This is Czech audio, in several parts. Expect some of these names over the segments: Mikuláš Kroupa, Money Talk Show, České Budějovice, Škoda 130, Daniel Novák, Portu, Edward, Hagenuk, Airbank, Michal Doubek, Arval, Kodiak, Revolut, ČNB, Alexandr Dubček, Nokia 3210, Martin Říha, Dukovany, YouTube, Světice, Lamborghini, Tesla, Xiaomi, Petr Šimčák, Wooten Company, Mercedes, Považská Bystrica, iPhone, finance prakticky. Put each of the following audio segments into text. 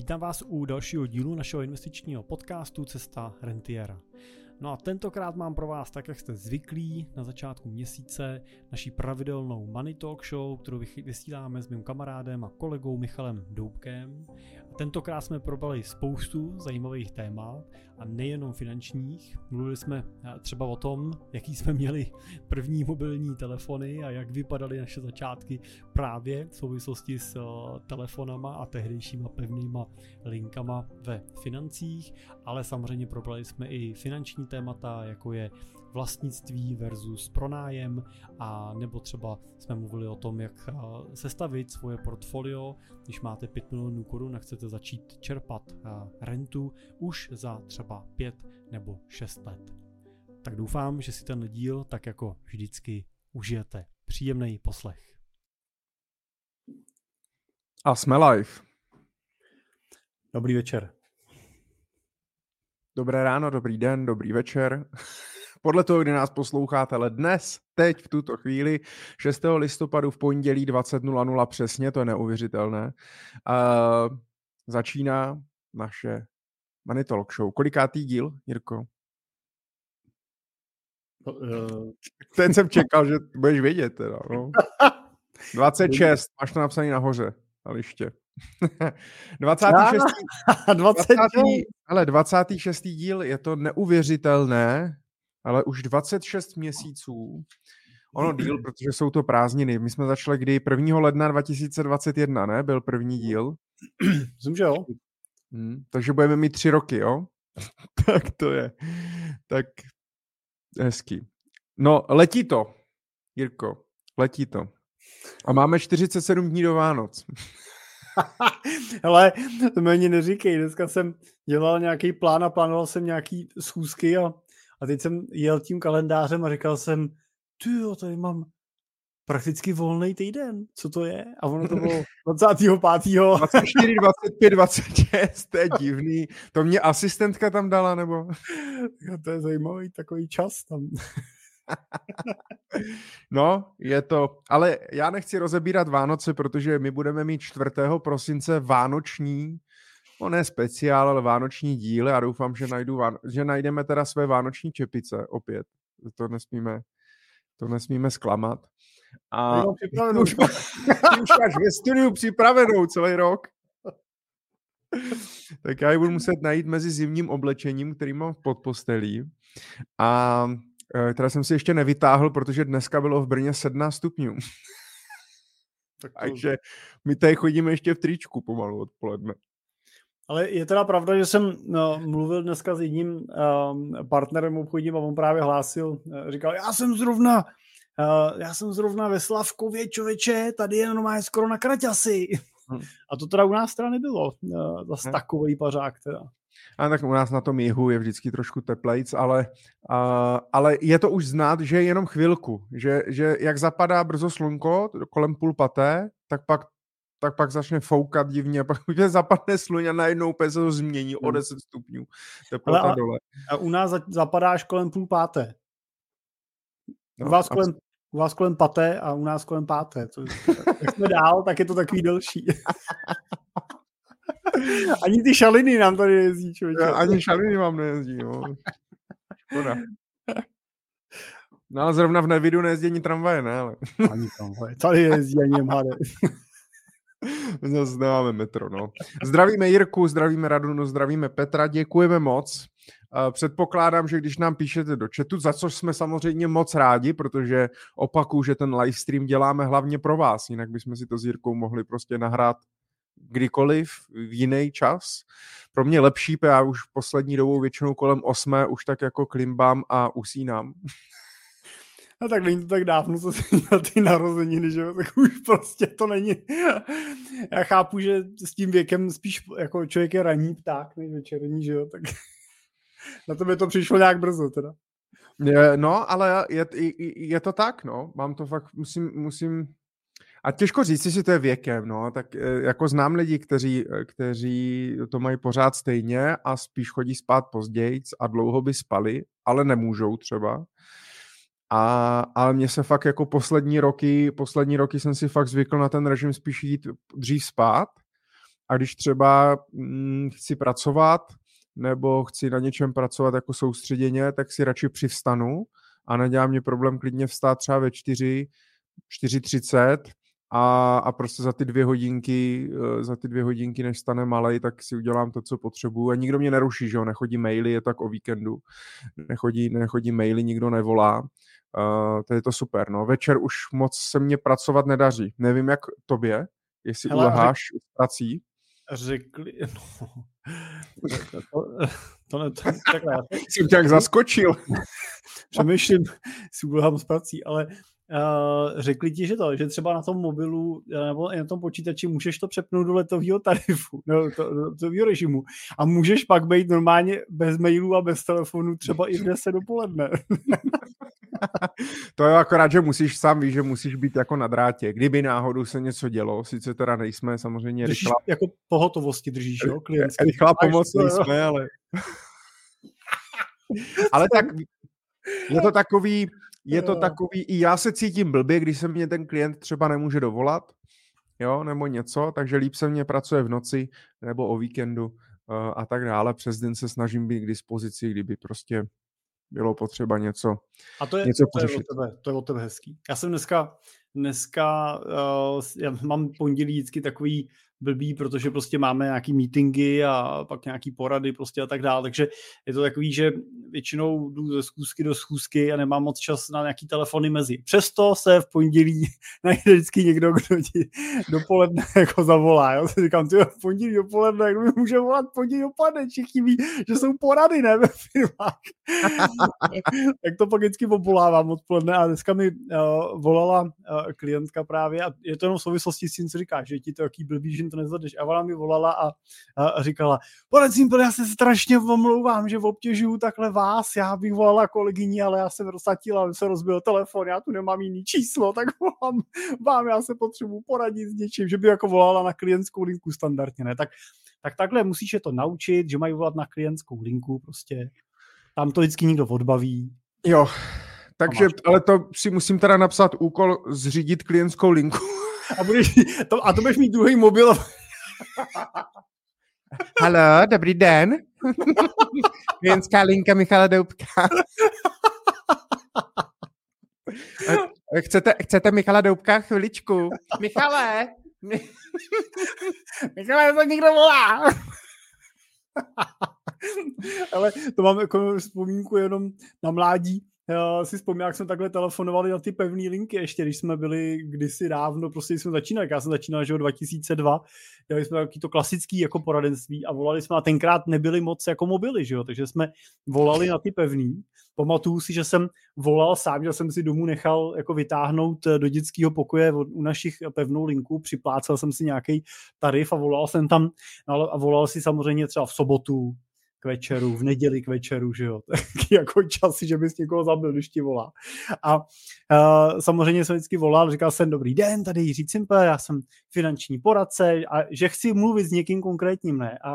Vítám vás u dalšího dílu našeho investičního podcastu Cesta Rentiera. No a tentokrát mám pro vás, tak jak jste zvyklí, na začátku měsíce naší pravidelnou Money Talk Show, kterou vysíláme s mým kamarádem a kolegou Michalem Doubkem. A tentokrát jsme probrali spoustu zajímavých témat a nejenom finančních. Mluvili jsme třeba o tom, jaký jsme měli první mobilní telefony a jak vypadaly naše začátky právě v souvislosti s telefonama a tehdejšíma pevnýma linkama ve financích, ale samozřejmě probrali jsme i finanční témata, jako je vlastnictví versus pronájem, a nebo třeba jsme mluvili o tom, jak sestavit svoje portfolio, když máte 5 milionů korun a chcete začít čerpat rentu už za třeba 5 nebo 6 let. Tak doufám, že si ten díl tak jako vždycky užijete. Příjemný poslech. A jsme live. Dobrý večer. Dobré ráno, dobrý den, dobrý večer. Podle toho, kdy nás posloucháte, ale dnes, teď, v tuto chvíli, 6. listopadu v pondělí 20.00 přesně, to je neuvěřitelné, začíná naše Money Talk Show. Kolikátý díl, Jirko? Ten jsem čekal, že budeš vědět teda. No. 26, máš to napsané nahoře na liště. 26. díl, je to neuvěřitelné, ale už 26 měsíců. Ono díl, protože jsou to prázdniny. My jsme začali kdy 1. ledna 2021, ne? Byl první díl. Myslím, že jo. Takže budeme mít 3 roky, jo? Tak to je. Tak hezký. No, letí to, Jirko, letí to. A máme 47 dní do Vánoc. Hele, to mě ani neříkej, dneska jsem dělal nějaký plán a plánoval jsem nějaký schůzky a teď jsem jel tím kalendářem a říkal jsem, tyjo, tady mám prakticky volný týden, co to je? A ono to bylo 25. 24, 25, 26, to je divný, to mě asistentka tam dala, nebo? To je zajímavý takový čas tam. No, je to, ale já nechci rozebírat Vánoce, protože my budeme mít 4. prosince vánoční, no ne speciál, ale vánoční díly a doufám, že, najdeme teda své vánoční čepice opět. To nesmíme zklamat. A ty už máš ve studiu připravenou celý rok. Tak já ji budu muset najít mezi zimním oblečením, který mám pod postelí. A teda jsem si ještě nevytáhl, protože dneska bylo v Brně 17 stupňů. Takže my tady chodíme ještě v tričku pomalu odpoledne. Ale je teda pravda, že jsem mluvil dneska s jedním partnerem obchodním a on právě hlásil, říkal, já jsem zrovna ve Slavkově, člověče, tady je normálně skoro na kraťasy. A to teda u nás teda nebylo. Zas takovej pařák teda. A tak u nás na tom jihu je vždycky trošku teplejc, ale je to už znát, že jenom chvilku, že jak zapadá brzo slunko kolem 17:30, tak pak začne foukat divně, pak už zapadne sluň a najednou se to změní o 10 stupňů teplota dole. A u nás zapadá až kolem 17:30. U vás kolem 17:00 a u nás kolem 17:00. Jak jsme dál, tak je to takový delší. Ani ty šaliny nám tady nejezdí, člověče. Ani šaliny vám nejezdí, jo. Škoda. No ale zrovna v Nevidu nejezdí ani tramvaje, ne? Ale... Ani tramvaje. Tady nejezdí ani MHD. Zase nemáme metro, no. Zdravíme Jirku, zdravíme Radunu, zdravíme Petra, děkujeme moc. Předpokládám, že když nám píšete do chatu, za což jsme samozřejmě moc rádi, protože opakuju, že ten livestream děláme hlavně pro vás, jinak bychom si to s Jirkou mohli prostě nahrát kdykoliv, v jiný čas. Pro mě lepší, já už poslední dobou většinou kolem 8:00 už tak jako klimbám a usínám. No tak není to tak dávno, co jsi na ty narozeniny, že tak už prostě to není. Já chápu, že s tím věkem spíš jako člověk je ranní pták než večerní, že jo, tak na tebe to přišlo nějak brzo teda. No, ale je to tak, no. Mám to fakt, musím a těžko říct, jestli to je věkem, no, tak jako znám lidi, kteří to mají pořád stejně a spíš chodí spát později a dlouho by spali, ale nemůžou třeba. Ale mě se fakt jako poslední roky jsem si fakt zvykl na ten režim spíš jít dřív spát A když třeba chci pracovat nebo chci na něčem pracovat jako soustředěně, tak si radši přivstanu a nedělá mě problém klidně vstát třeba ve 4:30 a prostě za ty dvě hodinky, než stane malej, tak si udělám to, co potřebuju. A nikdo mě neruší, že jo, nechodí maily, je tak o víkendu, nechodí maily, nikdo nevolá. To je to super, no. Večer už moc se mě pracovat nedaří. Nevím, jak tobě, jestli uleháš prací. Řekli, no. To takhle. Jsem tě jak zaskočil. Přemýšlím, si ulehám s prací, ale řekli ti, že třeba na tom mobilu nebo na tom počítači můžeš to přepnout do letového tarifu, letového režimu a můžeš pak být normálně bez mailů a bez telefonu třeba i v 10 dopoledne. To je akorát, že musíš sám víš, že musíš být jako na drátě. Kdyby náhodou se něco dělo, sice teda nejsme samozřejmě držíš, rychlá... Jako pohotovosti držíš, jo? Klientský. Rychlá pomoc nejsme, ale tak je to takový, i já se cítím blbě, když se mě ten klient třeba nemůže dovolat, jo, nebo něco, takže líp se mě pracuje v noci nebo o víkendu a tak dále. Přes den se snažím být k dispozici, kdyby prostě bylo potřeba něco. A to je od tebe hezký. Já jsem dneska já mám pondělí vždycky takový blbý, protože prostě máme nějaký meetingy a pak nějaký porady prostě a tak dále, takže je to takový, že většinou jdu ze schůzky do schůzky a nemám moc čas na nějaký telefony mezi. Přesto se v pondělí najde vždycky někdo, kdo ti dopoledne jako zavolá. Já si říkám, ty v pondělí dopoledne, kdo mi může volat pondělí dopoledne, všichni ví, že jsou porady, ne, ve firmách. Tak to pak vždycky populávám odpoledne a dneska mi volala klientka právě a je to jenom v souvislosti s tím, co říkáš, že ti to jaký blbý, že to nezvládneš. A ona mi volala a říkala, pane Cimpel, já se strašně omlouvám, že obtěžuju takhle vás, já bych volala kolegyni, ale já jsem rozsatila, jsem se rozbil telefon, já tu nemám jiný číslo, tak volám vám, já se potřebuji poradit s něčím, že by jako volala na klientskou linku standardně, ne? Tak takhle musíš je to naučit, že mají volat na klientskou linku prostě. Tam to vždycky nikdo odbaví. Jo, takže, ale to si musím teda napsat úkol zřídit klientskou linku. A to budeš mít druhý mobil. Haló, dobrý den. Klientská linka Michala Doubka. Chcete Michala Doubka? Chviličku. Michale, to nikdo volá. Ale to mám jako vzpomínku jenom na mládí. Já si vzpomínám, jak jsme takhle telefonovali na ty pevné linky ještě, když jsme byli kdysi dávno, prostě jsme začínali, já jsem začínal, že 2002, dělali jsme takový to klasický jako poradenství a volali jsme a tenkrát nebyly moc jako mobily, že jo, takže jsme volali na ty pevný. Pamatuju si, že jsem volal sám, že jsem si domů nechal jako vytáhnout do dětského pokoje u našich pevnou linku, připlácel jsem si nějaký tarif a volal jsem tam, a volal si samozřejmě třeba v sobotu, k večeru, v neděli k večeru, že jo, taky jako časy, že bys někoho zabil, když ti volá. A samozřejmě jsem vždycky volal, říkal jsem, dobrý den, tady Jiří Cimpel, já jsem finanční poradce a že chci mluvit s někým konkrétním, ne? A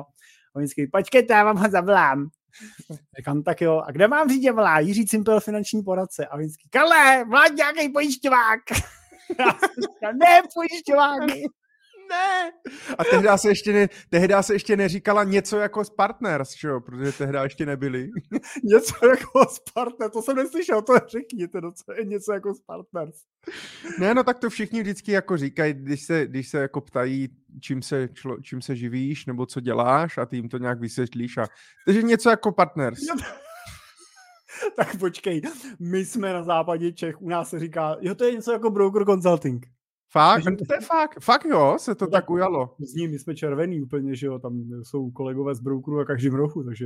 on vždycky, počkejte, já vám ho zavolám. Říkám, tak jo, a kde mám říct, že volá? Jiří Cimpel, finanční poradce. A vždycky, Karle, vlád nějaký pojišťovák. Já ne, pojišťovák. Ne. A tehdy se ještě neříkala něco jako z partners, že jo? Protože tehdy ještě nebyli. Něco jako z partners, to jsem neslyšel, to řekněte, co je něco jako z partners. Ne, no tak to všichni vždycky jako říkají, když se jako ptají, čím se živíš, nebo co děláš a ty jim to nějak vysvětlíš. Takže něco jako partners. Tak počkej, my jsme na západě Čech, u nás se říká, jo, to je něco jako broker consulting. Fakt? To je fakt. Fakt jo, se to tak ujalo. S nimi jsme červení úplně, že jo, tam jsou kolegové z brokeru a každým roku, takže...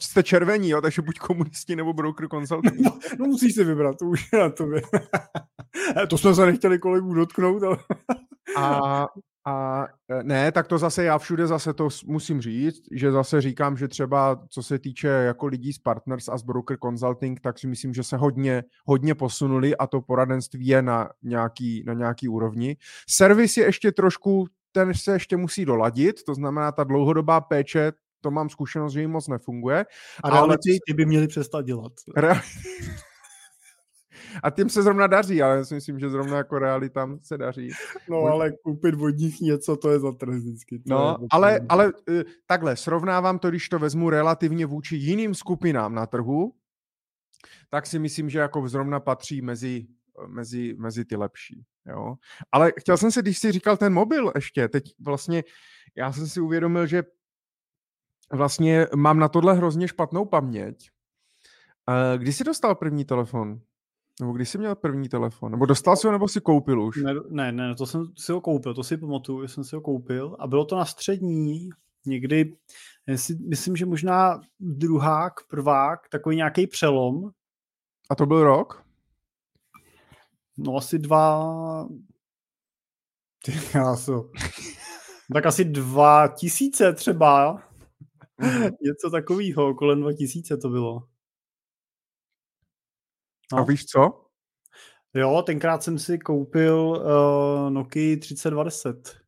Jste červení, jo, takže buď komunisti nebo broker konzultanti. No musíš si vybrat, to už je na tobě. To jsme se nechtěli kolegů dotknout, ale... A ne, tak to zase já všude zase to musím říct, že zase říkám, že třeba co se týče jako lidí z Partners a z Broker Consulting, tak si myslím, že se hodně posunuli a to poradenství je na nějaký úrovni. Servis je ještě trošku, ten se ještě musí doladit, to znamená ta dlouhodobá péče, to mám zkušenost, že jim moc nefunguje. A reality ty by měli přestat dělat. A tím se zrovna daří, ale já si myslím, že zrovna jako realitám se daří. No ale koupit od nich něco, to je za trh vždycky. No, ale takhle, srovnávám to, když to vezmu relativně vůči jiným skupinám na trhu, tak si myslím, že jako zrovna patří mezi ty lepší. Jo? Ale chtěl jsem se, když jsi říkal ten mobil ještě, teď vlastně já jsem si uvědomil, že vlastně mám na tohle hrozně špatnou paměť. Kdy jsi dostal první telefon? Nebo kdy jsi měl první telefon? Nebo dostal jsi ho, nebo jsi koupil už? Ne, to jsem si ho koupil, to si pamatuju, že jsem si ho koupil a bylo to na střední někdy, myslím, že možná druhák, prvák, takový nějaký přelom. A to byl rok? No asi Ty krásu. Tak asi 2000 třeba. Něco takového, kolem 2000 to bylo. No. A víš co? Jo, tenkrát jsem si koupil Nokia 3210.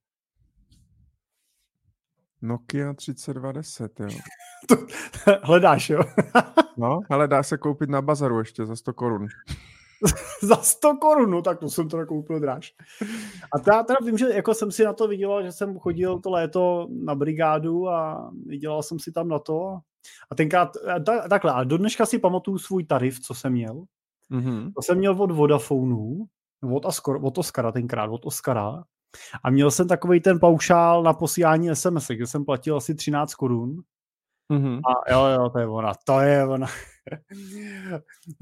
Nokia 3210, jo. Hledáš, jo? No, ale dá se koupit na bazaru ještě za 100 korun. Za 100 korun, no, tak to jsem teda koupil dráž. A já teda vím, že jako jsem si na to vydělal, že jsem chodil to léto na brigádu a vydělal jsem si tam na to. A tenkrát, takhle, a do dneška si pamatuju svůj tarif, co jsem měl. Mm-hmm. To jsem měl od Vodafonu, od Oskara tenkrát, od Oskara. A měl jsem takovej ten paušál na posílání SMS, kde jsem platil asi 13 korun. Mm-hmm. A jo, to je ona.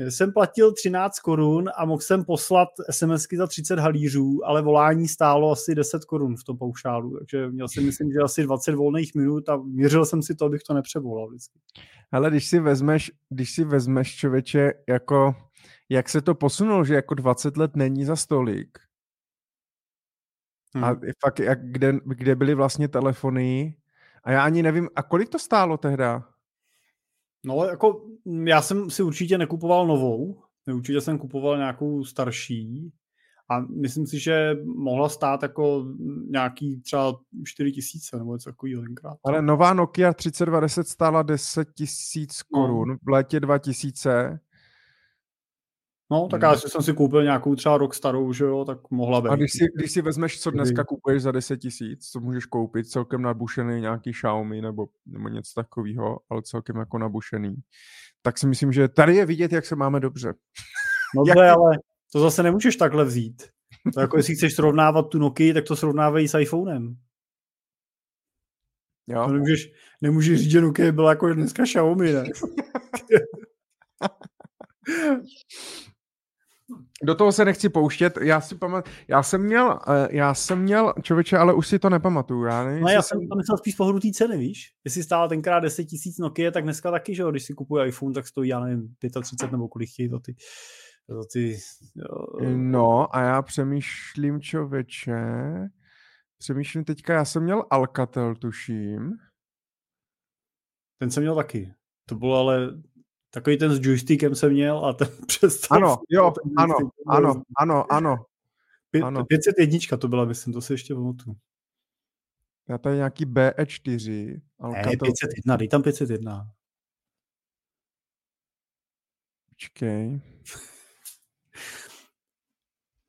Jsem platil 13 korun a mohl jsem poslat SMSky za 30 halířů, ale volání stálo asi 10 korun v tom paušálu, takže měl jsem, myslím, že asi 20 volných minut a měřil jsem si to, abych to nepřevolal vždycky. Ale když si vezmeš, člověče, jako jak se to posunulo, že jako 20 let není za stolik. A fakt, kde byly vlastně telefony a já ani nevím, a kolik to stálo tehda? No, jako já jsem si určitě nekupoval novou, určitě jsem kupoval nějakou starší a myslím si, že mohla stát jako nějaký třeba 4 000 nebo něco takovýho tenkrát. Ale nová Nokia 3210 stála 10 000 korun, v létě 2000. No, tak já jsem si koupil nějakou třeba rok starou, že jo, tak mohla být. A když si vezmeš, co dneska kupuješ za 10 000, co můžeš koupit, celkem nabušený nějaký Xiaomi nebo něco takového, ale celkem jako nabušený, tak si myslím, že tady je vidět, jak se máme dobře. No ale to zase nemůžeš takhle vzít. To jako jestli chceš srovnávat tu Nokia, tak to srovnávej s iPhonem. Jo. No, nemůžeš říct, že Nokia byla jako dneska Xiaomi, ne? Do toho se nechci pouštět. Já jsem měl, člověče, ale už si to nepamatuju. Já jsem to myslel spíš z pohledu té ceny, víš? Jestli stála tenkrát 10 000 Nokia, tak dneska taky, že jo? Když si kupuji iPhone, tak stojí, já nevím, 35 nebo kolik je to ty No a já přemýšlím, člověče, teďka, já jsem měl Alcatel, tuším. Ten jsem měl taky. To bylo ale... Takový ten s joystickem jsem měl a ten přestal. Ano. 501 to byla, myslím, to se ještě pamatuju. Já tady nějaký BE4. Ne, 501, dej tam 501. Počkej.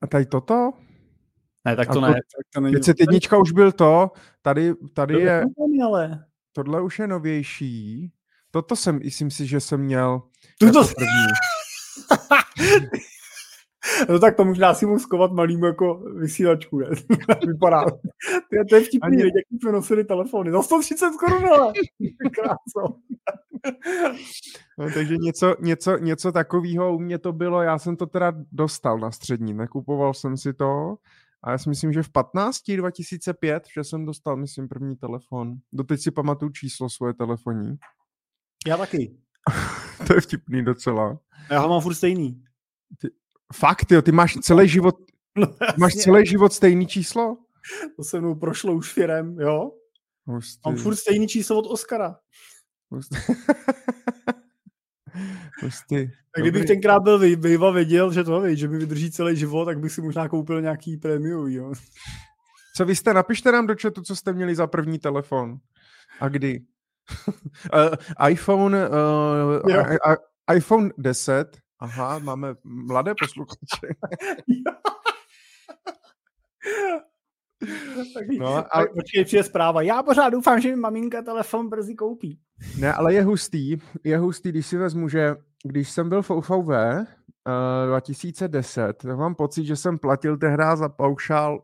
A tady toto? Ne, tak to ne. 501 už byl to, tady je... Tohle už je novější. Toto jsem, myslím si, že jsem měl jako první. No tak to možná si mohl skovat malým jako vysílačku, ne? Vypadá. To je vtipný, jaký jsme nosili telefony. Za 130 korun, ale krásno. No, takže něco takového u mě to bylo. Já jsem to teda dostal na střední. Nekupoval jsem si to. A já si myslím, že v 2005, že jsem dostal, myslím, první telefon. Doteď si pamatuju číslo svoje telefonní. Já taky. To je vtipný docela. Já ho mám furt stejný. Fakt, jo, ty máš celý život stejný číslo? To se mnou prošlo už firem, jo. Hustý. Mám furt stejný číslo od Oskara. Hustý. Tak kdybych tenkrát byl býva věděl, že mi vydrží celý život, tak bych si možná koupil nějaký prémiový, jo. Co vy jste, napište nám do chatu, co jste měli za první telefon a kdy. iPhone 10 Aha, máme mladé posluchače. No, ale určitě přijde zpráva. Já pořád doufám, že mi maminka telefon brzy koupí. Ne, ale je hustý, když si vezmu, že když jsem byl v OVV 2010, tak mám pocit, že jsem platil tehdy za paušál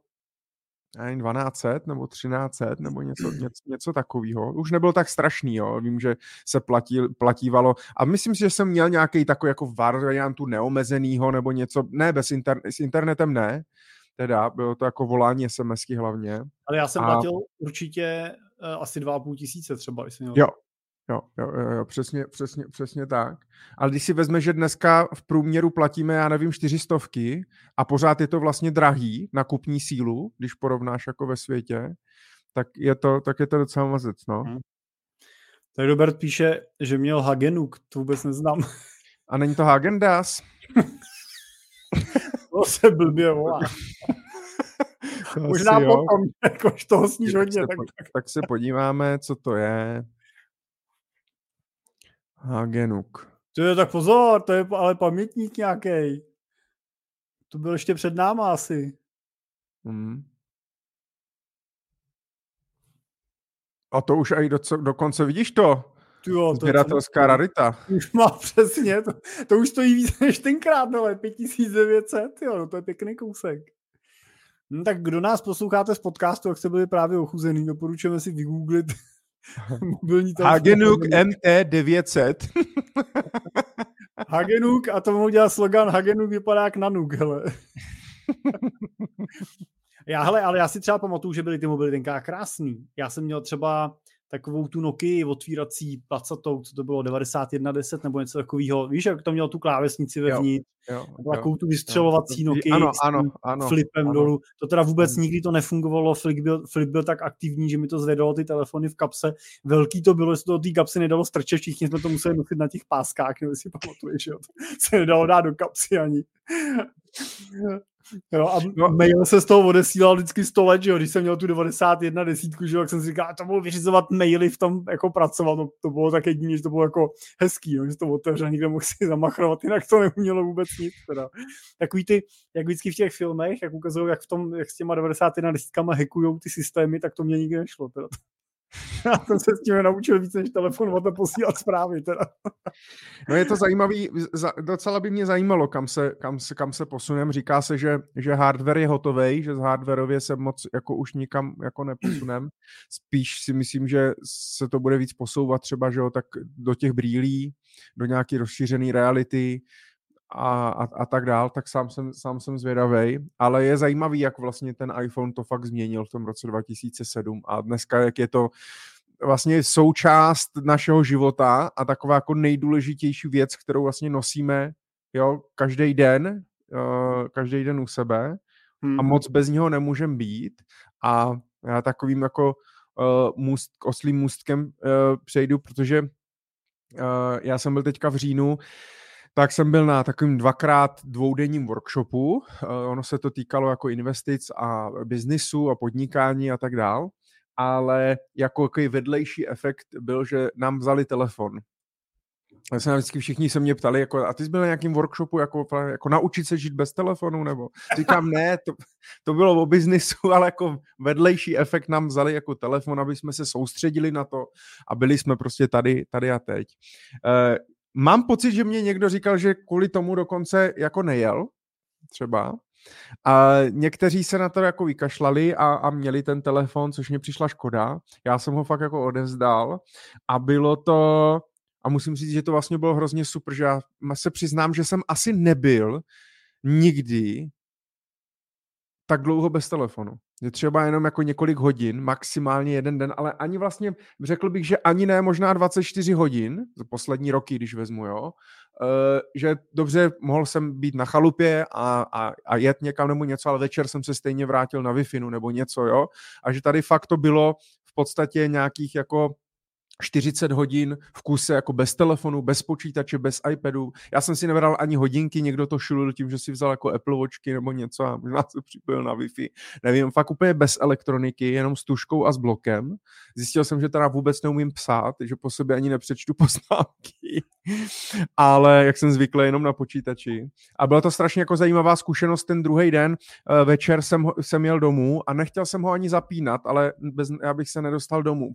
1200 nebo 1300 nebo něco takového. Už nebylo tak strašný, jo. Vím, že se platívalo a myslím si, že jsem měl nějaký takový jako variantu neomezenýho nebo něco, ne, s internetem ne, teda bylo to jako volání SMSky hlavně. Ale já jsem platil určitě asi 2,5 tisíce třeba, jestli měl. Jo, přesně tak. Ale když si vezme, že dneska v průměru platíme, já nevím, 400 a pořád je to vlastně drahý na kupní sílu, když porovnáš jako ve světě, tak je to docela mazec, no. Tak Robert píše, že měl Hagenuk, to vůbec neznám. A není to Hagendas? To se blbě volá. Možná potom, jakož toho sníž hodně. Tak se podíváme, co to je. Hagenuk. To je tak pozor, to je ale pamětník nějaký. To byl ještě před náma asi. A to už i dokonce vidíš to? Sběratelská rarita. Už má přesně, to už stojí víc než tenkrát, ale 5900, jo, no to je pěkný kousek. No, tak kdo nás posloucháte z podcastu, jak jste byli právě ochuzený, doporučujeme si vygooglit Hagenuk MT900. Hagenuk, a to mohl dělat slogan Hagenuk vypadá jak nanuk, hele. Ale já si třeba pamatuju, že byly ty mobily tenkrát krásný. Já jsem měl třeba takovou tu Nokii otvírací placatou, co to bylo, 9110 nebo něco takového. Víš, jak to mělo tu klávesnici vevnitř, takovou tu vystřelovací Nokii s flipem dolů. To teda vůbec nikdy to nefungovalo, flip byl tak aktivní, že mi to zvedalo ty telefony v kapse. Velký to bylo, že se to do té kapsy nedalo strčet, všichni jsme to museli nosit na těch páskách, nebo si pamatuješ, jo. To se nedalo dát do kapsy ani. Jo, a mail se z toho odesílal vždycky 100 let, že jo, když jsem měl tu 91 desítku, že jo, tak jsem si říkal, to bylo vyřizovat maily v tom, jako pracovat, to bylo tak jedině, že to bylo jako hezký, jo, že to otevřel, nikdo mohl si zamachrovat, jinak to neumělo vůbec nic, teda. Takový ty, jak vždycky v těch filmech, jak ukazujou, jak s těma 91 desítkama hackujou ty systémy, tak to mě nikdy nešlo, teda. Já jsem se s tím naučil víc než telefonovat a posílat zprávy teda. No je to zajímavý, docela by mě zajímalo, kam se posunem. Říká se, že hardware je hotovej, že z hardwareově se moc jako už nikam jako neposunem. Spíš si myslím, že se to bude víc posouvat třeba, že jo, tak do těch brýlí, do nějaký rozšířený reality a tak dál, tak sám jsem zvědavej, ale je zajímavý, jak vlastně ten iPhone to fakt změnil v tom roce 2007 a dneska, jak je to vlastně součást našeho života a taková jako nejdůležitější věc, kterou vlastně nosíme, jo, každý den u sebe a moc bez něho nemůžeme být a já takovým jako oslým můstkem přejdu, protože já jsem byl teďka v říjnu, tak jsem byl na takovým 2x dvoudenním workshopu. Ono se to týkalo jako investic a biznisu a podnikání a tak dál, ale jako vedlejší efekt byl, že nám vzali telefon. Já jsem vždycky všichni se mě ptali, jako, a ty jsi byl na nějakým workshopu, jako naučit se žít bez telefonu, nebo? Říkám, ne, to bylo o biznisu, ale jako vedlejší efekt nám vzali jako telefon, aby jsme se soustředili na to a byli jsme prostě tady a teď. Mám pocit, že mě někdo říkal, že kvůli tomu dokonce jako nejel, třeba. A někteří se na to jako vykašlali a měli ten telefon, což mě přišla škoda. Já jsem ho fakt jako odevzdal a bylo to, a musím říct, že to vlastně bylo hrozně super, že já se přiznám, že jsem asi nebyl nikdy tak dlouho bez telefonu. Je třeba jenom jako několik hodin, maximálně jeden den, ale ani vlastně, řekl bych, že ani ne, možná 24 hodin, poslední roky, když vezmu, jo, že dobře, mohl jsem být na chalupě a jet někam nebo něco, ale večer jsem se stejně vrátil na Wi-Fi nebo něco, jo, a že tady fakt to bylo v podstatě nějakých jako 40 hodin v kuse jako bez telefonu, bez počítače, bez iPadu. Já jsem si nebral ani hodinky, někdo to šulil tím, že si vzal jako Apple Watchky nebo něco a možná se připojil na Wi-Fi. Nevím, fakt úplně bez elektroniky, jenom s tuškou a s blokem. Zjistil jsem, že teda vůbec neumím psát, že po sobě ani nepřečtu poznámky, ale jak jsem zvyklý, jenom na počítači. A byla to strašně jako zajímavá zkušenost ten druhý den. Večer jsem jel domů a nechtěl jsem ho ani zapínat, ale já bych se nedostal domů.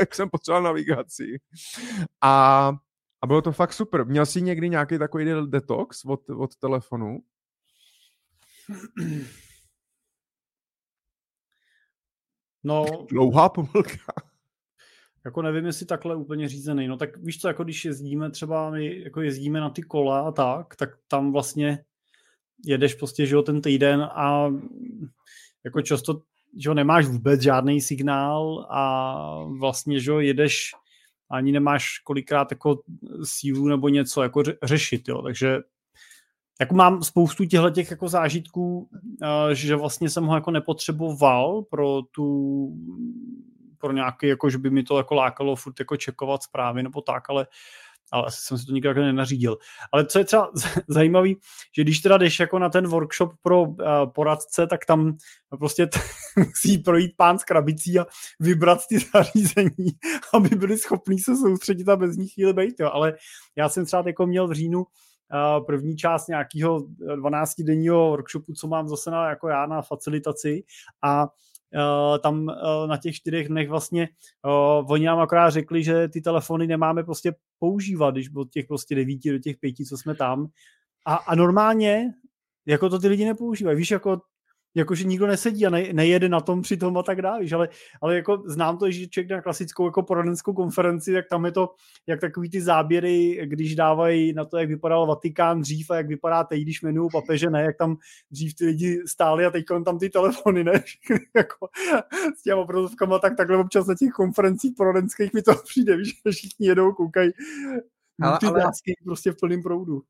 Jak jsem potřeboval navigaci. A bylo to fakt super. Měl jsi někdy nějaký takový detox od telefonu? No, dlouhá pomlka. Jako nevím, jestli takhle úplně řízený. No tak víš co, jako když jezdíme třeba, my jako jezdíme na ty kola a tak tam vlastně jedeš prostě, že jo, ten týden a jako často, že jo, nemáš vůbec žádný signál a vlastně, že jo, jedeš ani nemáš kolikrát jako sílu nebo něco jako řešit, jo, takže jako mám spoustu těchto jako zážitků, že vlastně jsem ho jako nepotřeboval pro nějaký, jako že by mi to jako lákalo furt jako čekovat zprávy nebo tak, ale asi jsem si to nikdy jako nenařídil. Ale co je třeba zajímavý, že když teda jdeš jako na ten workshop pro poradce, tak tam prostě musí projít pán s krabicí a vybrat ty zařízení, aby byli schopní se soustředit a bez nich chvíli bejt. Jo. Ale já jsem třeba jako měl v říjnu první část nějakého 12-denního workshopu, co mám zase jako já na facilitaci a tam na těch 4 dnech vlastně oni nám akorát řekli, že ty telefony nemáme prostě používat, když od těch prostě 9 do těch 5, co jsme tam. A normálně jako to ty lidi nepoužívají. Víš, jako že nikdo nesedí a nejede na tom při tom a tak dále. Víš, ale jako znám to, že člověk na klasickou jako poradenskou konferenci, tak tam je to jak takový ty záběry, když dávají na to, jak vypadal Vatikán dřív a jak vypadá teď, když jmenují papeže, ne, jak tam dřív ty lidi stáli a teď tam ty telefony, ne, jako s těma obrazovkama, takhle občas na těch konferencích poradenských mi to přijde, víš, všichni jedou, koukají. Ale prostě v plným proudu.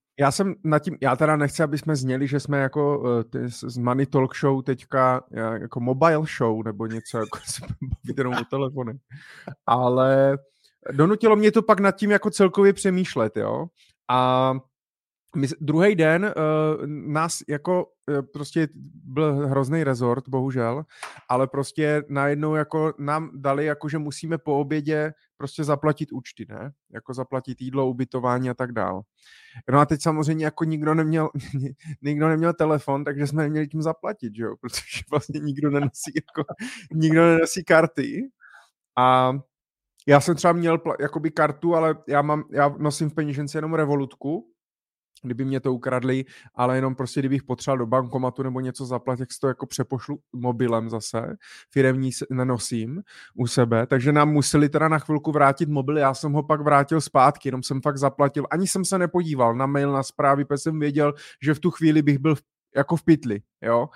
Já teda nechci, aby jsme zněli, že jsme jako z Money Talk Show teďka jako mobile show nebo něco, jako se bavit jenom o telefony. Ale donutilo mě to pak nad tím jako celkově přemýšlet, jo. A druhý den nás jako prostě byl hrozný rezort, bohužel, ale prostě najednou jako nám dali, jako že musíme po obědě prostě zaplatit účty, ne? Jako zaplatit jídlo, ubytování a tak dál. No a teď samozřejmě jako nikdo neměl telefon, takže jsme neměli tím zaplatit, že jo? Protože vlastně nikdo nenosí karty a já jsem třeba měl jakoby kartu, ale já nosím v peněžence jenom revolutku, kdyby mě to ukradli, ale jenom prostě, kdybych potřeboval do bankomatu nebo něco zaplatit, tak si to jako přepošlu mobilem zase, firemní nenosím u sebe, takže nám museli teda na chvilku vrátit mobil, já jsem ho pak vrátil zpátky, jenom jsem fakt zaplatil, ani jsem se nepodíval na mail, na zprávy, protože jsem věděl, že v tu chvíli bych byl jako v pytli, jo.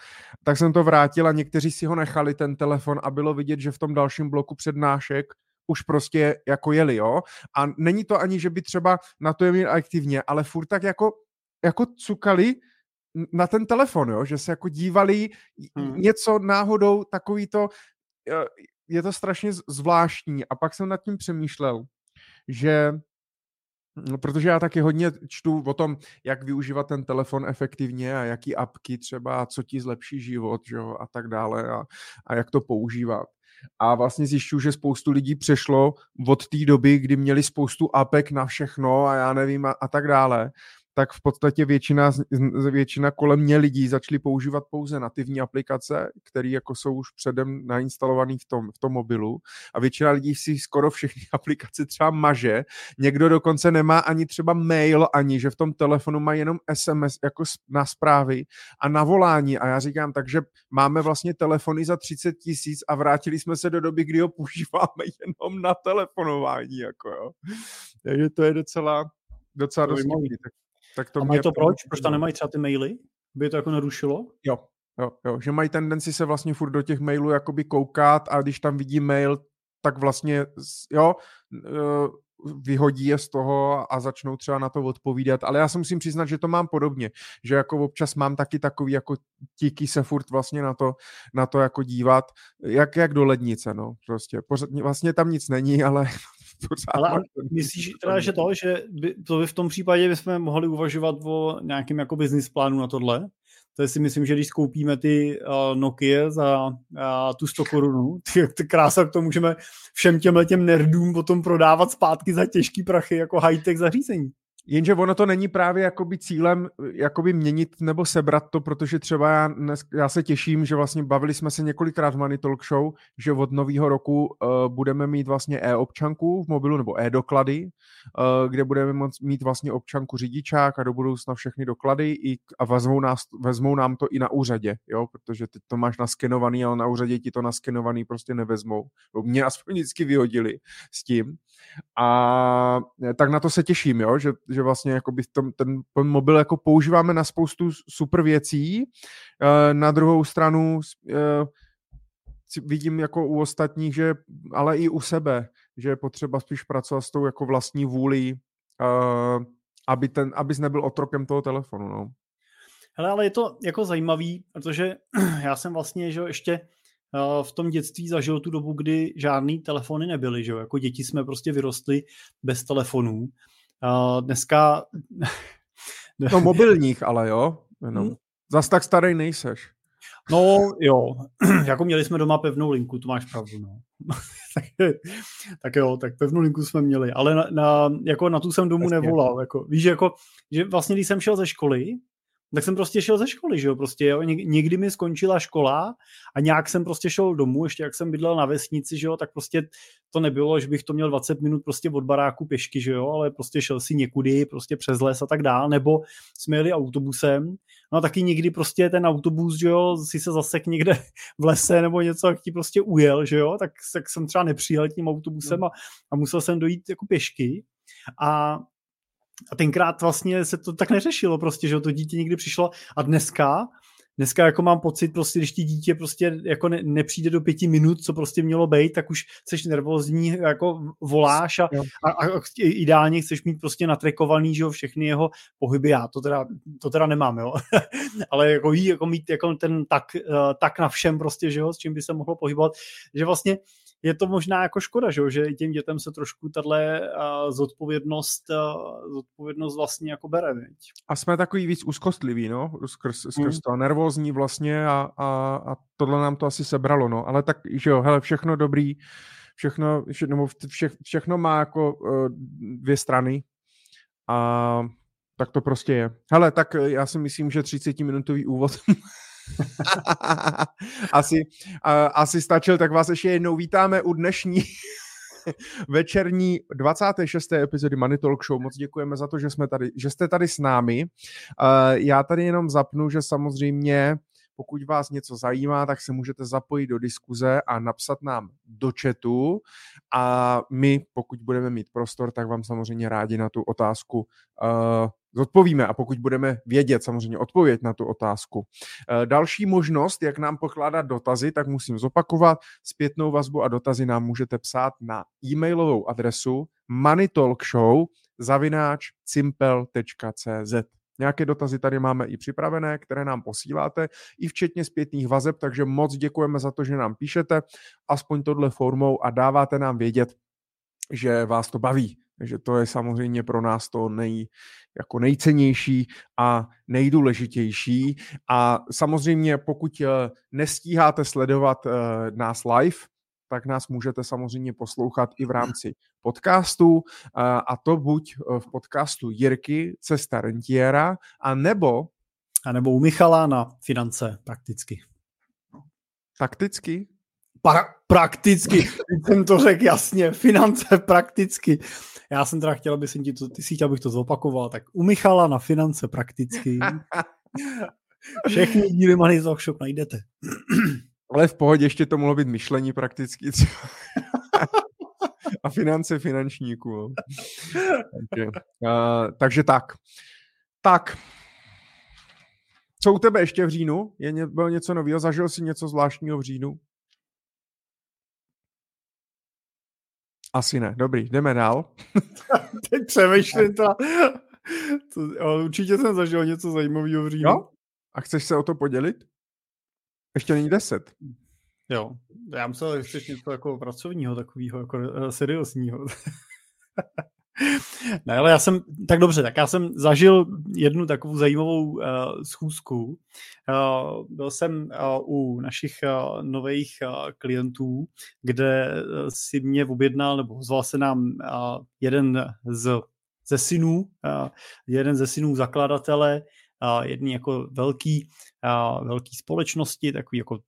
Tak jsem to vrátil a někteří si ho nechali, ten telefon, a bylo vidět, že v tom dalším bloku přednášek už prostě jako jeli, jo. A není to ani, že by třeba na to jeli aktivně, ale furt tak jako cukali na ten telefon, jo, že se jako dívali něco náhodou, takový to, je to strašně zvláštní. A pak jsem nad tím přemýšlel, že protože já taky hodně čtu o tom, jak využívat ten telefon efektivně a jaký apky třeba, co ti zlepší život, jo, a tak dále a jak to používat. A vlastně zjišťuju, že spoustu lidí přešlo od té doby, kdy měli spoustu apek na všechno a já nevím a tak dále, tak v podstatě většina kolem mě lidí začaly používat pouze nativní aplikace, které jako jsou už předem nainstalované v tom mobilu a většina lidí si skoro všechny aplikace třeba maže. Někdo dokonce nemá ani třeba mail, ani že v tom telefonu má jenom SMS jako na zprávy a na volání a já říkám, takže máme vlastně telefony za 30 000 a vrátili jsme se do doby, kdy ho používáme jenom na telefonování, jako jo. Takže to je docela dost. Tak to a mají to proč? Proč tam nemají třeba ty maily? By to jako narušilo? Jo, že mají tendenci se vlastně furt do těch mailů jakoby koukat a když tam vidí mail, tak vlastně, jo, vyhodí je z toho a začnou třeba na to odpovídat. Ale já se musím přiznat, že to mám podobně, že jako občas mám taky takový jako tíky se furt vlastně na to jako dívat, jak do lednice, no, prostě. Vlastně tam nic není, ale Ale myslíš teda, že to, že by v tom případě bychom mohli uvažovat o nějakém jako business plánu na tohle? To si myslím, že když koupíme ty Nokia za tu 100 korunů, ty krása, to můžeme všem těm nerdům potom prodávat zpátky za těžký prachy jako high-tech zařízení. Jenže ono to není právě jakoby cílem jakoby měnit nebo sebrat to, protože třeba já se těším, že vlastně bavili jsme se několikrát v Money Talk Show, že od nového roku budeme mít vlastně e-občanku v mobilu nebo e-doklady, kde budeme mít vlastně občanku řidičák a do budoucna všechny doklady a vezmou nám to i na úřadě, jo, protože teď to máš naskenovaný, ale na úřadě ti to naskenovaný prostě nevezmou. Mě aspoň vždycky vyhodili s tím. A tak na to se těším, jo, že vlastně jakoby ten mobil jako používáme na spoustu super věcí. Na druhou stranu vidím jako u ostatních, že, ale i u sebe, že je potřeba spíš pracovat s tou jako vlastní vůlí, abys nebyl otrokem toho telefonu. No. Hele, ale je to jako zajímavý, protože já jsem vlastně, že ještě v tom dětství zažil tu dobu, kdy žádný telefony nebyly, že jo? Jako děti jsme prostě vyrostli bez telefonů. Dneska... No mobilních ale, jo? Jenom. Zas tak starý nejseš. No jo, jako měli jsme doma pevnou linku, to máš pravdu, no. tak pevnou linku jsme měli, ale na tu jsem domů vlastně nevolal. Jako, víš, jako, že vlastně když jsem šel ze školy, tak jsem prostě šel ze školy, že jo, prostě jo. Někdy mi skončila škola a nějak jsem prostě šel domů, ještě jak jsem bydlel na vesnici, že jo, tak prostě to nebylo, že bych to měl 20 minut prostě od baráku pěšky, že jo, ale prostě šel si někudy, prostě přes les a tak dál, nebo jsme jeli autobusem, no a taky někdy prostě ten autobus, že jo, si se zasek někde v lese nebo něco, jak ti prostě ujel, že jo, tak jsem třeba nepřijel tím autobusem a musel jsem dojít jako pěšky a tenkrát vlastně se to tak neřešilo prostě, že to dítě někdy přišlo a dneska jako mám pocit prostě, když ti dítě prostě jako nepřijde do 5 minut, co prostě mělo být, tak už seš nervózní, jako voláš a ideálně chceš mít prostě natrekovaný, že jo, všechny jeho pohyby, já to teda nemám, jo, ale jako mít jako ten tak na všem prostě, že jo, s čím by se mohlo pohybovat, že vlastně je to možná jako škoda, že těm dětem se trošku tahle zodpovědnost vlastně jako bere. Veď. A jsme takový víc úzkostliví, no, skrz to nervózní vlastně a tohle nám to asi sebralo, no, ale tak, že jo, hele, všechno dobrý, všechno má jako dvě strany a tak to prostě je. Hele, tak já si myslím, že 30-minutový úvod... asi stačil, tak vás ještě jednou vítáme u dnešní večerní 26. epizody Money Talk Show. Moc děkujeme za to, že jste tady s námi. Já tady jenom zapnu, že samozřejmě pokud vás něco zajímá, tak se můžete zapojit do diskuze a napsat nám do chatu a my, pokud budeme mít prostor, tak vám samozřejmě rádi na tu otázku zodpovíme a pokud budeme vědět samozřejmě odpověď na tu otázku. Další možnost, jak nám pokládat dotazy, tak musím zopakovat. Zpětnou vazbu a dotazy nám můžete psát na e-mailovou adresu moneytalkshow@cimpel.cz. Nějaké dotazy tady máme i připravené, které nám posíláte, i včetně zpětných vazeb, takže moc děkujeme za to, že nám píšete, aspoň tohle formou a dáváte nám vědět, že vás to baví. Takže to je samozřejmě pro nás to nejcennější a nejdůležitější. A samozřejmě pokud nestíháte sledovat nás live, tak nás můžete samozřejmě poslouchat i v rámci podcastu, a to buď v podcastu Jirky, Cesta Rentiera, a nebo u Michala na finance prakticky. Takticky? Prakticky, jsem to řekl jasně, finance prakticky. Já jsem teda chtěl, abych to zopakoval, tak u Michala na finance prakticky. Všechny díly Money Talk Show najdete. Ale v pohodě, ještě to mohlo být myšlení prakticky. A finance finančníků. Takže tak. Tak. Co u tebe ještě v říjnu? Bylo něco nového? Zažil jsi něco zvláštního v říjnu? Asi ne. Dobrý, jdeme dál. Teď přemýšlím to. Určitě jsem zažil něco zajímavého v říjnu. Jo? A chceš se o to podělit? Ještě není 10. Jo, já myslel, že chceš něco jako pracovního, takového jako seriózního. No, ale já jsem, tak dobře, tak já jsem zažil jednu takovou zajímavou schůzku. Byl jsem u našich nových klientů, kde si mě objednal, nebo zval se nám jeden ze synů zakladatele jedný jako velký společnosti, takový jako,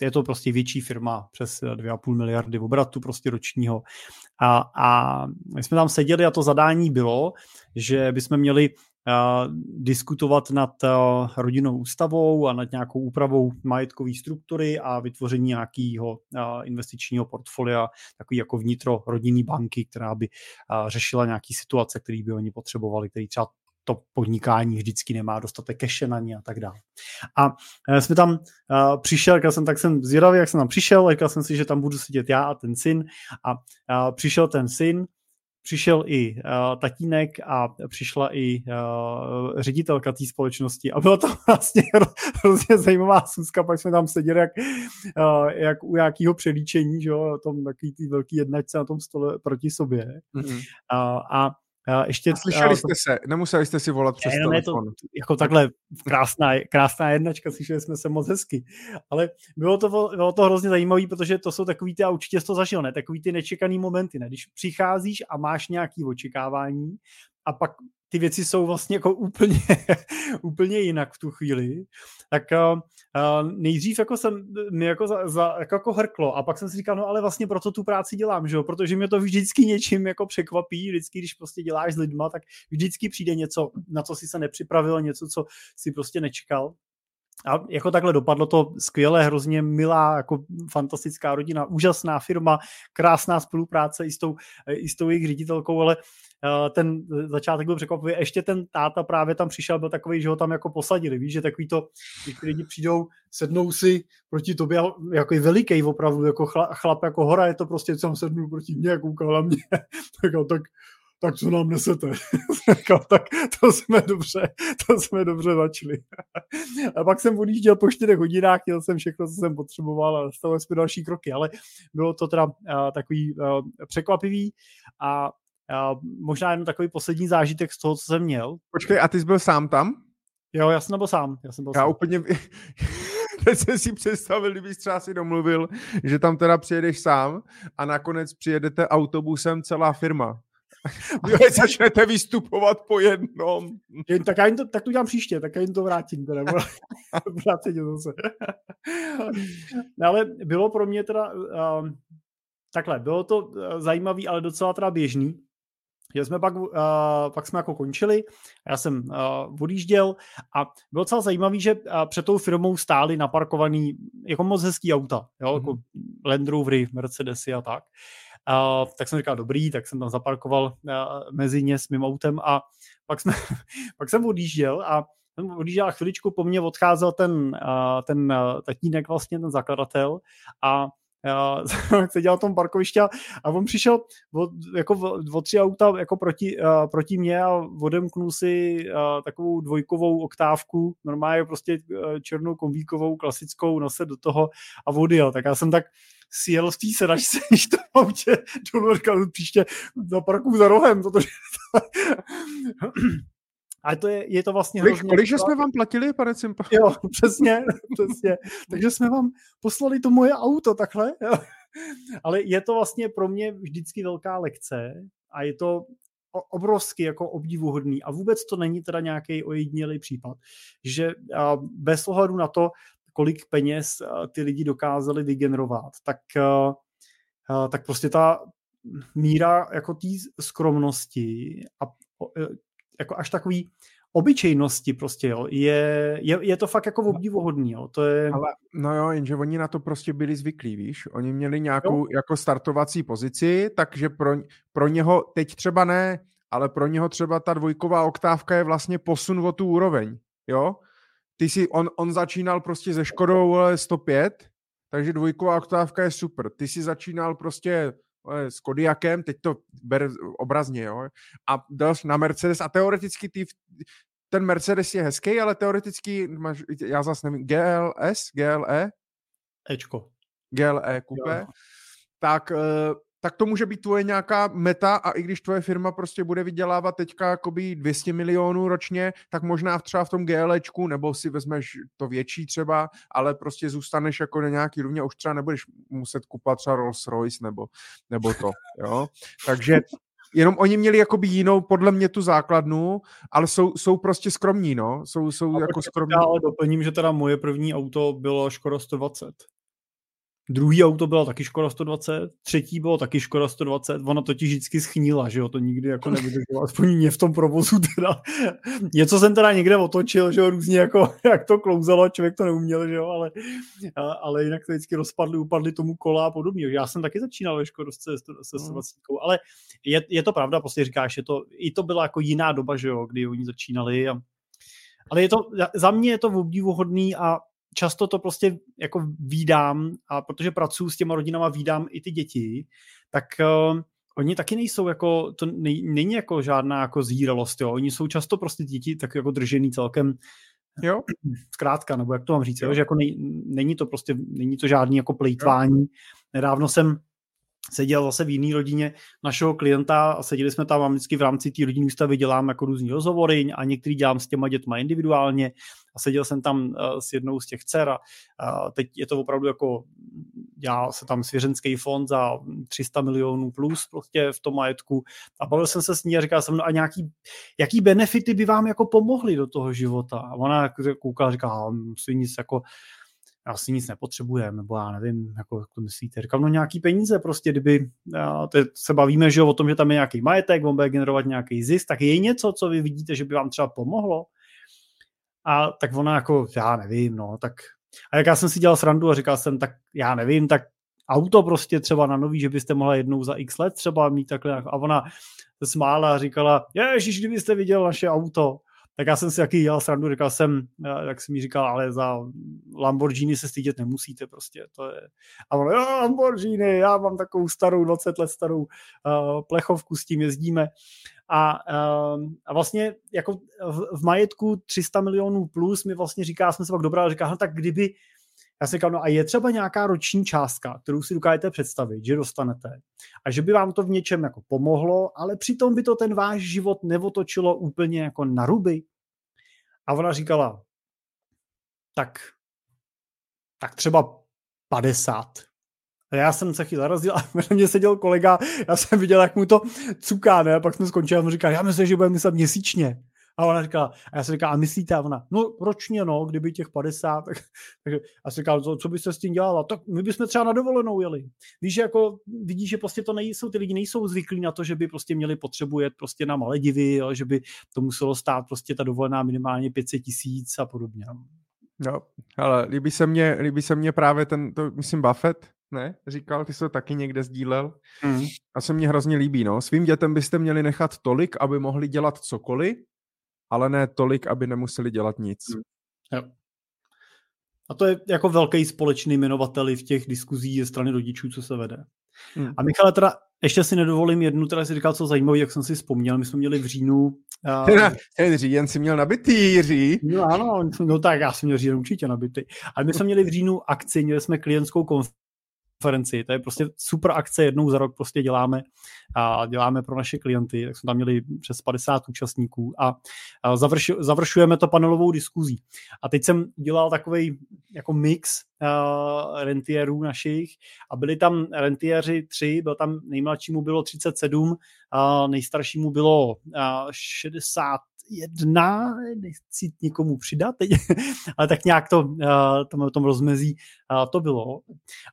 je to prostě větší firma přes 2,5 miliardy obratu prostě ročního. A my jsme tam seděli a to zadání bylo, že bychom měli diskutovat nad rodinnou ústavou a nad nějakou úpravou majetkové struktury a vytvoření nějakého investičního portfolia, takový jako vnitro rodinné banky, která by řešila nějaký situace, které by oni potřebovali, který třeba to podnikání vždycky nemá dostatek keše na ně a tak dále. A jsme tam přišel, tak jsem zvědavý, jak jsem tam přišel, říkal jsem si, že tam budu sedět já a ten syn. A přišel ten syn, přišel i tatínek a přišla i ředitelka té společnosti. A byla to vlastně hrozně zajímavá schůzka, pak jsme tam seděli jak u jakého přelíčení, že jo, tom takový ty velký jednačce na tom stole proti sobě. Mm-hmm. A slyšeli jste se, nemuseli jste si volat přes telefon. Jako takhle krásná jednačka, slyšeli jsme se moc hezky. Ale bylo to hrozně zajímavé, protože to jsou takový ty, a určitě jsi to zažil, ne? Takový ty nečekaný momenty, ne? Když přicházíš a máš nějaké očekávání a pak ty věci jsou vlastně jako úplně jinak v tu chvíli, tak nejdřív jako mi hrklo a pak jsem si říkal, no ale vlastně proto tu práci dělám, že jo, protože mě to vždycky něčím jako překvapí, vždycky, když prostě děláš s lidma, tak vždycky přijde něco, na co si se nepřipravil, něco, co si prostě nečekal. A jako takhle dopadlo to skvěle, hrozně milá, jako fantastická rodina, úžasná firma, krásná spolupráce i s tou jejich ředitelkou, ale ten začátek byl překvapivý. Ještě ten táta právě tam přišel, byl takový, že ho tam jako posadili, víš, že takový to, když ty lidi přijdou, sednou si proti tobě, jako veliký opravdu, jako chlap, jako hora, je to prostě, co sednul proti mně, koukal na mě, tak co nám nesete? Tak to jsme dobře začali. A pak jsem odjížděl po 4 hodinách, měl jsem všechno, co jsem potřeboval a nastavili jsme další kroky, ale bylo to teda takový překvapivý a možná jenom takový poslední zážitek z toho, co jsem měl. Počkej, a ty jsi byl sám tam? Jo, já jsem byl sám. Já úplně... Teď jsem si představil, kdybych třeba si domluvil, že tam teda přijedeš sám a nakonec přijedete autobusem celá firma. Vy začnete vystupovat po jednom. Tak to udělám příště, tak já jim to vrátím. Teda. No, ale bylo pro mě teda... Takhle, bylo to zajímavý, ale docela teda běžný. Že jsme pak jsme jako končili, já jsem odjížděl a bylo docela zajímavý, že před tou firmou stály naparkovaný jako moc hezký auta, jo, jako Land Rovery, Mercedesy a tak. Tak jsem říkal, dobrý, tak jsem tam zaparkoval mezi ně s mým autem a pak jsem odjížděl a chviličku po mně odcházel ten tatínek, vlastně ten zakladatel a seděl na tom parkovišti a on přišel o 3 auta jako proti mě a odemknul si takovou dvojkovou oktávku, normálně prostě černou kombíkovou, klasickou, nosit do toho a odjel. Tak já jsem tak sjel v té sedačce, když to autě dolů, říkal, příště zaparkuju za rohem, protože a to je to vlastně... Kolik jsme vám platili, pane Cimpel? Jo, přesně. Takže jsme vám poslali to moje auto takhle. Jo. Ale je to vlastně pro mě vždycky velká lekce a je to obrovsky jako obdivuhodný. A vůbec to není teda nějaký ojedinělý případ, že bez ohledu na to, kolik peněz ty lidi dokázali vygenerovat, tak prostě ta míra jako té skromnosti a jako až takový obyčejnosti prostě, jo, je to fakt jako obdivuhodný, jo, to je... Ale, no jo, jenže oni na to prostě byli zvyklí, víš, oni měli nějakou jako startovací pozici, takže pro něho, teď třeba ne, ale pro něho třeba ta dvojková oktávka je vlastně posun o tu úroveň, jo, on začínal prostě se Škodou 105, takže dvojková oktávka je super, ty si začínal prostě s Kodiakem, teď to ber obrazně, jo, a dal na Mercedes a teoreticky ten Mercedes je hezký, ale teoreticky máš, já zase nevím, GLE, Ečko. GLE kupé, jo. Tak tak to může být tvoje nějaká meta a i když tvoje firma prostě bude vydělávat teďka jakoby 200 milionů ročně, tak možná třeba v tom GLEčku, nebo si vezmeš to větší třeba, ale prostě zůstaneš jako na nějaký rovně, už třeba nebudeš muset kupovat třeba Rolls Royce nebo to, jo. Takže jenom oni měli jakoby jinou, podle mě, tu základnu, ale jsou prostě skromní, no. Jsou jako skromní. Já doplním, že teda moje první auto bylo Škoda 120. Druhý auto byla taky Škoda 120, třetí bylo taky Škoda 120, ona totiž vždycky schnila, že jo, to nikdy jako nevydrželo, aspoň mě v tom provozu teda. Něco jsem teda někde otočil, že jo, různě jako, jak to klouzalo, člověk to neuměl, že jo, ale jinak to vždycky rozpadly, upadly tomu kola a podobně. Já jsem taky začínal ve Škodovce se 120, ale je to pravda, prostě říkáš, i to byla jako jiná doba, že jo, kdy oni začínali. Ale je to, za mě je to obdivuhodný a často to prostě jako vídám, a protože pracuji s těma rodinama, vídám i ty děti, tak oni taky nejsou jako, to není jako žádná jako zhýralost, jo. Oni jsou často prostě děti tak jako držený celkem, jo, zkrátka, nebo jak to mám říct, jo? Že jako není to žádný jako plejtvání. Jo. Nedávno jsem seděl zase v jiný rodině našeho klienta a seděli jsme tam a vždycky v rámci té rodinné ústavy dělám jako různý rozhovory a některý dělám s těma dětma individuálně a seděl jsem tam s jednou z těch dcer a teď je to opravdu jako, já se tam svěřenský fond za 300 milionů plus prostě v tom majetku a bavil jsem se s ní a říkal jsem, no a jaký benefity by vám jako pomohly do toho života? A ona koukala a říká, asi nic nepotřebujeme, nebo já nevím, jako, jak to myslíte. Říkám, no nějaký peníze prostě, kdyby se bavíme, že o tom, že tam je nějaký majetek, on bude generovat nějaký zisk, tak je něco, co vy vidíte, že by vám třeba pomohlo? A tak ona jako, já nevím, no, tak... A jak já jsem si dělal srandu a říkal jsem, tak já nevím, tak auto prostě třeba na nový, že byste mohla jednou za x let třeba mít takhle. A ona smála a říkala, ježiš, kdybyste viděl naše auto. Tak já jsem si taky dělal srandu, říkal jsem, jak jsem mi říkal, ale za Lamborghini se stydět nemusíte prostě, to je. A ono, jo, Lamborghini, já mám takovou starou, 20 let starou plechovku, s tím jezdíme. A vlastně jako v majetku 300 milionů plus mi vlastně říká, jsme se pak dobrali, říká, no tak kdyby, já jsem říkal, no a je třeba nějaká roční částka, kterou si dokážete představit, že dostanete a že by vám to v něčem jako pomohlo, ale přitom by to ten váš život neotočilo úplně jako na ruby. A ona říkala, tak třeba 50. A já jsem se chvíli zarazil a na mě seděl kolega, já jsem viděl, jak mu to cuká, ne? A pak jsme skončili a on říkal, já myslím, že budeme myslet měsíčně. A ona říkala, a já jsem říkal, a myslíte? A ona, no ročně, no, kdyby těch 50, takže já jsem říkal, co byste s tím dělala? Tak my bychom třeba na dovolenou jeli. Víš, jako vidíš, že prostě to nejsou, ty lidi nejsou zvyklí na to, že by prostě měli potřebu jet prostě na Maledivy, jo, že by to muselo stát prostě ta dovolená minimálně 500 000 a podobně. No, ale líbí se mně právě ten, to myslím Buffett, ne? Říkal, ty jsi to taky někde sdílel. Mm. A se mně hrozně líbí, no. Svým dětem byste měli nechat tolik, aby mohli dělat cokoliv, ale ne tolik, aby nemuseli dělat nic. Jo. A to je jako velký společný jmenovatel v těch diskuzích ze strany rodičů, co se vede. Hmm. A Michale, teda ještě si nedovolím jednu, teda si říkal, co zajímavé, jak jsem si vzpomněl, my jsme měli v říjnu... Ten říjen si měl nabitý, Jiří. No ano, no, tak já jsem měl říjen určitě nabitý. Ale my jsme měli v říjnu akci, měli jsme klientskou konferenci, to je prostě super akce, jednou za rok prostě děláme a děláme pro naše klienty, tak jsme tam měli přes 50 účastníků a završujeme to panelovou diskuzí. A teď jsem udělal takovej jako mix rentierů našich a byli tam rentieři 3, byl tam nejmladšímu bylo 37, nejstaršímu bylo 61, nechci nikomu přidat teď, ale tak nějak to tam tom rozmezí to bylo.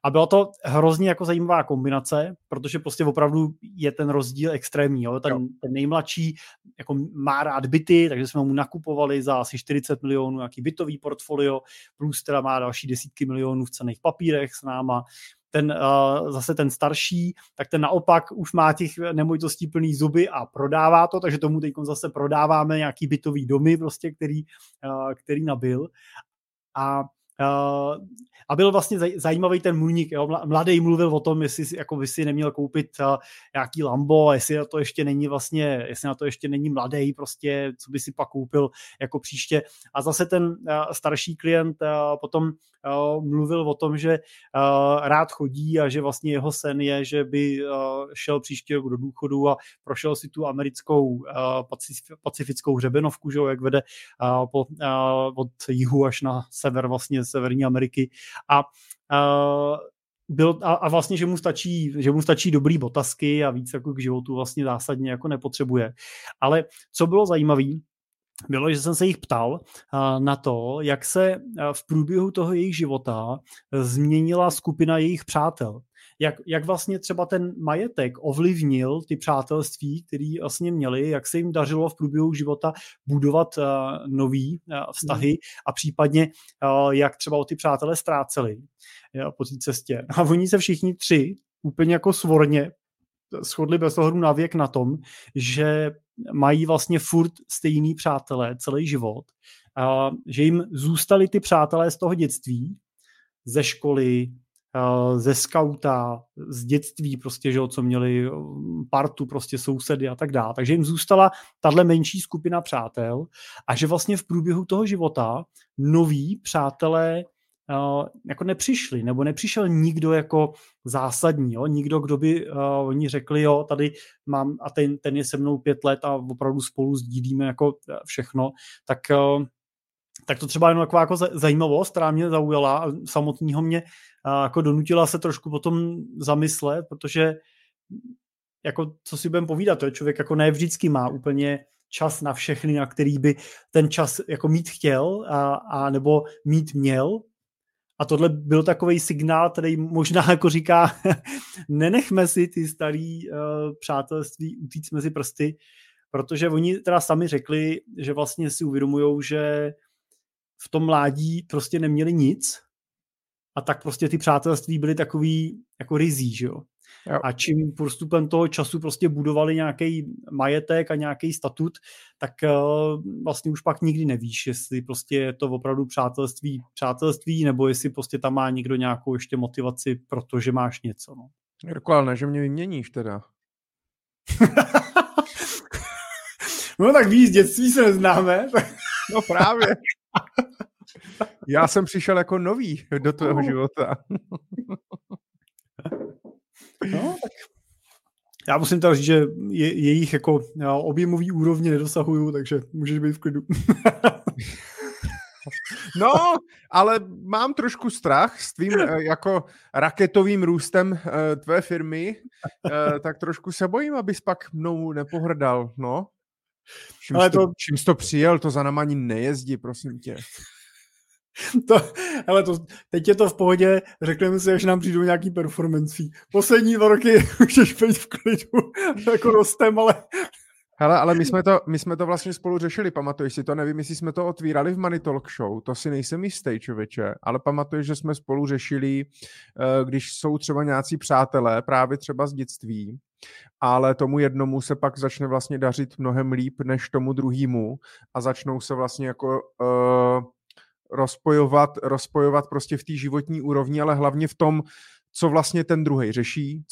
A byla to hrozně jako zajímavá kombinace, protože prostě opravdu je ten rozdíl extrémní. Jo? Ten nejmladší jako má rád byty, takže jsme mu nakupovali za asi 40 milionů nějaký bytový portfolio, plus teda má další desítky milionů v cenných papírech s náma. Zase ten starší, tak ten naopak už má těch nemovitostí plný zuby a prodává to, takže tomu teď zase prodáváme nějaký bytový domy, prostě, který nabyl. A A byl vlastně zajímavý ten Můjník. Mladý mluvil o tom, jestli jako by si neměl koupit nějaký Lambo, jestli na to ještě není vlastně, jestli na to ještě není mladý, prostě co by si pak koupil jako příště. A zase ten starší klient potom mluvil o tom, že rád chodí a že vlastně jeho sen je, že by šel příští rok do důchodu a prošel si tu americkou pacifickou hřebenovku, že jo, jak vede od jihu až na sever vlastně Severní Ameriky a vlastně, že mu stačí dobrý botasky a víc jako k životu vlastně zásadně jako nepotřebuje. Ale co bylo zajímavý, bylo, že jsem se jich ptal na to, jak se v průběhu toho jejich života změnila skupina jejich přátel. Jak vlastně třeba ten majetek ovlivnil ty přátelství, který vlastně měli, jak se jim dařilo v průběhu života budovat nový vztahy a případně jak třeba o ty přátelé ztráceli po té cestě. A oni se všichni tři úplně jako svorně shodli bez ohledu na věk na tom, že mají vlastně furt stejný přátelé celý život, že jim zůstali ty přátelé z toho dětství, ze školy, ze skauta, z dětství prostě, že co měli partu, prostě sousedy a tak dále. Takže jim zůstala tahle menší skupina přátel a že vlastně v průběhu toho života noví přátelé jako nepřišli, nebo nepřišel nikdo jako zásadní, jo? Nikdo, kdo by oni řekli, jo, tady mám a ten je se mnou 5 let a opravdu spolu sdílíme jako všechno, tak to třeba jenom taková jako zajímavost, která mě zaujala a samotného mě jako donutila se trošku potom zamyslet, protože jako co si budeme povídat, to je člověk jako ne vždycky má úplně čas na všechny, na který by ten čas jako mít chtěl a nebo mít měl. A tohle byl takovej signál, který možná jako říká, nenechme si ty starý přátelství utíct mezi prsty, protože oni teda sami řekli, že vlastně si uvědomujou, že v tom mládí prostě neměli nic a tak prostě ty přátelství byly takový jako rizí, že jo. A čím postupem toho času prostě budovali nějaký majetek a nějaký statut, tak vlastně už pak nikdy nevíš, jestli prostě je to opravdu přátelství, nebo jestli prostě tam má někdo nějakou ještě motivaci, protože máš něco. No. Jirko, ale ne, že mě vyměníš teda. No tak víš, dětství se neznáme. No právě. Já jsem přišel jako nový do tvého života. No, tak. Já musím teda říct, že jejich jako objemový úrovně nedosahuju, takže můžeš být v klidu. No, ale mám trošku strach s tvým jako raketovým růstem tvé firmy, tak trošku se bojím, abys pak mnou nepohrdal, no. Čím jsi to přijel, to za náma ani nejezdí, prosím tě. Teď je to v pohodě, řekneme si, až nám přijdou nějaký performancí. Poslední 2 roky můžeš být v klidu, jako rostem, ale... Hele, ale my jsme to vlastně spolu řešili, pamatuješ si to? Nevím, jestli jsme to otvírali v Money Talk Show, to si nejsem jistý, člověče, ale pamatuješ, že jsme spolu řešili, když jsou třeba nějací přátelé, právě třeba z dětství, ale tomu jednomu se pak začne vlastně dařit mnohem líp než tomu druhému a začnou se vlastně jako... rozpojovat prostě v té životní úrovni, ale hlavně v tom, co vlastně ten druhej řeší,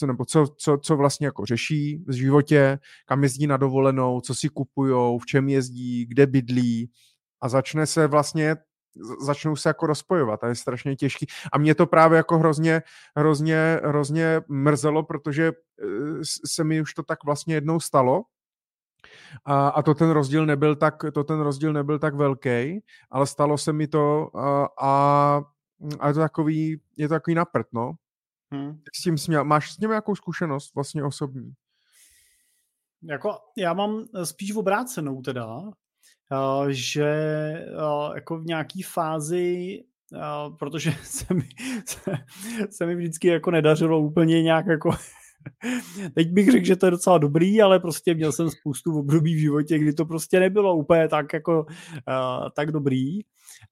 co vlastně jako řeší v životě, kam jezdí na dovolenou, co si kupujou, v čem jezdí, kde bydlí a začnou se jako rozpojovat a je strašně těžký. A mě to právě jako hrozně mrzelo, protože se mi už to tak vlastně jednou stalo. A to ten rozdíl nebyl tak velký, ale stalo se mi to a je to takový na prd, no. Máš s tím nějakou zkušenost vlastně osobní? Jako já mám spíš obrácenou teda, že jako v nějaký fázi, protože se mi vždycky jako nedařilo úplně nějak jako. Teď bych řekl, že to je docela dobrý, ale prostě měl jsem spoustu období v životě, kdy to prostě nebylo úplně tak jako tak dobrý,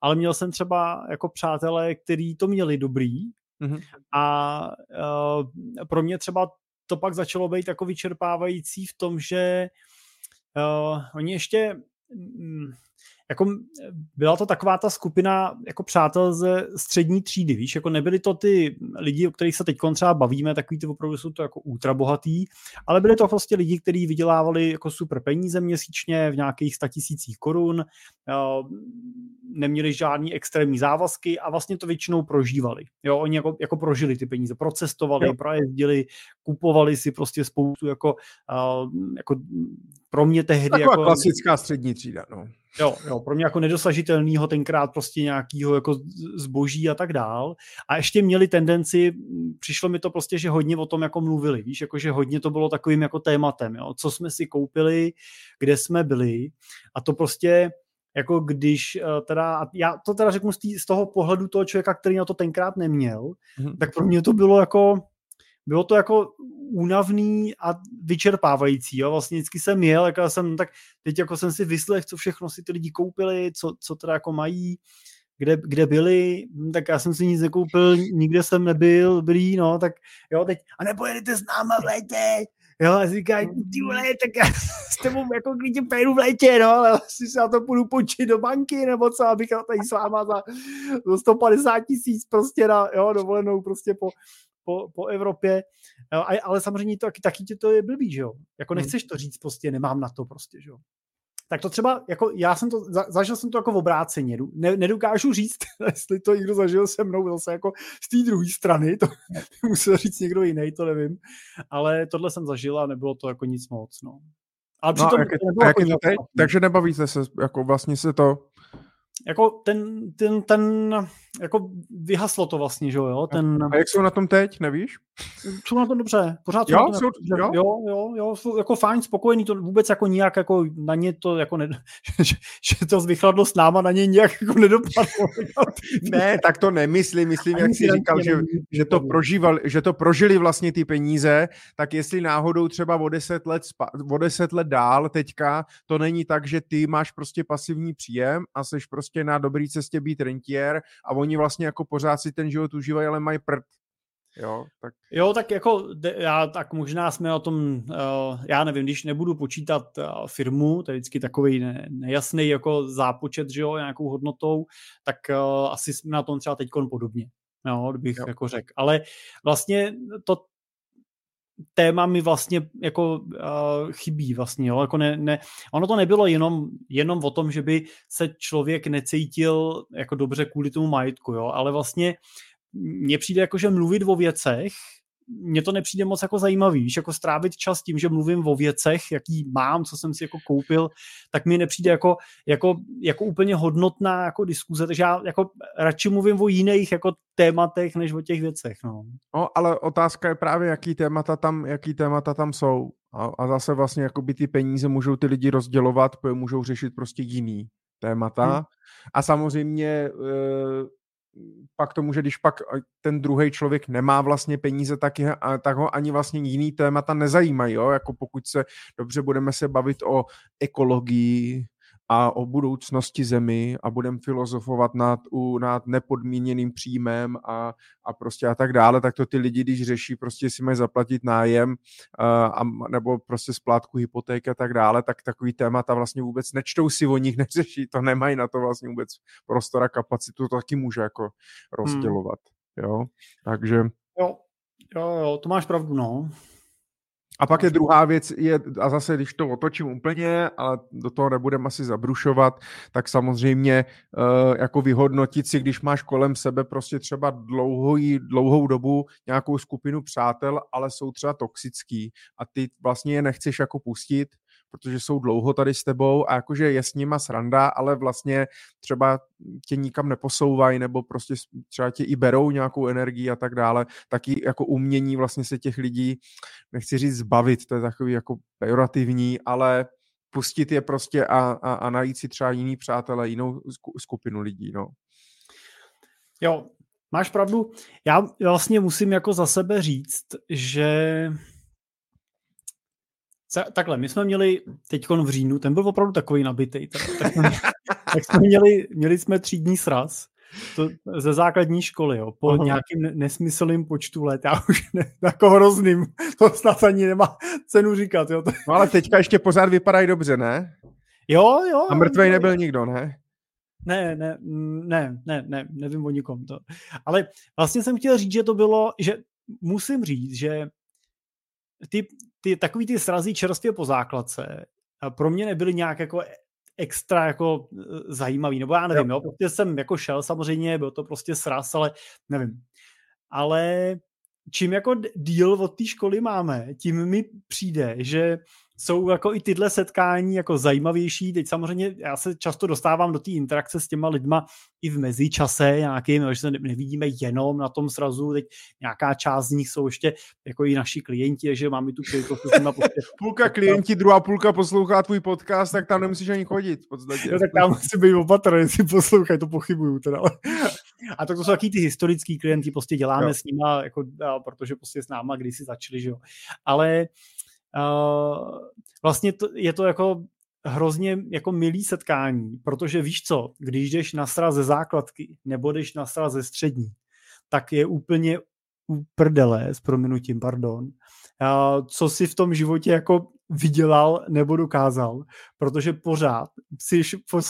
ale měl jsem třeba jako přátelé, kteří to měli dobrý a pro mě třeba to pak začalo být jako vyčerpávající v tom, že oni ještě jako byla to taková ta skupina jako přátel ze střední třídy, víš, jako nebyli to ty lidi, o kterých se teď třeba bavíme, takový ty opravdu jsou to jako ultrabohatý, ale byli to prostě lidi, kteří vydělávali jako super peníze měsíčně v nějakých 100 000 korun, neměli žádný extrémní závazky a vlastně to většinou prožívali. Jo, oni jako prožili ty peníze, procestovali, projezdili, kupovali si prostě spoustu jako pro mě tehdy jako klasická střední třída, no. Jo, pro mě jako nedosažitelnýho tenkrát prostě nějakýho jako zboží a tak dál. A ještě měli tendenci, přišlo mi to prostě, že hodně o tom jako mluvili, víš, jako že hodně to bylo takovým jako tématem, jo, co jsme si koupili, kde jsme byli a to prostě jako když teda, já to teda řeknu z toho pohledu toho člověka, který na to tenkrát neměl, tak pro mě to bylo to jako únavný a vyčerpávající. Jo? Vlastně vždycky jsem jel, jako tak teď jako jsem si vyslech, co všechno si ty lidi koupili, co teda jako mají, kde byli, tak já jsem si nic nekoupil, nikde jsem nebyl, no, tak jo, teď, a nebo jedete s náma v létě, jo, a říkají, ty vole, tak já s tebou jako klidně pejdu v létě, no, ale si já to půjdu půjčit do banky, nebo co, abych tady s váma za 150 000 prostě na, jo, dovolenou prostě po Evropě, ale samozřejmě taky to je blbý, že jo? Jako nechceš to říct, prostě nemám na to prostě, že jo? Tak to třeba, jako já jsem to, zažil jsem to jako v obráceně, nedokážu říct, jestli to někdo zažil se mnou, zase jako z té druhé strany, to musel říct někdo jiný, to nevím, ale tohle jsem zažil a nebylo to jako nic moc, no. Ale přitom, takže nebavíte se, jako vlastně se to... Jako ten jako vyhaslo to vlastně, že jo, ten... A jak jsou na tom teď, nevíš? Jsou na tom dobře, pořád jsou na tom dobře. Jo, jsou jako fajn, spokojený, to vůbec jako nijak jako na ně to jako, že to zvychladlo s náma, na ně nijak jako nedopadlo. Ne, tak to nemyslím, jak jsi říkal, že to prožili vlastně ty peníze, tak jestli náhodou třeba o 10 let dál teďka, to není tak, že ty máš prostě pasivní příjem a seš prostě na dobrý cestě být rentiér a oni vlastně jako pořád si ten život užívají, ale mají prd. Jo, tak jako já tak možná jsme o tom, já nevím, když nebudu počítat firmu, to je vždycky takový nejasný jako zápočet, že jo, nějakou hodnotou, tak asi jsme na tom třeba teďkon podobně, jo, kdybych jako řekl. Ale vlastně to téma mi vlastně jako chybí vlastně, jo, jako ne. Ono to nebylo jenom o tom, že by se člověk necítil jako dobře kvůli tomu majetku, jo, ale vlastně mně přijde jako, že mluvit o věcech, mně to nepřijde moc jako zajímavý, víš, jako strávit čas tím, že mluvím o věcech, jaký mám, co jsem si jako koupil, tak mi nepřijde jako úplně hodnotná jako diskuze, takže já jako radši mluvím o jiných jako tématech, než o těch věcech, no. No, ale otázka je právě, jaký témata tam jsou a zase vlastně jakoby ty peníze můžou ty lidi rozdělovat, můžou řešit prostě jiný témata a samozřejmě pak to může, když pak ten druhý člověk nemá vlastně peníze, tak ho ani vlastně jiný témata nezajímají, jo? Jako pokud se dobře budeme se bavit o ekologii a o budoucnosti zemi a budeme filozofovat nad nepodmíněným příjmem a prostě a tak dále, tak to ty lidi, když řeší prostě si mají zaplatit nájem nebo prostě splátku hypoték a tak dále, tak takový témata vlastně vůbec nečtou si o nich, neřeší, to nemají na to vlastně vůbec prostor a kapacitu, to taky může jako rozdělovat, jo, takže... Jo, to máš pravdu, no. A pak je druhá věc, a zase když to otočím úplně, ale do toho nebudeme asi zabrušovat, tak samozřejmě jako vyhodnotit si, když máš kolem sebe prostě třeba dlouhou dobu nějakou skupinu přátel, ale jsou třeba toxický a ty vlastně je nechceš jako pustit, protože jsou dlouho tady s tebou a jakože je s nima sranda, ale vlastně třeba tě nikam neposouvají nebo prostě třeba tě i berou nějakou energii a tak dále, taky jako umění vlastně se těch lidí, nechci říct zbavit, to je takový jako pejorativní, ale pustit je prostě a najít si třeba jiný přátelé, jinou skupinu lidí, no. Jo, máš pravdu. Já vlastně musím jako za sebe říct, že... Takhle, my jsme měli teďkon v říjnu, ten byl opravdu takový nabitej, tak jsme měli jsme 3 dní sraz ze základní školy, jo, po nějakým nesmyslným počtu let, já už jako hrozným, to snad ani nemá cenu říkat. Jo. No ale teďka ještě pořád vypadají dobře, ne? Jo, jo. A mrtvej nebyl nikdo, ne? Ne, nevím o nikom to. Ale vlastně jsem chtěl říct, že to bylo, že musím říct, že ty takový ty srazí čerstvě po základce pro mě nebyly nějak jako extra jako zajímavý, nebo já nevím, jo. Prostě jsem jako šel samozřejmě, byl to prostě sraz, ale nevím. Ale čím jako díl od té školy máme, tím mi přijde, že jsou jako i tyhle setkání jako zajímavější. Teď samozřejmě já se často dostávám do té interakce s těma lidma i v mezičase nějakým, že se nevidíme jenom na tom srazu, teď nějaká část z nich jsou ještě jako i naši klienti, takže máme tu příležitost s nima půlka klienti, druhá půlka poslouchá tvůj podcast, tak tam nemusíš ani chodit. No, tak tam musí být opatrný, jestli poslouchají, to pochybuju teda. A tak to jsou taky ty historický klienti, prostě děláme s nima, jako, protože prostě s náma kdysi začali, že jo. Ale vlastně je to jako hrozně jako milý setkání, protože víš co, když jdeš na sraz ze základky nebo jdeš na sraz ze střední, tak je úplně uprdele, s prominutím, pardon, co si v tom životě jako vydělal nebo dokázal, protože pořád jsi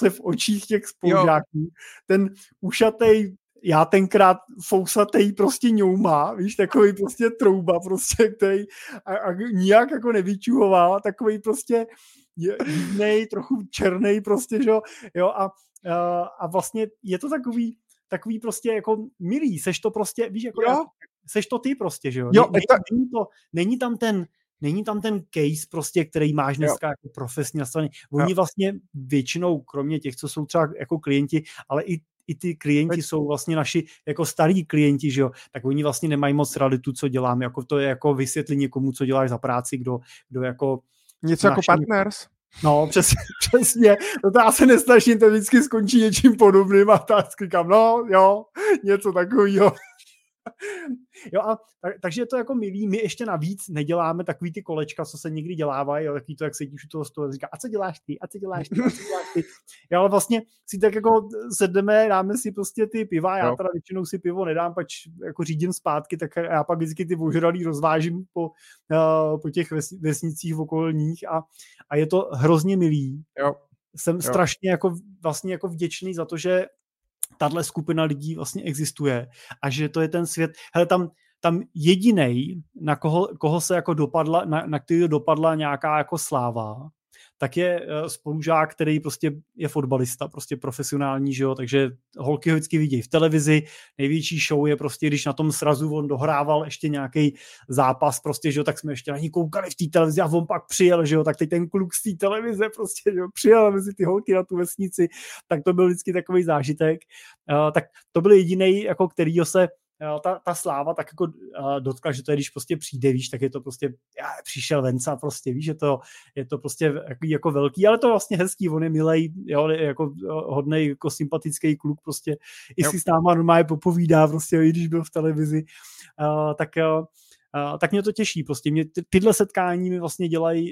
v očích těch spolužáků ten ušatej, já tenkrát fousatej prostě ňouma, víš, takovej prostě trouba prostě, který a nijak jako nevyčuhoval, takovej prostě jinej, trochu černej prostě, že jo, a vlastně je to takový prostě jako milý, seš to prostě, víš, jako seš to ty prostě, že jo, není tam ten case prostě, který máš dneska jako profesně nastavený, oni vlastně většinou, kromě těch, co jsou třeba jako klienti, ale i ty klienti jsou vlastně naši jako starý klienti, že jo, tak oni vlastně nemají moc realitu, co děláme, jako to je jako vysvětlit někomu, co děláš za práci, kdo jako... Něco jako partners? No, přesně, no to já se nesnažím, to vždycky skončí něčím podobným a tak říkám, no jo, něco takovýho. Jo a takže je to jako milý, my ještě navíc neděláme takový ty kolečka, co se někdy dělávají, takový to, jak sedíš u toho stolu a říká, a co děláš ty. Jo, ale vlastně si tak jako sedneme, dáme si prostě ty piva, já teda většinou si pivo nedám, pač jako řídím zpátky, tak já pak vždycky ty ožralý rozvážím po těch vesnicích okolních a je to hrozně milý. Jo. Jsem strašně jako vlastně jako vděčný za to, že tahle skupina lidí vlastně existuje a že to je ten svět. Hele, tam jedinej, na koho se jako dopadla, na který dopadla nějaká jako sláva, tak je spolužák, který prostě je fotbalista, prostě profesionální, že jo, takže holky ho vždycky vidějí v televizi, největší show je prostě, když na tom srazu on dohrával ještě nějaký zápas, prostě, že jo, tak jsme ještě na ní koukali v té televizi a on pak přijel, že jo, tak teď ten kluk z té televize prostě, že jo, přijel mezi ty holky na tu vesnici, tak to byl vždycky takový zážitek, tak to byl jedinej, jako kterýho se ta sláva tak jako dotkla, že to je, když prostě přijde, víš, tak je to prostě přišel venca, prostě víš, že to je to prostě jako velký, ale to je vlastně hezký, on je milej, jo, je jako hodnej, jako sympatický kluk prostě, i si s náma normálně popovídá prostě, i když byl v televizi, tak mě to těší, prostě mě tyhle setkání mi vlastně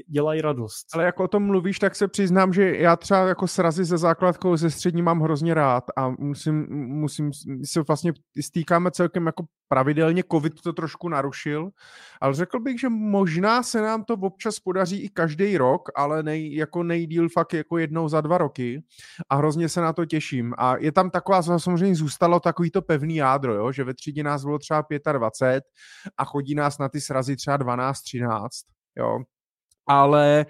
dělají radost. Ale jak o tom mluvíš, tak se přiznám, že já třeba jako srazy se základkou, ze střední mám hrozně rád a musím se vlastně stýkáme celkem jako pravidelně, covid to trošku narušil, ale řekl bych, že možná se nám to občas podaří i každý rok, ale jako nejdýl fakt jako jednou za 2 roky a hrozně se na to těším. A je tam taková, samozřejmě zůstalo takový to pevný jádro, jo? Že ve třídě nás bylo třeba 25 a chodí nás na ty srazy třeba 12-13, jo. Ale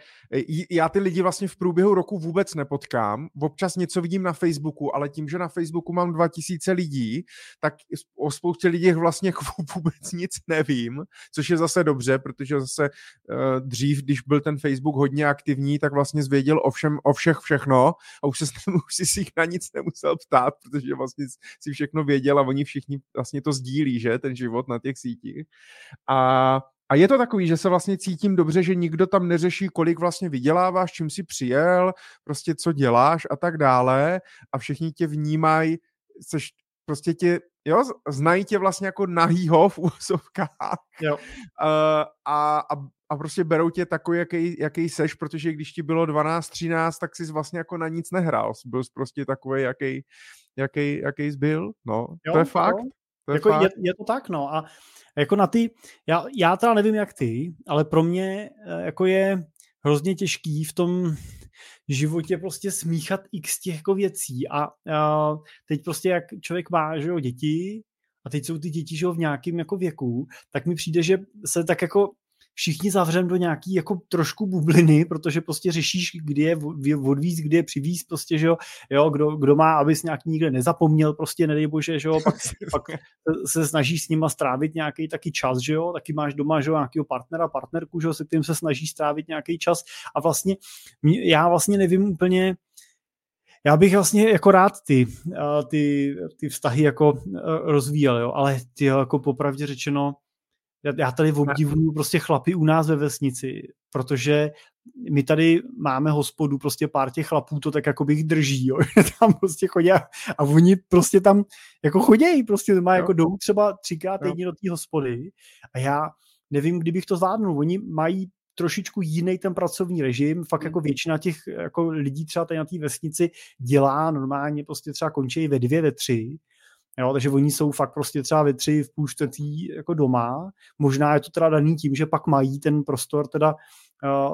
já ty lidi vlastně v průběhu roku vůbec nepotkám. Občas něco vidím na Facebooku, ale tím, že na Facebooku mám 2000 lidí, tak o spoustě lidí vlastně vůbec nic nevím, což je zase dobře, protože zase dřív, když byl ten Facebook hodně aktivní, tak vlastně zvěděl o všech všechno a už si jich na nic nemusel ptát, protože vlastně si všechno věděl a oni všichni vlastně to sdílí, že, ten život na těch sítích. A je to takový, že se vlastně cítím dobře, že nikdo tam neřeší, kolik vlastně vyděláváš, čím si přijel, prostě co děláš a tak dále a všichni tě vnímají, prostě tě, jo, znají tě vlastně jako nahýho v úvozovkách a prostě berou tě takový, jaký seš, protože když ti bylo 12-13, tak jsi vlastně jako na nic nehrál, byl prostě takový, jaký jsi byl, no, jo, to je fakt. Jo. Jako je to tak, no. A jako na ty, já teda nevím jak ty, ale pro mě jako je hrozně těžký v tom, životě prostě smíchat x těch jako věcí a teď prostě jak člověk má, že jo, děti a teď jsou ty děti, že jo, v nějakém jako věku, tak mi přijde, že se tak jako všichni zavřeme do nějaký jako trošku bubliny, protože prostě řešíš, kdy je odvíz, kdy je přivíz, prostě, že jo, kdo má, abys nějak nikde nezapomněl, prostě nedej bože, že jo, pak se snažíš s nima strávit nějaký taky čas, že jo, taky máš doma, že jo, nějakýho partnera, partnerku, že jo, se kterým se snažíš strávit nějaký čas a vlastně já vlastně nevím úplně, já bych vlastně jako rád ty vztahy jako rozvíjel, jo, ale ty jako popravdě řečeno, já tady obdivuju prostě chlapy u nás ve vesnici, protože my tady máme hospodu, prostě pár těch chlapů to tak jako bych drží, jo. Tam prostě chodí a oni prostě tam jako chodějí, prostě má jako jdou třeba 3x týdně do té hospody a já nevím, kdybych to zvládnul. Oni mají trošičku jiný ten pracovní režim, fakt jako většina těch jako lidí třeba tady na té vesnici dělá normálně, prostě třeba končí ve 2, ve 3, jo, takže oni jsou fakt prostě třeba ve 3, v půl 4 jako doma. Možná je to teda daný tím, že pak mají ten prostor, teda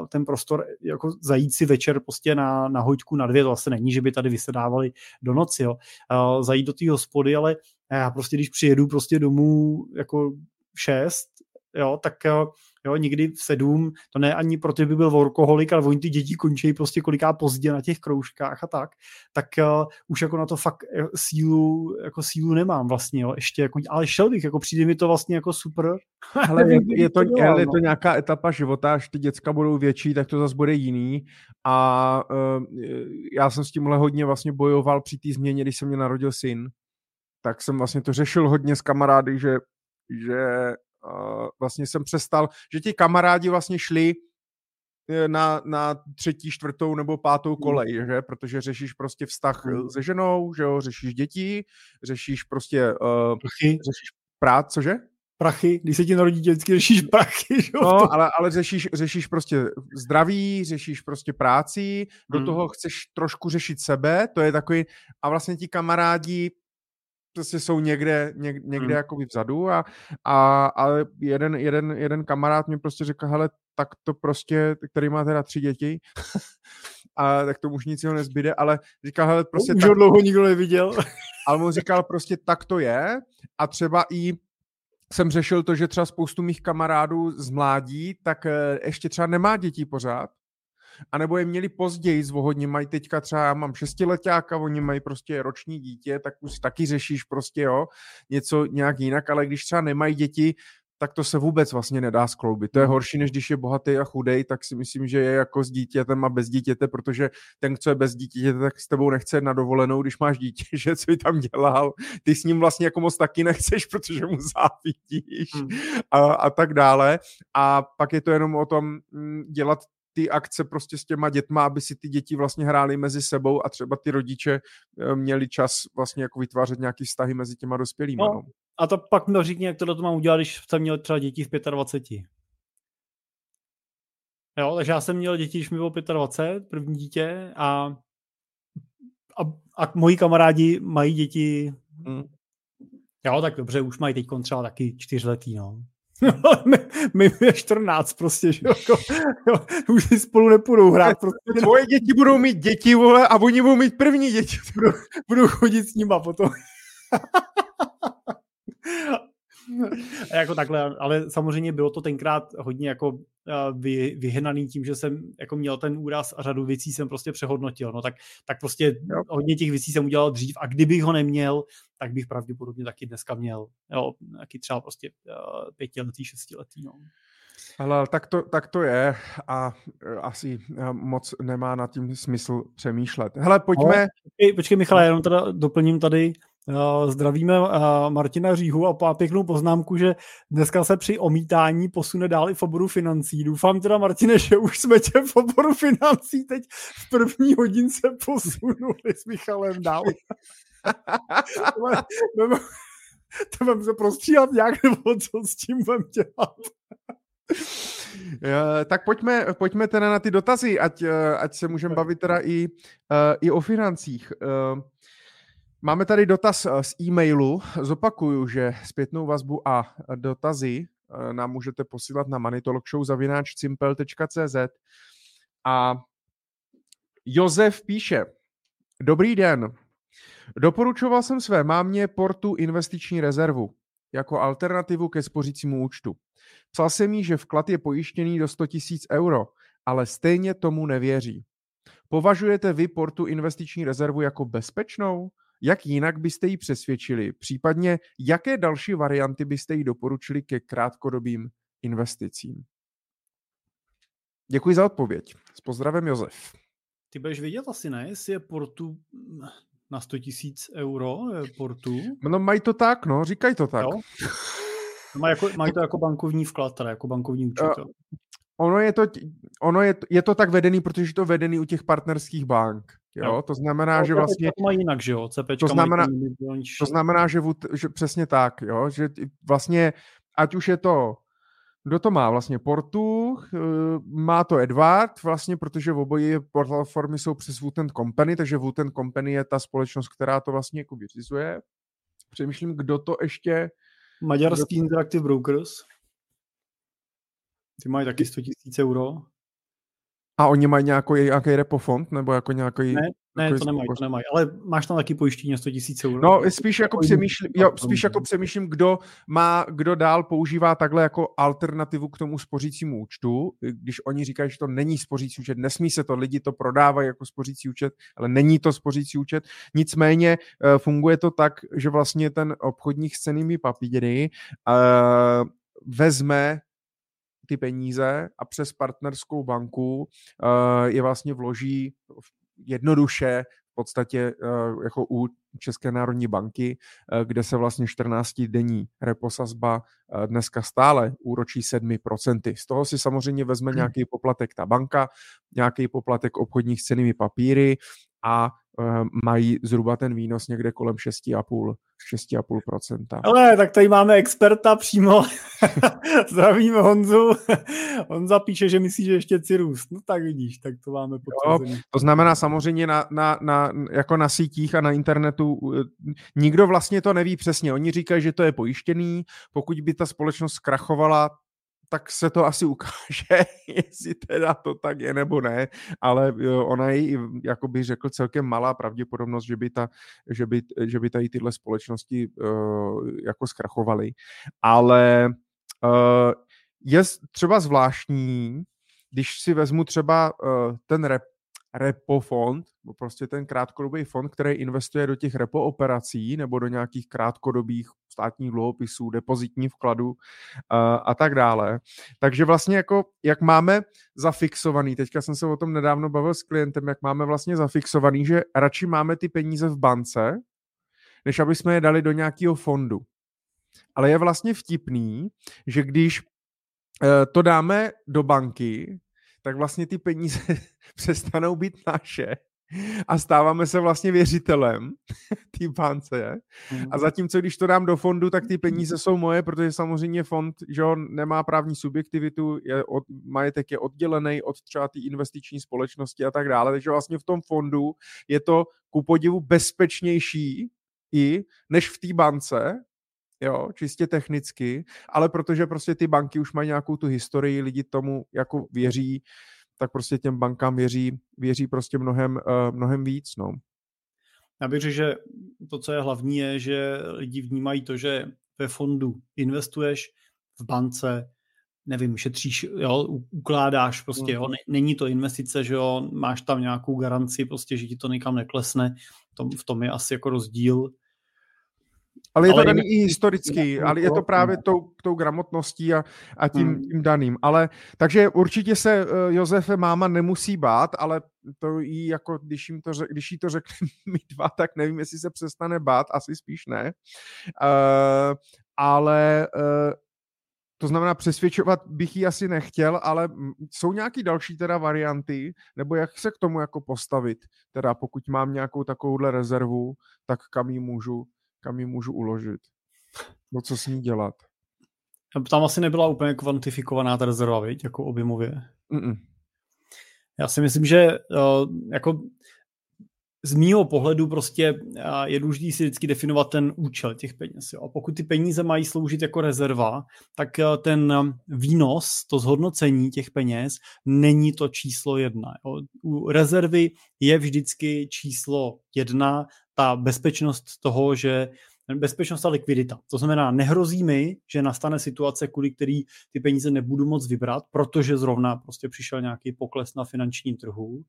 ten prostor jako zajít si večer prostě na hoďku, na 2, to asi není, že by tady vysedávali do noci, jo. Zajít do té hospody, ale já prostě když přijedu prostě domů jako 6, jo, tak jo, někdy v 7, to ne ani proto, by byl workoholik, ale oni ty děti končí prostě koliká pozdě na těch kroužkách a tak už jako na to fakt sílu nemám vlastně, jo, ještě jako, ale šel bych, jako přijde mi to vlastně jako super. Ale je to nějaká etapa života, až ty děcka budou větší, tak to zase bude jiný a já jsem s tímhle hodně vlastně bojoval při té změně, když se mě narodil syn, tak jsem vlastně to řešil hodně s kamarády, že vlastně jsem přestal, že ti kamarádi vlastně šli na 3., 4. nebo 5. kolej, že? Protože řešíš prostě vztah se ženou, že jo? Řešíš děti, řešíš prostě řešíš práci, cože? Prachy, když se ti narodí děti, řešíš prachy, že jo? No, ale řešíš prostě zdraví, řešíš prostě práci, do toho chceš trošku řešit sebe, to je takový, a vlastně ti kamarádi prostě jsou někde jakoby vzadu ale jeden kamarád mi prostě řekl, hele, tak to prostě, který má teda 3 děti, a tak tomu už nic jiného nezbyde, ale říkal, hele, prostě už ho dlouho nikdo neviděl. Ale mu říkal, prostě tak to je a třeba i jsem řešil to, že třeba spoustu mých kamarádů z mládí, tak ještě třeba nemá děti pořád, a nebo je měli později, zvohodně mají teďka třeba, já mám 6letáka, oni mají prostě roční dítě, tak už taky řešíš prostě, jo, něco nějak jinak, ale když třeba nemají děti, tak to se vůbec vlastně nedá skloubit. To je horší, než když je bohatý a chudej, tak si myslím, že je jako s dítětem a bez dítěte, protože ten, co je bez dítěte, tak s tebou nechce na dovolenou, když máš dítě, že co jsi tam dělal. Ty s ním vlastně jako moc taky nechceš, protože mu závidíš a tak dále. A pak je to jenom o tom dělat ty akce prostě s těma dětma, aby si ty děti vlastně hrály mezi sebou a třeba ty rodiče měli čas vlastně jako vytvářet nějaký vztahy mezi těma dospělými. No, a to pak mi říkni, jak tohle to mám udělat, když jsem měl třeba děti v 25. Jo, takže já jsem měl děti, když mi bylo 25, první dítě a moji kamarádi mají děti. Jo, tak dobře, už mají teď třeba taky 4letý, no. My je 14 prostě, že jo, už si spolu nepůjdou hrát. Prostě. Tvoje děti budou mít děti, vole, a oni budou mít první děti. Budou chodit s nima potom. Jako takhle, ale samozřejmě bylo to tenkrát hodně jako vyhnaný tím, že jsem jako měl ten úraz a řadu věcí jsem prostě přehodnotil, no tak prostě hodně těch věcí jsem udělal dřív a kdybych ho neměl, tak bych pravděpodobně taky dneska měl, jo, taky třeba prostě 5letý, 6letý, no. Hele, tak to je a asi moc nemá nad tím smysl přemýšlet. Hele, pojďme. No, počkej Michale, jenom teda doplním tady. Zdravíme Martina Říhu a pěknou poznámku, že dneska se při omítání posune dál i v oboru financí. Doufám teda, Martine, že už jsme tě v oboru financí teď v první hodince posunuli s Michalem dál. To budeme se prostříhat nějak, nebo co s tím budeme dělat. Tak pojďme teda na ty dotazy, ať se můžeme bavit teda i o financích. Máme tady dotaz z e-mailu. Zopakuju, že zpětnou vazbu a dotazy nám můžete posílat na moneytalkshow@cimpel.cz a Josef píše, dobrý den, doporučoval jsem své mámě Portu investiční rezervu jako alternativu ke spořícímu účtu. Psal jsem jí, že vklad je pojištěný do 100 000 euro, ale stejně tomu nevěří. Považujete vy Portu investiční rezervu jako bezpečnou? Jak jinak byste ji přesvědčili? Případně jaké další varianty byste jí doporučili ke krátkodobým investicím? Děkuji za odpověď. S pozdravem Josef. Ty budeš vědět asi ne, jestli je Portu na 100 000 euro Portu. No mají to tak, no, říkají to tak. Jo? Mají to jako bankovní vklad, teda, jako bankovní účet. Ono je to tak vedený, protože je to vedený u těch partnerských bank. Jo? To znamená, že vlastně... To mají jinak, že jo? To znamená, že přesně tak, jo? Že vlastně, ať už je to... Kdo to má vlastně? Portu, má to Edward, vlastně, protože obojí platformy jsou přes Wooten Company, takže Wooten Company je ta společnost, která to vlastně jako vyřizuje. Přemýšlím, kdo to ještě... Maďarský Interactive Brokers. Ty mají taky 100 000 euro. A oni mají nějaký repofond? Nebo jako nějaký... Ne, to nemají. Ale máš tam taky pojištění na 100 000 euro. No, spíš jako přemýšlím, kdo dál používá takhle jako alternativu k tomu spořícímu účtu, když oni říkají, že to není spořící účet, nesmí se to, lidi to prodávají jako spořící účet, ale není to spořící účet. Nicméně funguje to tak, že vlastně ten obchodník s cennými papíry vezme ty peníze a přes partnerskou banku je vlastně vloží jednoduše v podstatě jako u České národní banky, kde se vlastně 14-denní reposazba dneska stále úročí 7%. Z toho si samozřejmě vezme nějaký poplatek ta banka, nějaký poplatek obchodních s cennými papíry a mají zhruba ten výnos někde kolem 6,5%. Ale tak tady máme experta přímo. Zdravíme Honzu. Honza píše, že myslí, že ještě Cirrus. No tak vidíš, tak to máme potvrzený. To znamená samozřejmě jako na sítích a na internetu nikdo vlastně to neví přesně. Oni říkají, že to je pojištěný. Pokud by ta společnost zkrachovala, tak se to asi ukáže, jestli teda to tak je nebo ne, ale ona je, jako bych řekl, celkem malá pravděpodobnost, že by tady tyhle společnosti jako zkrachovaly. Ale je třeba zvláštní, když si vezmu třeba ten repofond, prostě ten krátkodobý fond, který investuje do těch repo operací nebo do nějakých krátkodobých státních dluhopisů, depozitní vkladu a tak dále. Takže vlastně jako, jak máme zafixovaný, teďka jsem se o tom nedávno bavil s klientem, jak máme vlastně zafixovaný, že radši máme ty peníze v bance, než aby jsme je dali do nějakého fondu. Ale je vlastně vtipný, že když to dáme do banky, tak vlastně ty peníze přestanou být naše a stáváme se vlastně věřitelem té bance. A zatímco, když to dám do fondu, tak ty peníze jsou moje, protože samozřejmě fond, že on nemá právní subjektivitu, majetek je oddělený od třeba té investiční společnosti a tak dále. Takže vlastně v tom fondu je to ku podivu bezpečnější i než v té bance, jo, čistě technicky, ale protože prostě ty banky už mají nějakou tu historii, lidi tomu jako věří, tak prostě těm bankám věří prostě mnohem víc, no. Já bych řekl, že to, co je hlavní, je, že lidi vnímají to, že ve fondu investuješ, v bance, nevím, šetříš, jo, ukládáš prostě, jo, není to investice, že jo, máš tam nějakou garanci prostě, že ti to nikam neklesne, v tom je asi jako rozdíl. Ale je to daný i historicky, ale je to právě tou gramotností a tím daným. Ale, takže určitě se Josefe máma nemusí bát, ale to jí jako, když jí to řekne my dva, tak nevím, jestli se přestane bát, asi spíš ne. To znamená, přesvědčovat bych ji asi nechtěl, ale jsou nějaký další teda varianty, nebo jak se k tomu jako postavit? Teda pokud mám nějakou takovouhle rezervu, tak kam ji můžu uložit? No co s ní dělat? Tam asi nebyla úplně kvantifikovaná ta rezerva, viď? Jako objemově. Já si myslím, že jako z mýho pohledu prostě je důležité si vždycky definovat ten účel těch peněz. Jo. A pokud ty peníze mají sloužit jako rezerva, tak ten výnos, to zhodnocení těch peněz, není to číslo 1. Jo. U rezervy je vždycky číslo 1 ta bezpečnost toho, že bezpečnost a likvidita. To znamená, nehrozí mi, že nastane situace, kvůli který ty peníze nebudu moc vybrat, protože zrovna prostě přišel nějaký pokles na finančním trhu.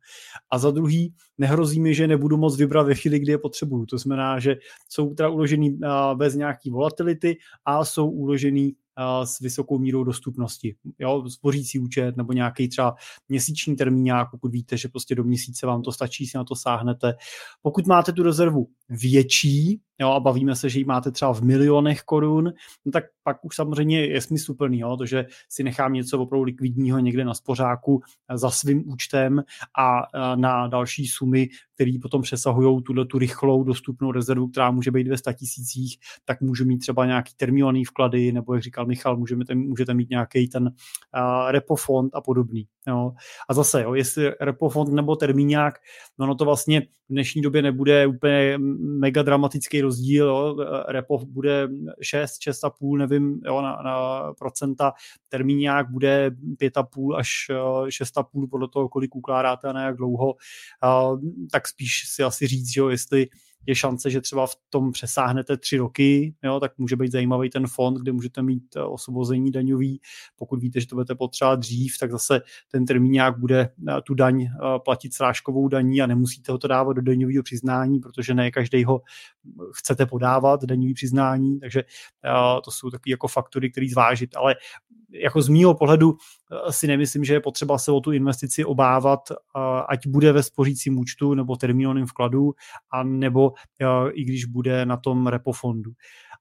A za druhý, nehrozí mi, že nebudu moc vybrat ve chvíli, kdy je potřebuju. To znamená, že jsou teda uložený bez nějaký volatility a jsou uložený s vysokou mírou dostupnosti. Jo, spořící účet nebo nějaký třeba měsíční termíňák, pokud víte, že prostě do měsíce vám to stačí, si na to sáhnete. Pokud máte tu rezervu větší, jo, a bavíme se, že ji máte třeba v milionech korun, no tak pak už samozřejmě je smysluplný, jo, to, že si nechám něco opravdu likvidního někde na spořáku za svým účtem a na další sumy, které potom přesahují tu rychlou dostupnou rezervu, která může být ve 100 000, tak můžu mít třeba nějaký termínovaný vklady, nebo jak říkal Michal, můžete mít nějaký ten repo fond a podobný. Jo. A zase, jo, jestli repo fond nebo termíňák, no to vlastně v dnešní době nebude úplně mega dramatický rozdíl, jo. Repo bude 6,5, nevím, jo, na procenta, termíňák bude 5,5 až 6,5 podle toho, kolik ukládáte a na jak dlouho, tak spíš si asi říct, že jo, jestli je šance, že třeba v tom přesáhnete 3 roky, jo, tak může být zajímavý ten fond, kde můžete mít osvobození daňový. Pokud víte, že to budete potřebovat dřív, tak zase ten termíňák bude tu daň platit srážkovou daní a nemusíte ho to dávat do daňového přiznání, protože ne každý ho chcete podávat, daňový přiznání, takže to jsou takové jako faktory, které zvážit. Ale jako z mýho pohledu si nemyslím, že je potřeba se o tu investici obávat, ať bude ve spořícím účtu nebo termínovém vkladu, a nebo i když bude na tom repofondu.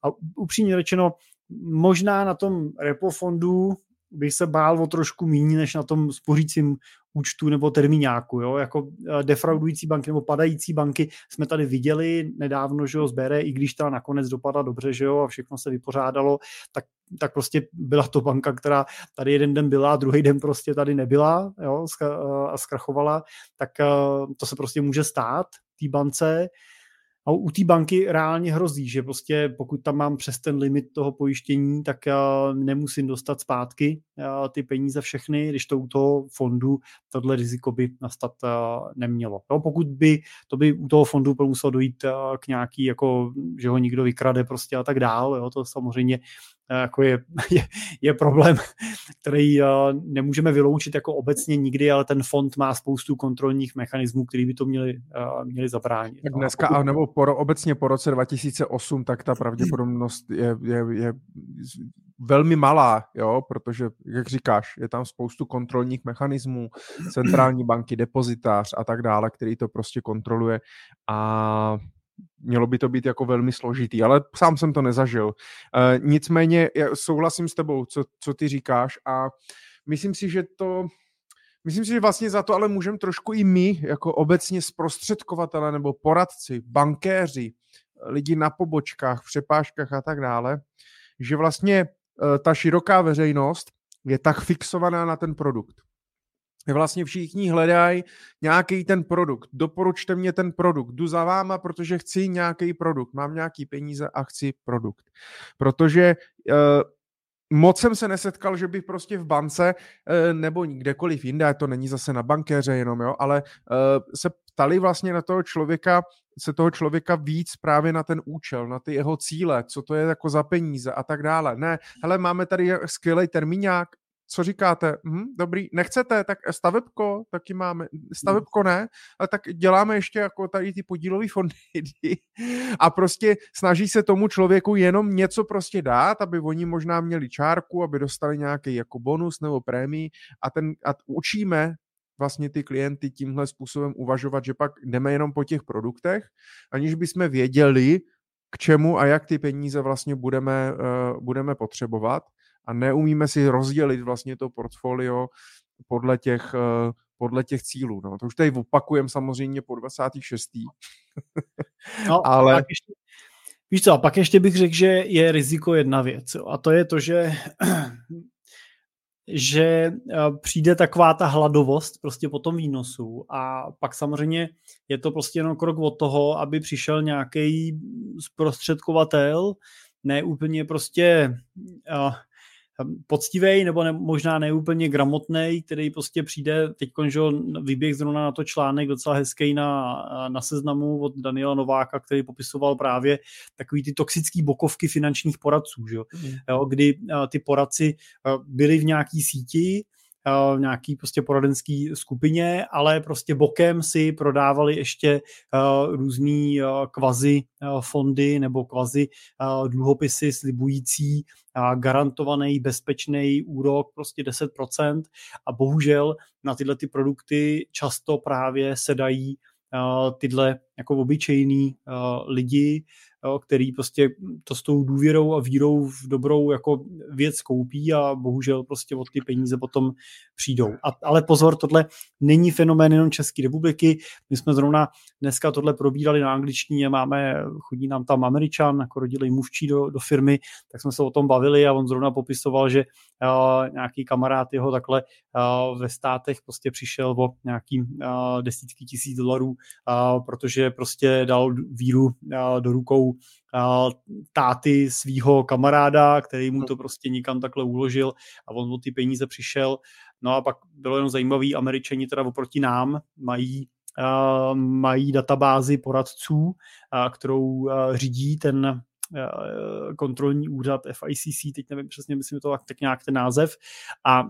A upřímně řečeno, možná na tom repofondu bych se bál o trošku míň než na tom spořícím účtu nebo termíňáku. Jo? Jako defraudující banky nebo padající banky jsme tady viděli nedávno, že jo, z BRE, i když ta nakonec dopadla dobře, že jo, a všechno se vypořádalo, tak prostě byla to banka, která tady jeden den byla a druhý den prostě tady nebyla, jo, a zkrachovala, tak to se prostě může stát té bance. A u té banky reálně hrozí, že prostě pokud tam mám přes ten limit toho pojištění, tak nemusím dostat zpátky ty peníze všechny, když to u toho fondu tohle riziko by nastat nemělo. No, pokud by, to by u toho fondu muselo dojít k nějaký, jako, že ho někdo vykrade prostě a tak dál, jo, to samozřejmě jako je problém, který nemůžeme vyloučit jako obecně nikdy, ale ten fond má spoustu kontrolních mechanismů, který by to měli zabránit. Tak dneska, a pokud... nebo obecně po roce 2008, tak ta pravděpodobnost je velmi malá, jo, protože, jak říkáš, je tam spoustu kontrolních mechanismů, centrální banky, depozitář a tak dále, který to prostě kontroluje a mělo by to být jako velmi složitý, ale sám jsem to nezažil. Nicméně souhlasím s tebou, co ty říkáš, a myslím si, že vlastně za to ale můžeme trošku i my, jako obecně zprostředkovatele nebo poradci, bankéři, lidi na pobočkách, přepážkách a tak dále, že vlastně ta široká veřejnost je tak fixovaná na ten produkt. Vlastně všichni hledají nějaký ten produkt. Doporučte mě ten produkt. Jdu za váma, protože chci nějaký produkt. Mám nějaký peníze a chci produkt. Protože moc jsem se nesetkal, že bych prostě v bance nebo kdekoliv jinde, to není zase na bankéře jenom, jo, ale se ptali vlastně na toho člověka, se toho člověka víc právě na ten účel, na ty jeho cíle, co to je jako za peníze a tak dále. Ne, hele, máme tady skvělej termíňák, co říkáte? Dobrý, nechcete, tak stavebko taky máme. Stavebko ne, ale tak děláme ještě jako tady ty podílové fondy a prostě snaží se tomu člověku jenom něco prostě dát, aby oni možná měli čárku, aby dostali nějaký jako bonus nebo prémii, a učíme vlastně ty klienty tímhle způsobem uvažovat, že pak jdeme jenom po těch produktech, aniž bychom věděli, k čemu a jak ty peníze vlastně budeme potřebovat. A neumíme si rozdělit vlastně to portfolio podle těch cílů. No. To už tady opakujeme samozřejmě po 26. No, ale... pak ještě bych řekl, že je riziko jedna věc. Jo. A to je to, že že přijde taková ta hladovost prostě po tom výnosu a pak samozřejmě je to prostě jenom krok od toho, aby přišel nějaký zprostředkovatel, ne úplně prostě poctivej nebo možná neúplně gramotnej, který prostě přijde, teď vyběh zrovna na to článek docela hezký na Seznamu od Daniela Nováka, který popisoval právě takový ty toxický bokovky finančních poradců, že? Kdy ty poradci byli v nějaký síti, v nějaký prostě poradenský skupině, ale prostě bokem si prodávali ještě různý kvazi fondy nebo kvazi dluhopisy slibující garantovaný bezpečný úrok prostě 10% a bohužel na tyhle ty produkty často právě sedají tyhle jako obyčejný lidi, který prostě to s tou důvěrou a vírou v dobrou jako věc koupí a bohužel prostě od ty peníze potom přijdou. Ale pozor, tohle není fenomén jenom České republiky. My jsme zrovna dneska tohle probírali na angličtině, chodí nám tam Američan, jako rodilý mluvčí do firmy, tak jsme se o tom bavili a on zrovna popisoval, že nějaký kamarád jeho takhle ve státech prostě přišel o nějaký desítky tisíc dolarů, protože prostě dal víru do rukou táty svýho kamaráda, který mu to prostě nikam takhle uložil a on o ty peníze přišel. No a pak bylo jenom zajímavý, Američani teda oproti nám mají databázi poradců, kterou řídí ten kontrolní úřad FICC, teď nevím přesně, myslím to tak nějak ten název a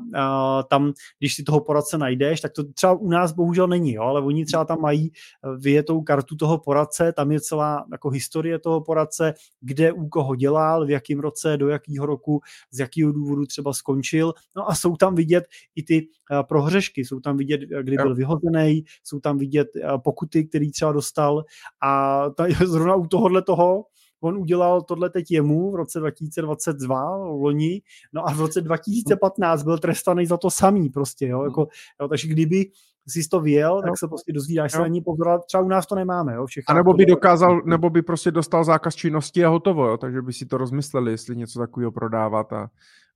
tam, když si toho poradce najdeš, tak to třeba u nás bohužel není, jo, ale oni třeba tam mají vyjetou kartu toho poradce, tam je celá jako historie toho poradce, kde u koho dělal, v jakém roce, do jakého roku, z jakého důvodu třeba skončil, no a jsou tam vidět i ty prohřešky, jsou tam vidět, kdy byl vyhozený, jsou tam vidět pokuty, který třeba dostal a zrovna u tohohle toho on udělal tohle teď jemu v roce 2022, loni, no a v roce 2015 byl trestaný za to samý prostě, jo, jako, jo, takže kdyby jsi to vyjel, tak se prostě dozvídáš, se ani pozor, třeba u nás to nemáme, jo, všechno. A nebo by dokázal, nebo by prostě dostal zákaz činnosti a hotovo, jo, takže by si to rozmysleli, jestli něco takového prodávat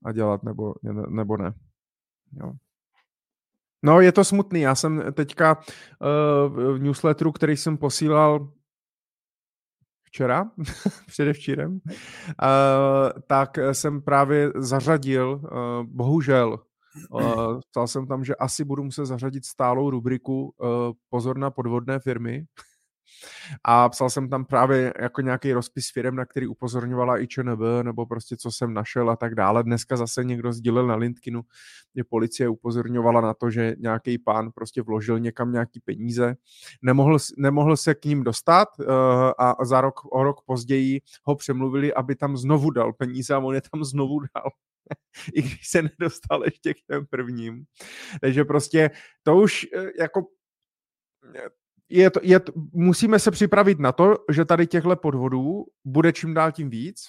a dělat, nebo ne, jo. No, je to smutný, já jsem teďka v newsletteru, který jsem posílal včera, předevčírem, tak jsem právě zařadil, bohužel, psal jsem tam, že asi budu muset zařadit stálou rubriku pozor na podvodné firmy a psal jsem tam právě jako nějaký rozpis firem, na který upozorňovala i ČNB, nebo prostě co jsem našel a tak dále. Dneska zase někdo sdílel na LinkedInu, že policie upozorňovala na to, že nějaký pán prostě vložil někam nějaký peníze, nemohl se k ním dostat a o rok později ho přemluvili, aby tam znovu dal peníze a on je tam znovu dal. I když se nedostal ještě k těm prvním. Takže prostě to už jako musíme se připravit na to, že tady těchto podvodů bude čím dál tím víc.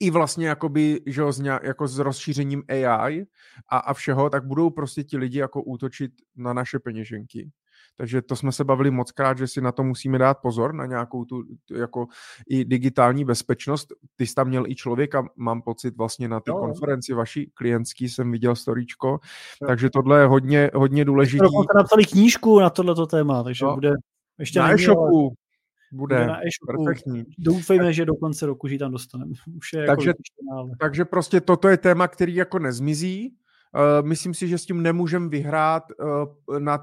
I vlastně jakoby, že jako s rozšířením AI a všeho, tak budou prostě ti lidi jako útočit na naše peněženky. Takže to jsme se bavili mockrát, že si na to musíme dát pozor, na nějakou tu jako i digitální bezpečnost. Ty jsi tam měl i člověka, mám pocit, vlastně na té konferenci vaší klientský jsem viděl storíčko, takže tohle je hodně, hodně důležitý. Jste napsali knížku na tohleto téma, takže bude ještě na e-shopu. Bude na e-shopu. Perfektní. Doufejme, že do konce roku ji tam dostaneme. Takže prostě toto je téma, který jako nezmizí. Myslím si, že s tím nemůžeme vyhrát na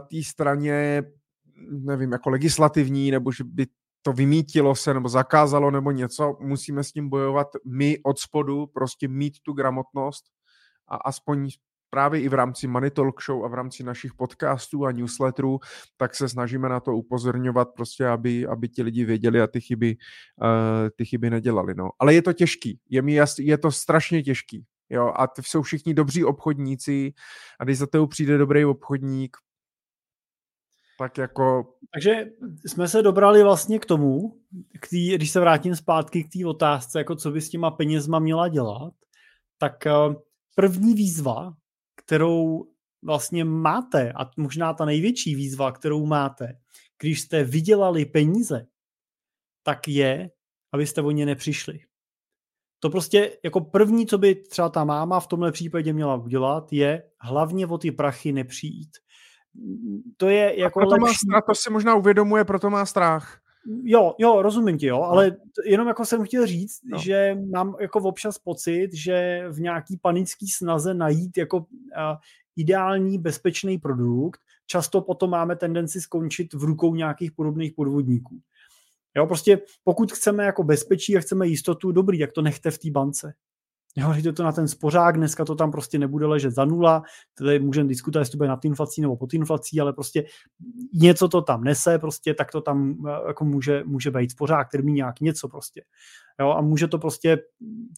té straně, nevím, jako legislativní, nebo že by to vymítilo se, nebo zakázalo, nebo něco. Musíme s tím bojovat my od spodu, prostě mít tu gramotnost a aspoň právě i v rámci Money Talk Show a v rámci našich podcastů a newsletterů, tak se snažíme na to upozorňovat prostě, aby ti lidi věděli a ty chyby nedělali. No. Ale je to těžký, je to strašně těžký. Jo, a to jsou všichni dobří obchodníci a když za tebou přijde dobrý obchodník, tak jako... Takže jsme se dobrali vlastně k tomu, když se vrátím zpátky k té otázce, jako co by s těma penězma měla dělat, tak první výzva, kterou vlastně máte, a možná ta největší výzva, kterou máte, když jste vydělali peníze, tak je, abyste o ně nepřišli. To prostě jako první, co by třeba ta máma v tomhle případě měla udělat, je hlavně o ty prachy nepřijít. To je jako proto lepší. Má strach, to si možná uvědomuje, proto má strach. Jo, rozumím ti, jo, ale jenom jako jsem chtěl říct, že mám jako občas pocit, že v nějaký panický snaze najít jako ideální bezpečný produkt, často potom máme tendenci skončit v rukou nějakých podobných podvodníků. Jo, prostě pokud chceme jako bezpečí a chceme jistotu, dobrý, tak to nechte v té bance. Jo, jde to na ten spořák, dneska to tam prostě nebude ležet za nula, tady můžeme diskutovat, jestli to bude nad inflací nebo pod inflací, ale prostě něco to tam nese, prostě tak to tam jako může být spořák, který mi nějak něco prostě. Jo, a může to prostě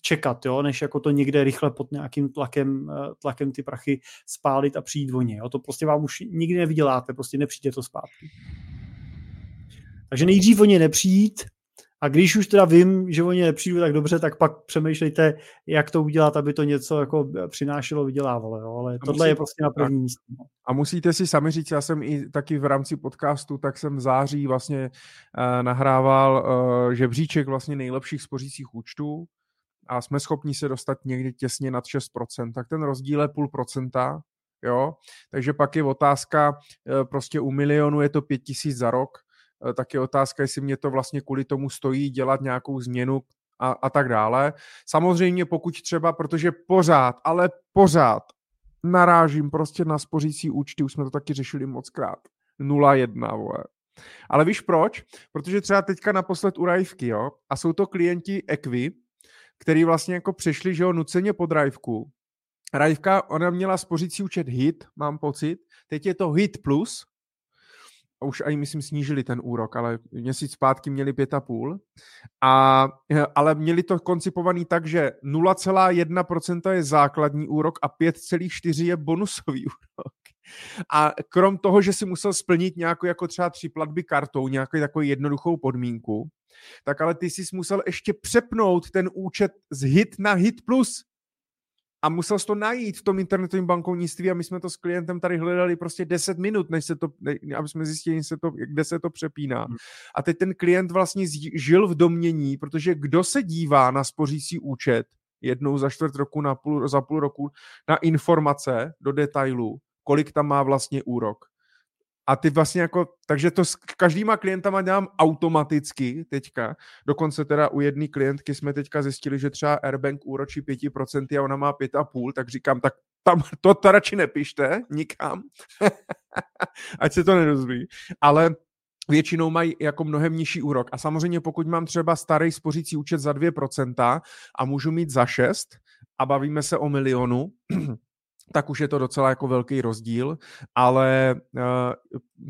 čekat, jo, než jako to někde rychle pod nějakým tlakem ty prachy spálit a přijít o ně. Jo, to prostě vám už nikdy nevyděláte, prostě nepřijde to zpátky. Takže nejdřív o ně nepřijít, a když už teda vím, že o ně nepřijdu tak dobře, tak pak přemýšlejte, jak to udělat, aby to něco jako přinášelo, vydělávalo. Jo? Ale tohle je prostě na první místě. A musíte si sami říct, já jsem i taky v rámci podcastu, tak jsem v září vlastně nahrával žebříček vlastně nejlepších spořících účtů a jsme schopni se dostat někdy těsně nad 6%. Tak ten rozdíl je 0,5%. Jo? Takže pak je otázka, prostě u milionu je to 5 000 za rok, tak je otázka, jestli mě to vlastně kvůli tomu stojí dělat nějakou změnu a tak dále. Samozřejmě pokud třeba, protože pořád narážím prostě na spořící účty, už jsme to taky řešili mockrát, 0,1, vole. Ale víš proč? Protože třeba teďka naposled u Raivky, jo, a jsou to klienti Equi, který vlastně jako přešli, že jo, nuceně pod Raivku. Raivka, ona měla spořící účet HIT, mám pocit, teď je to HIT plus, už aj myslím snížili ten úrok, ale měsíc zpátky měli 5,5. Ale měli to koncipovaný tak, že 0,1% je základní úrok a 5,4% je bonusový úrok. A krom toho, že si musel splnit nějakou jako třeba 3 platby kartou, nějakou takovou jednoduchou podmínku, tak ale ty jsi musel ještě přepnout ten účet z HIT na HIT plus. A musel jsi to najít v tom internetovém bankovnictví a my jsme to s klientem tady hledali prostě 10 minut, aby jsme zjistili, kde se to přepíná. A teď ten klient vlastně žil v domnění, protože kdo se dívá na spořící účet jednou za čtvrt roku, za půl roku, na informace do detailu, kolik tam má vlastně úrok. A ty vlastně jako, takže to s každýma klientama dělám automaticky teďka, dokonce teda u jedné klientky jsme teďka zjistili, že třeba Airbank úročí 5% a ona má 5,5%, tak říkám, tak tam to radši nepište nikam, ať se to nedozví, ale většinou mají jako mnohem nižší úrok a samozřejmě pokud mám třeba starý spořící účet za 2% a můžu mít za 6% a bavíme se o 1 000 000, tak už je to docela jako velký rozdíl, ale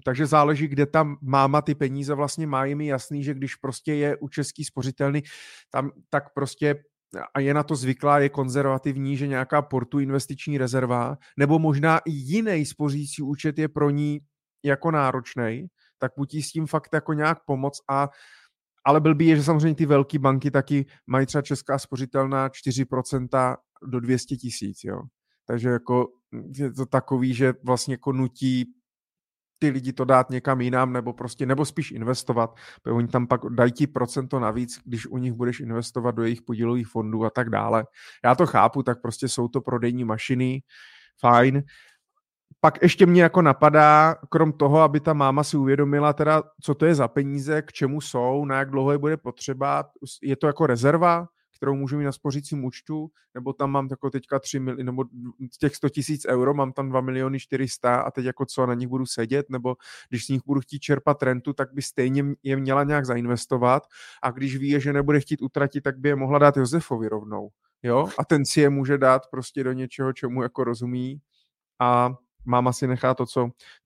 takže záleží, kde tam máma ty peníze vlastně má, je mi jasný, že když prostě je u České spořitelny, tam tak prostě a je na to zvyklá, je konzervativní, že nějaká portu investiční rezerva, nebo možná i jiný spořící účet je pro ní jako náročnej, tak buď jí s tím fakt jako nějak pomoc ale blbý je, že samozřejmě ty velké banky taky mají třeba Česká spořitelna 4% do 200 000, jo. Takže jako je to takový, že vlastně jako nutí ty lidi to dát někam jinam nebo spíš investovat. Oni tam pak dají ti procento navíc, když u nich budeš investovat do jejich podílových fondů a tak dále. Já to chápu, tak prostě jsou to prodejní mašiny, fajn. Pak ještě mě jako napadá, krom toho, aby ta máma si uvědomila teda, co to je za peníze, k čemu jsou, na jak dlouho je bude potřeba, je to jako rezerva, kterou můžu mít na spořícím účtu, nebo tam mám jako teďka 3 miliony, nebo z těch 100 000 euro mám tam 2 400 000 a teď jako co, na nich budu sedět, nebo když z nich budu chtít čerpat rentu, tak by stejně je měla nějak zainvestovat a když ví, že nebude chtít utratit, tak by je mohla dát Josefovi rovnou, jo? A ten si je může dát prostě do něčeho, čemu jako rozumí a máma si nechá to,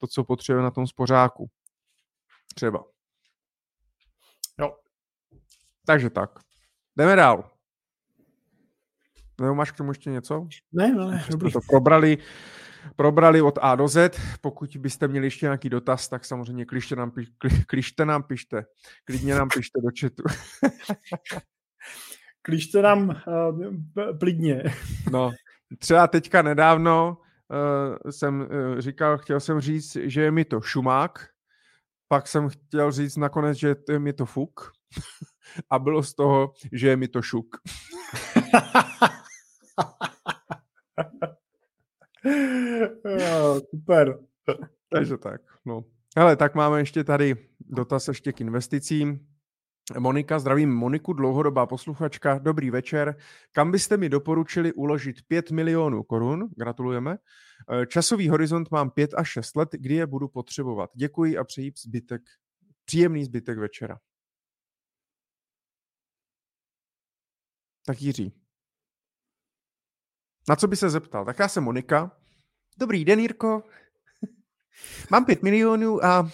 co potřebuje na tom spořáku. Třeba. Jo. Takže tak. Jdeme dál. Nebo máš k tomu ještě něco? Ne. Jsme to probrali od A do Z. Pokud byste měli ještě nějaký dotaz, tak samozřejmě klište nám, pište. Klidně nám pište do chatu. Klište nám plidně. No, třeba teďka nedávno jsem říkal, chtěl jsem říct, že je mi to šumák, pak jsem chtěl říct nakonec, že je mi to fuk a bylo z toho, že je mi to šuk. Super. Takže tak, no. Hele, tak máme ještě tady dotaz ještě k investicím. Monika, zdravím Moniku, dlouhodobá posluchačka, dobrý večer. Kam byste mi doporučili uložit 5 milionů korun? Gratulujeme. Časový horizont mám 5 až 6 let, kdy je budu potřebovat. Děkuji a přeji příjemný zbytek večera. Tak Jiří. Na co by se zeptal? Tak já jsem Monika. Dobrý den, Jirko. Mám 5 milionů a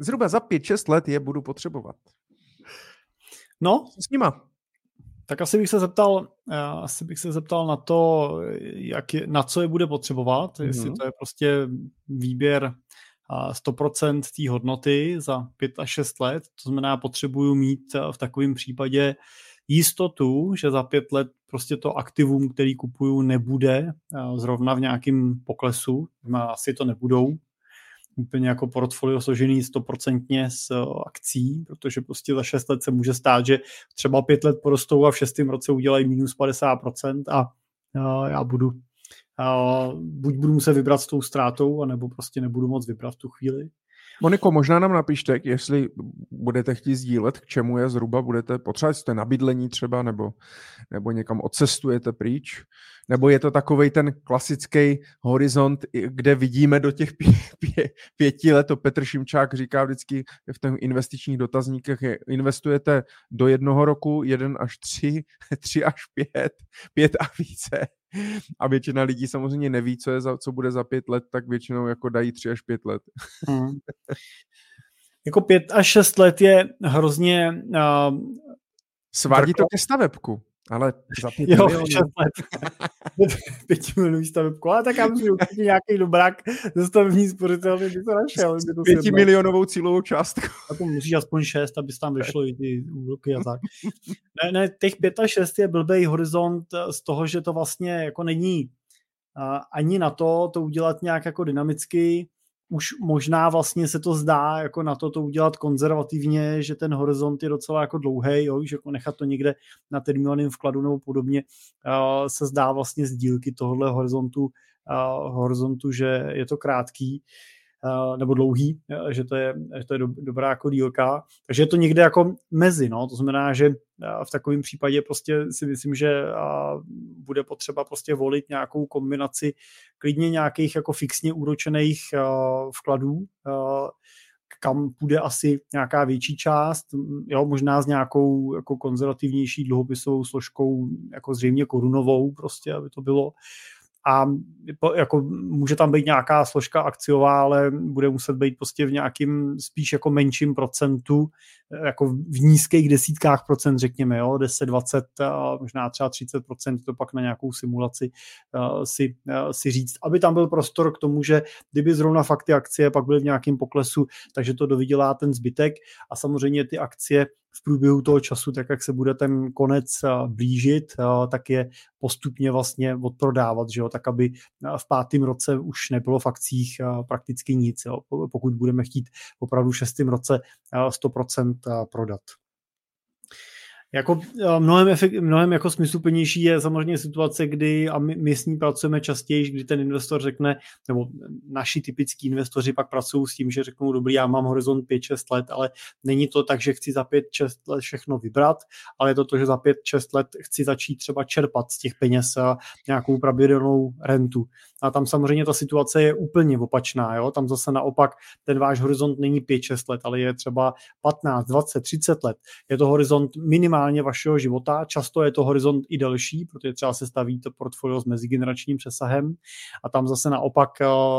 zhruba za 5-6 let je budu potřebovat. No, s nima. Tak asi bych se zeptal na to, na co je bude potřebovat, jestli to je prostě výběr 100% té hodnoty za 5 až 6 let, to znamená potřebuju mít v takovém případě jistotu, že za 5 let prostě to aktivum, který kupuju, nebude zrovna v nějakém poklesu, asi to nebudou úplně jako portfolio složený 100% z akcí, protože prostě za 6 let se může stát, že třeba 5 let porostou a v 6. roce udělají minus 50% a já budu muset vybrat s tou ztrátou, anebo prostě nebudu moc vybrat v tu chvíli. Moniko, možná nám napište, jestli budete chtít sdílet, k čemu je zhruba budete potřebovat, jste na bydlení třeba, nebo někam odcestujete pryč, nebo je to takovej ten klasický horizont, kde vidíme do těch 5 let, to Petr Šimčák říká vždycky v těch investičních dotazníkech, investujete do 1 roku, 1 až 3, 3 až 5, 5 a více. A většina lidí samozřejmě neví, co bude za 5 let, tak většinou jako dají 3 až 5 let. Jako 5 až 6 let je hrozně... Svádí to ke stavebku, ale za 5 milionů. 5 milionů stavebku, ale tak já myslím, že nějaký dobrák ze stavební spořitelny by to našel. 5 milionovou cílovou částku. A to musíš aspoň 6, aby se tam vyšlo i ty úroky a tak. Ne, těch 5 a 6 je blbej horizont z toho, že to vlastně jako není ani na to udělat nějak jako dynamicky. Už možná vlastně se to zdá jako na to udělat konzervativně, že ten horizont je docela jako dlouhý, jo, že jako nechat to někde na termínovaném vkladu nebo podobně, se zdá vlastně z dílky tohohle horizontu, že je to krátký nebo dlouhý, že to je dobrá jako dílka. Takže je to někde jako mezi, no, to znamená, že v takovém případě prostě si myslím, že bude potřeba prostě volit nějakou kombinaci klidně nějakých jako fixně úročených vkladů, kam půjde asi nějaká větší část, jo, možná s nějakou jako konzervativnější dluhopisovou složkou, jako zřejmě korunovou prostě, aby to bylo. A jako může tam být nějaká složka akciová, ale bude muset být prostě v nějakým spíš jako menším procentu, jako v nízkých desítkách procent, řekněme, jo, 10, 20, možná třeba 30%, to pak na nějakou simulaci si říct, aby tam byl prostor k tomu, že kdyby zrovna fakt ty akcie pak byly v nějakém poklesu, takže to dovydělá ten zbytek a samozřejmě ty akcie v průběhu toho času, tak jak se bude ten konec blížit, tak je postupně vlastně odprodávat, že jo, tak aby v 5. roce už nebylo v akcích prakticky nic, jo, pokud budeme chtít opravdu v 6. roce 100% prodat. Jako mnohem jako smysluplnější je samozřejmě situace, kdy, a my s ní pracujeme častěji, kdy ten investor řekne, nebo naši typický investoři pak pracují s tím, že řeknou, dobrý, já mám horizont 5-6 let, ale není to tak, že chci za 5-6 let všechno vybrat, ale je to, že za 5-6 let chci začít třeba čerpat z těch peněz nějakou pravidelnou rentu. A tam samozřejmě ta situace je úplně opačná, jo? Tam zase naopak ten váš horizont není 5-6 let, ale je třeba 15, 20, 30 let. Je to horizont minimálně vašeho života, často je to horizont i delší, protože třeba se staví to portfolio s mezigeneračním přesahem a tam zase naopak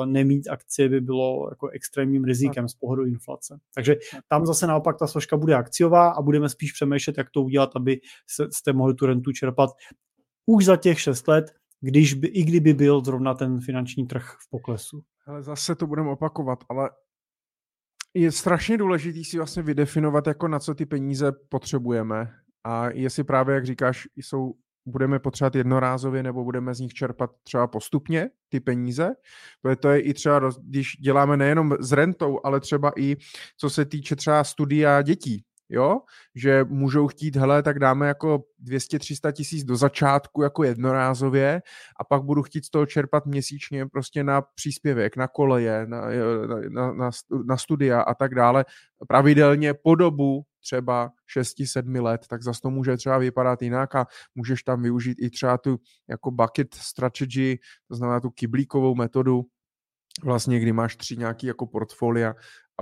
nemít akcie by bylo jako extrémním rizikem z pohledu inflace. Takže tam zase naopak ta složka bude akciová a budeme spíš přemýšlet, jak to udělat, aby jste mohli tu rentu čerpat už za těch 6 let, kdyby byl zrovna ten finanční trh v poklesu. Ale zase to budeme opakovat, ale je strašně důležitý si vlastně vydefinovat, jako na co ty peníze potřebujeme a jestli právě, jak říkáš, budeme potřebovat jednorázově nebo budeme z nich čerpat třeba postupně ty peníze. To je i třeba, když děláme nejenom s rentou, ale třeba i co se týče třeba studia dětí. jo, že můžou chtít, hele, tak dáme jako 200-300 tisíc do začátku jako jednorázově a pak budu chtít z toho čerpat měsíčně prostě na příspěvek, na koleje, na studia a tak dále, pravidelně po dobu třeba 6-7 let, tak zase to může třeba vypadat jinak a můžeš tam využít i třeba tu jako bucket strategy, to znamená tu kyblíkovou metodu, vlastně kdy máš 3 nějaký jako portfolia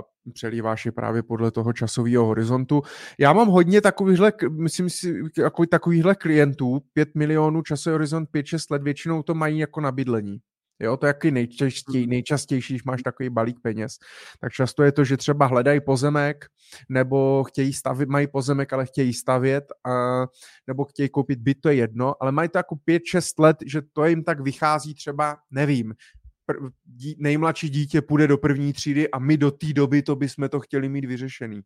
a přelíváš je právě podle toho časového horizontu. Já mám hodně takovýchhle, myslím si, jako takovýchhle klientů, 5 milionů, časový horizont 5-6 let, většinou to mají jako na bydlení. Jo, to je taky nejčastější, když máš takový balík peněz. Tak často je to, že třeba hledají pozemek, nebo chtějí stavět, mají pozemek, ale chtějí stavět, nebo chtějí koupit byt, to je jedno, ale mají to jako 5-6 let, že to jim tak vychází třeba, nevím, nejmladší dítě půjde do 1. třídy a my do té doby to bychom to chtěli mít vyřešený.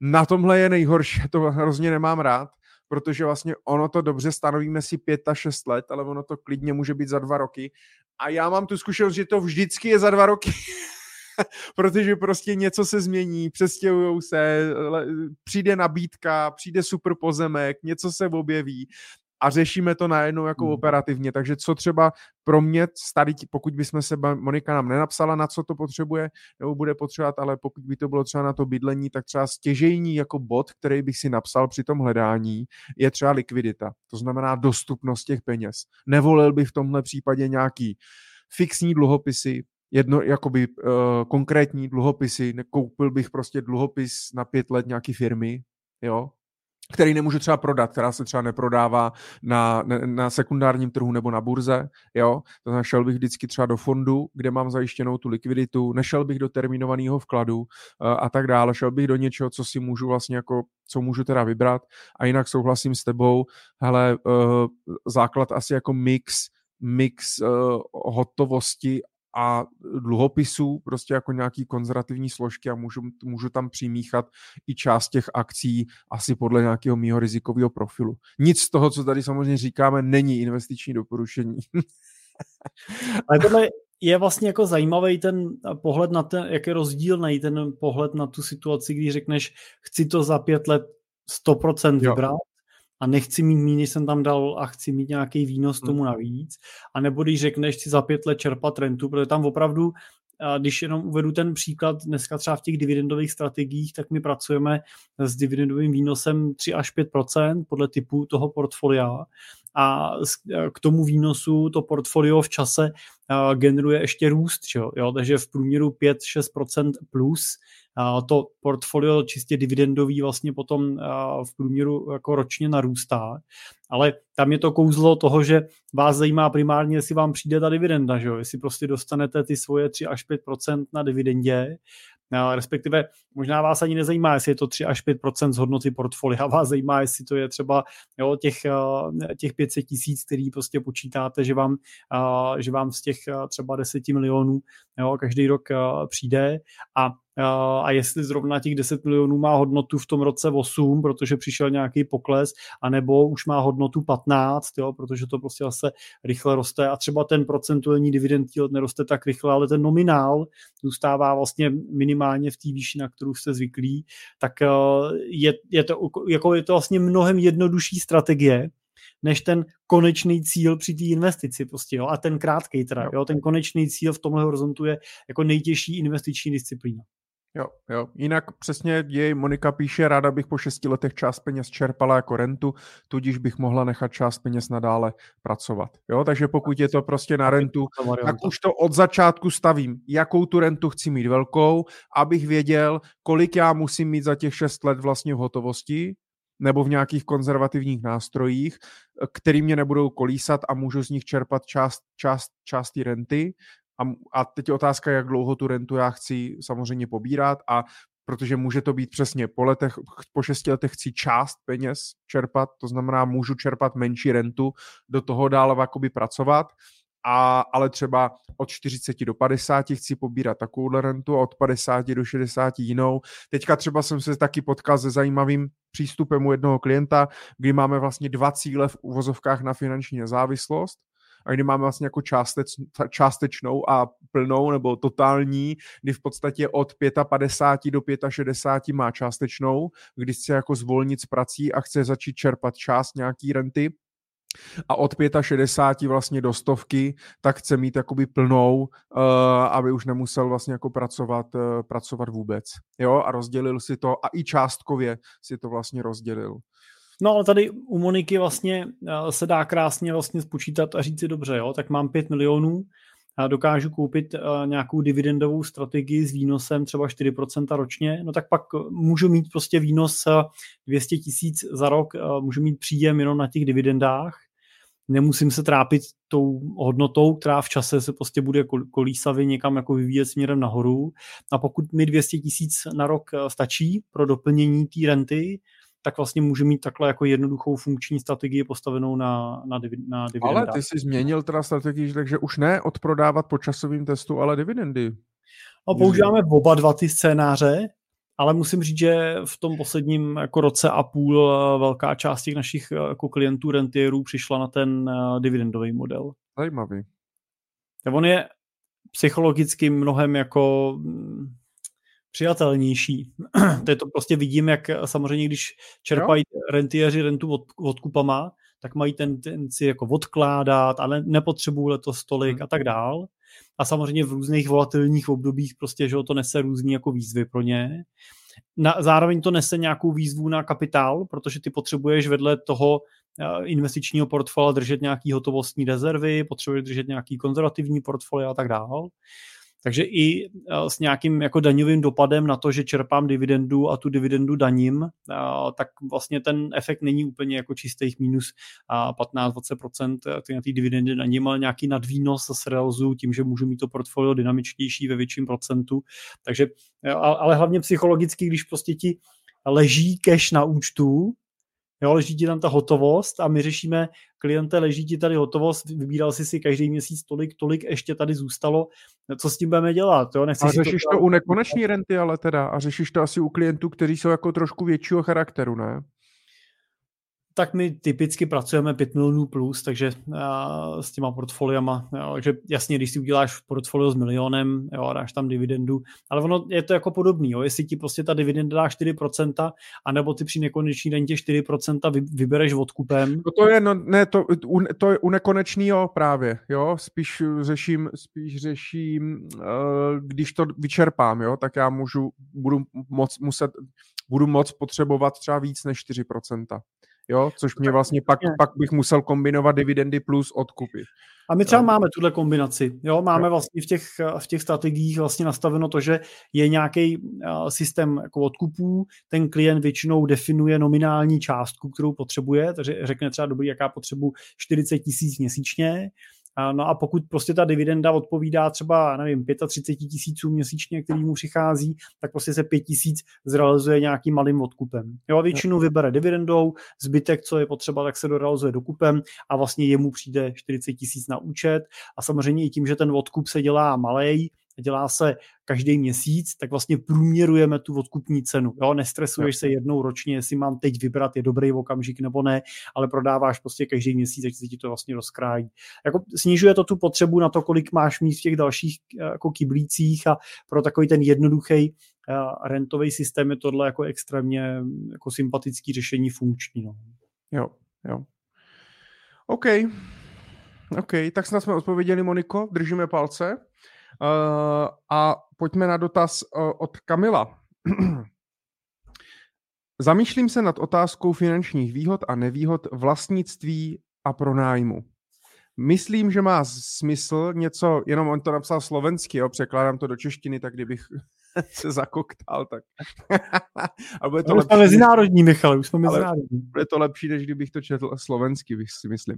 Na tomhle je nejhorší, to hrozně nemám rád, protože vlastně ono to dobře stanovíme si 5 a 6 let, ale ono to klidně může být za 2 roky. A já mám tu zkušenost, že to vždycky je za 2 roky, protože prostě něco se změní, přestěhujou se, přijde nabídka, přijde super pozemek, něco se objeví a řešíme to najednou jako operativně. Takže co třeba pro mě, starý, pokud bychom se, Monika nám nenapsala, na co to potřebuje, nebo bude potřebovat, ale pokud by to bylo třeba na to bydlení, tak třeba stěžejní jako bod, který bych si napsal při tom hledání, je třeba likvidita. To znamená dostupnost těch peněz. Nevolil bych v tomhle případě nějaký fixní dluhopisy, konkrétní dluhopisy, nekoupil bych prostě dluhopis na 5 let nějaký firmy, jo, který nemůžu třeba prodat, která se třeba neprodává na sekundárním trhu nebo na burze, jo, to znamená, šel bych vždycky třeba do fondu, kde mám zajištěnou tu likviditu, nešel bych do terminovaného vkladu a tak dále, šel bych do něčeho, co si můžu vlastně jako, co můžu teda vybrat a jinak souhlasím s tebou, hele, základ asi jako mix hotovosti a dluhopisů, prostě jako nějaký konzervativní složky a můžu tam přimíchat i část těch akcí asi podle nějakého mýho rizikového profilu. Nic z toho, co tady samozřejmě říkáme, není investiční doporučení. Ale tohle je vlastně jako zajímavý ten pohled na ten, jak je rozdílnej ten pohled na tu situaci, když řekneš, chci to za 5 let 100% vybrat, a nechci mít míň, než jsem tam dal a chci mít nějaký výnos tomu navíc. A nebo když řekneš, chci za 5 let čerpat rentu, protože tam opravdu, když jenom uvedu ten příklad, dneska třeba v těch dividendových strategiích, tak my pracujeme s dividendovým výnosem 3 až 5% podle typu toho portfolia. A k tomu výnosu to portfolio v čase generuje ještě růst, jo? Takže v průměru 5-6% plus. To portfolio čistě dividendový vlastně potom v průměru jako ročně narůstá. Ale tam je to kouzlo toho, že vás zajímá primárně, jestli vám přijde ta dividenda, že jo? Jestli prostě dostanete ty svoje 3 až 5% na dividendě, respektive možná vás ani nezajímá, jestli je to 3 až 5% z hodnoty portfolia, vás zajímá, jestli to je třeba jo, těch 500 tisíc, který prostě počítáte, že vám z těch třeba 10 milionů jo, každý rok přijde a jestli zrovna těch 10 milionů má hodnotu v tom roce 8, protože přišel nějaký pokles, anebo už má hodnotu 15, jo, protože to prostě zase rychle roste a třeba ten procentuální dividend neroste tak rychle, ale ten nominál zůstává vlastně minimálně v té výši, na kterou jste zvyklí, tak je to vlastně mnohem jednodušší strategie, než ten konečný cíl při té investici prostě, jo, a ten krátkej teda, jo, ten konečný cíl v tomhle horizontu je jako nejtěžší investiční disciplína. Jo. Jinak přesně jej Monika píše, ráda bych po 6 letech část peněz čerpala jako rentu, tudíž bych mohla nechat část peněz nadále pracovat. Jo, takže pokud je to prostě na rentu, tak už to od začátku stavím, jakou tu rentu chci mít velkou, abych věděl, kolik já musím mít za těch 6 let vlastně v hotovosti, nebo v nějakých konzervativních nástrojích, který mě nebudou kolísat a můžu z nich čerpat část té renty. A teď je otázka, jak dlouho tu rentu já chci samozřejmě pobírat a protože může to být přesně po 6 letech chci část peněz čerpat, to znamená můžu čerpat menší rentu, do toho dál jakoby pracovat, ale třeba od 40 do 50 chci pobírat takovouhle rentu a od 50 do 60 jinou. Teďka třeba jsem se taky potkal se zajímavým přístupem u jednoho klienta, kdy máme vlastně 2 cíle v uvozovkách na finanční nezávislost, a kdy máme vlastně jako částečnou a plnou nebo totální, kdy v podstatě od 55 do 65 má částečnou, kdy chce jako zvolnit z prací a chce začít čerpat část nějaký renty, a od 65 vlastně do 100, tak chce mít jakoby plnou, aby už nemusel vlastně jako pracovat vůbec. Jo? A rozdělil si to a i částkově si to vlastně rozdělil. No a tady u Moniky vlastně se dá krásně vlastně spočítat a říct si dobře, jo? Tak mám 5 milionů a dokážu koupit nějakou dividendovou strategii s výnosem třeba 4% ročně, no tak pak můžu mít prostě výnos 200 tisíc za rok, můžu mít příjem jenom na těch dividendách, nemusím se trápit tou hodnotou, která v čase se prostě bude kolísavě někam jako vyvíjet směrem nahoru, a pokud mi 200 tisíc na rok stačí pro doplnění té renty, tak vlastně můžu mít takhle jako jednoduchou funkční strategii postavenou na dividendách. Ale ty jsi změnil teda strategii, takže už ne odprodávat po časovém testu, ale dividendy. No, používáme oba dva ty scénáře, ale musím říct, že v tom posledním jako roce a půl velká část těch našich jako klientů rentierů přišla na ten dividendový model. Zajímavý. Tak on je psychologicky mnohem jako přijatelnější. To je to prostě vidím, jak samozřejmě, když čerpají rentieři rentu odkupama, tak mají tendenci jako odkládat, ale nepotřebují letos tolik a tak dál. A samozřejmě v různých volatilních obdobích prostě, že to nese různý jako výzvy pro ně. Zároveň to nese nějakou výzvu na kapitál, protože ty potřebuješ vedle toho investičního portfolia držet nějaký hotovostní rezervy, potřebuješ držet nějaký konzervativní portfolio a tak dál. Takže i s nějakým jako daňovým dopadem na to, že čerpám dividendu a tu dividendu daním, tak vlastně ten efekt není úplně jako čistých minus 15-20% na té dividendy daním, ale nějaký nadvýnos se realizuju tím, že můžu mít to portfolio dynamičtější ve větším procentu. Takže, ale hlavně psychologicky, když prostě ti leží cash na účtu, jo, leží ti tam ta hotovost a my řešíme, kliente, leží ti tady hotovost, vybíral jsi si každý měsíc tolik ještě tady zůstalo, co s tím budeme dělat? Jo? A řešíš to u nekoneční renty ale teda a řešíš to asi u klientů, kteří jsou jako trošku většího charakteru, ne? Tak my typicky pracujeme 5 milionů plus, takže s těma portfoliama, jo, takže jasně, když si uděláš portfolio s milionem, jo, dáš tam dividendu, ale ono je to jako podobný, jo, jestli ti prostě ta dividenda dá 4%, anebo ty při nekoneční rentě 4% vybereš odkupem. To je u nekonečného právě, jo, spíš řeším, když to vyčerpám, jo, tak já budu moc potřebovat třeba víc než 4%. Jo, což mě vlastně pak bych musel kombinovat dividendy plus odkupy. A my třeba máme tuhle kombinaci. Jo, máme vlastně v těch strategiích vlastně nastaveno to, že je nějaký systém jako odkupů, ten klient většinou definuje nominální částku, kterou potřebuje, takže řekne třeba dobrý, jaká potřebu 40 tisíc měsíčně. No a pokud prostě ta dividenda odpovídá třeba, nevím, 35 tisíců měsíčně, který mu přichází, tak prostě se 5 tisíc zrealizuje nějakým malým odkupem. Jo, většinu vybere dividendou, zbytek, co je potřeba, tak se dorealizuje dokupem a vlastně jemu přijde 40 tisíc na účet a samozřejmě i tím, že ten odkup se dělá malej, dělá se každý měsíc, tak vlastně průměrujeme tu odkupní cenu. Jo? Nestresuješ se jednou ročně, jestli mám teď vybrat, je dobrý okamžik nebo ne, ale prodáváš prostě každý měsíc, takže se ti to vlastně rozkrájí. Jako snižuje to tu potřebu na to, kolik máš mít v těch dalších jako kyblících a pro takový ten jednoduchý rentový systém je tohle jako extrémně jako sympatický řešení funkční. No. Jo. OK, tak snad jsme odpověděli, Moniko, držíme palce. A pojďme na dotaz od Kamila. Zamýšlím se nad otázkou finančních výhod a nevýhod vlastnictví a pronájmu. Myslím, že má smysl něco, jenom on to napsal slovensky, jo, překládám to do češtiny, tak kdybych se zakoktal, tak. Už jsme mezinárodní, Michale, už jsme mezinárodní. Bude to lepší, než kdybych to četl slovensky, si myslím.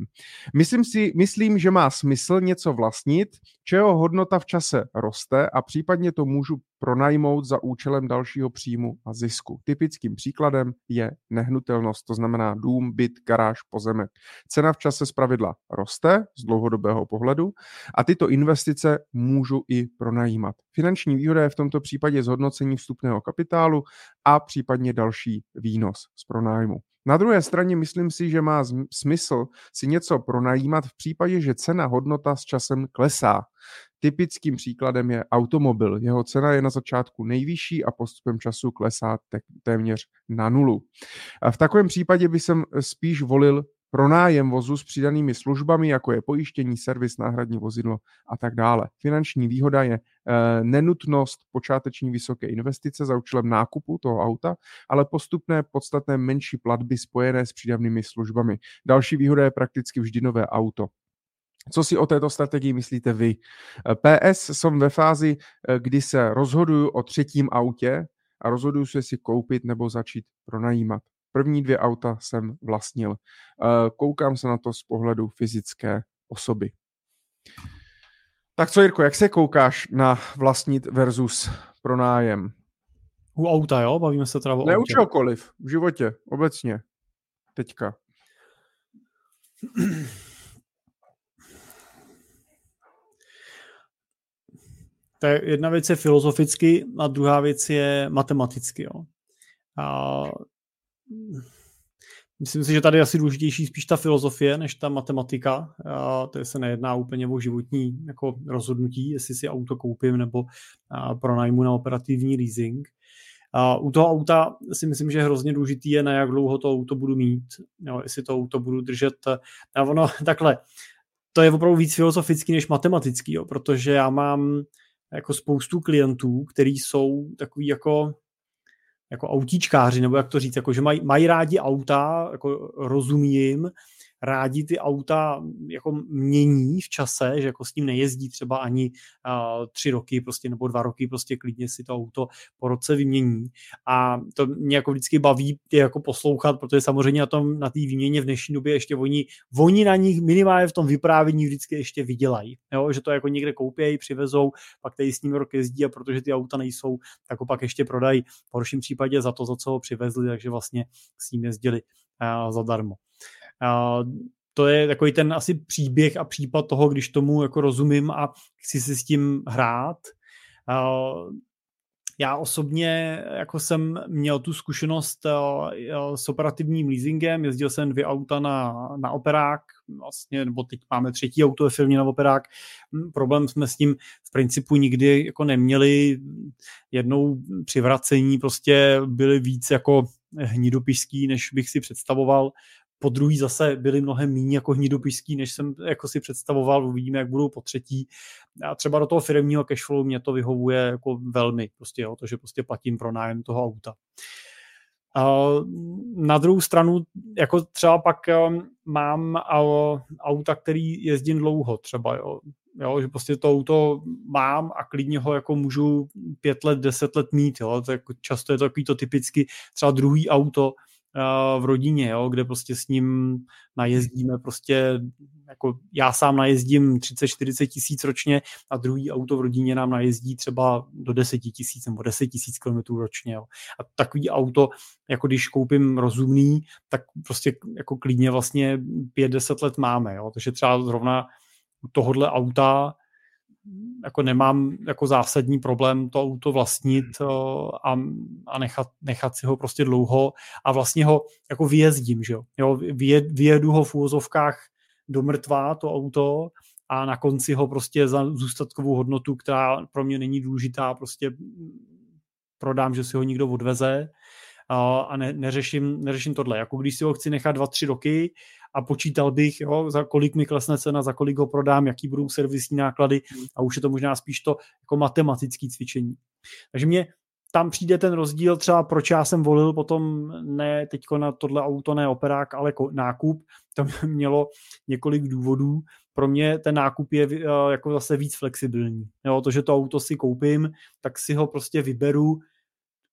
Myslím, že má smysl něco vlastnit, čeho hodnota v čase roste a případně to můžu pronajmout za účelem dalšího příjmu a zisku. Typickým příkladem je nehnutelnost, to znamená dům, byt, garáž, pozemek. Cena v čase zpravidla roste z dlouhodobého pohledu a tyto investice můžu i pronajímat. Finanční výhoda je v tomto případě zhodnocení vstupného kapitálu a případně další výnos z pronájmu. Na druhé straně myslím si, že má smysl si něco pronajímat v případě, že cena hodnota s časem klesá. Typickým příkladem je automobil. Jeho cena je na začátku nejvyšší a postupem času klesá téměř na nulu. A v takovém případě bych spíš volil pronájem vozu s přidanými službami, jako je pojištění, servis, náhradní vozidlo a tak dále. Finanční výhoda je nenutnost počáteční vysoké investice za účelem nákupu toho auta, ale postupné podstatné menší platby spojené s přídavnými službami. Další výhoda je prakticky vždy nové auto. Co si o této strategii myslíte vy? PS, jsem ve fázi, kdy se rozhoduju o třetím autě a rozhoduju se, jestli koupit nebo začít pronajímat. První dvě auta jsem vlastnil. Koukám se na to z pohledu fyzické osoby. Tak co, Jirko, jak se koukáš na vlastnit versus pronájem? U auta, jo? Bavíme se teda o autě. Ne u čehokoliv, v životě, obecně, teďka. To je jedna věc je filozoficky a druhá věc je matematicky. Jo. A myslím si, že tady je asi důležitější spíš ta filozofie než ta matematika. A to se nejedná úplně o životní jako rozhodnutí, jestli si auto koupím nebo pronajmu na operativní leasing. A u toho auta si myslím, že hrozně důležitý je, na jak dlouho to auto budu mít, jo, jestli to auto budu držet. A ono takhle, to je opravdu víc filozofický než matematický, jo, protože já mám jako spoustu klientů, kteří jsou takový jako autíčkáři, nebo jak to říct, jako, že mají rádi auta, jako rozumí jim, rádi ty auta jako mění v čase, že jako s tím nejezdí třeba ani 3 roky prostě, nebo 2 roky, prostě klidně si to auto po roce vymění. A to mě jako vždycky baví jako poslouchat, protože samozřejmě na té výměně v dnešní době ještě oni na nich minimálně v tom vyprávění vždycky ještě vydělají. Jo? Že to jako někde koupějí, přivezou, pak tady s nimi rok jezdí a protože ty auta nejsou, tak pak ještě prodají v horším případě za to, za co ho přivezli, takže vlastně s ním jezdili zadarmo. To je takový ten asi příběh a případ toho, když tomu jako rozumím a chci si s tím hrát. Já osobně jako jsem měl tu zkušenost s operativním leasingem, jezdil jsem 2 auta na operák, vlastně, nebo teď máme 3. auto ve firmě na operák. Problém jsme s tím v principu nikdy jako neměli. Jednou při vracení prostě byly víc jako hnidopišský, než bych si představoval. Po druhý zase byly mnohem méně jako hnidopišský, než jsem jako si představoval. Uvidíme, jak budou po třetí. A třeba do toho firemního cashflow mě to vyhovuje jako velmi. Prostě, jo, to, že prostě platím pronájem toho auta. A na druhou stranu, jako třeba pak mám auta, který jezdím dlouho třeba, jo, že prostě to auto mám a klidně ho jako můžu 5 let, 10 let mít, jo, tak často je to takový to typicky třeba druhý auto v rodině, jo, kde prostě s ním najezdíme prostě, jako já sám najezdím 30-40 tisíc ročně a druhý auto v rodině nám najezdí třeba do 10 tisíc nebo 10 tisíc kilometrů ročně. Jo. A takový auto, jako když koupím rozumný, tak prostě jako klidně vlastně 5-10 let máme. Jo. Takže třeba zrovna u tohohle auta jako nemám jako zásadní problém to auto vlastnit a nechat si ho prostě dlouho a vlastně ho jako vyjezdím, že jo? Vyjedu ho v úvozovkách do mrtva to auto a na konci ho prostě za zůstatkovou hodnotu, která pro mě není důležitá, prostě prodám, že si ho nikdo odveze a neřeším tohle. Jako když si ho chci nechat 2-3 roky a počítal bych, jo, za kolik mi klesne cena, za kolik ho prodám, jaký budou servisní náklady a už je to možná spíš to jako matematické cvičení. Takže mě tam přijde ten rozdíl třeba, proč já jsem volil potom ne teďko na tohle auto, ne operák, ale nákup. To mělo několik důvodů. Pro mě ten nákup je jako zase víc flexibilní. Jo, to, že to auto si koupím, tak si ho prostě vyberu,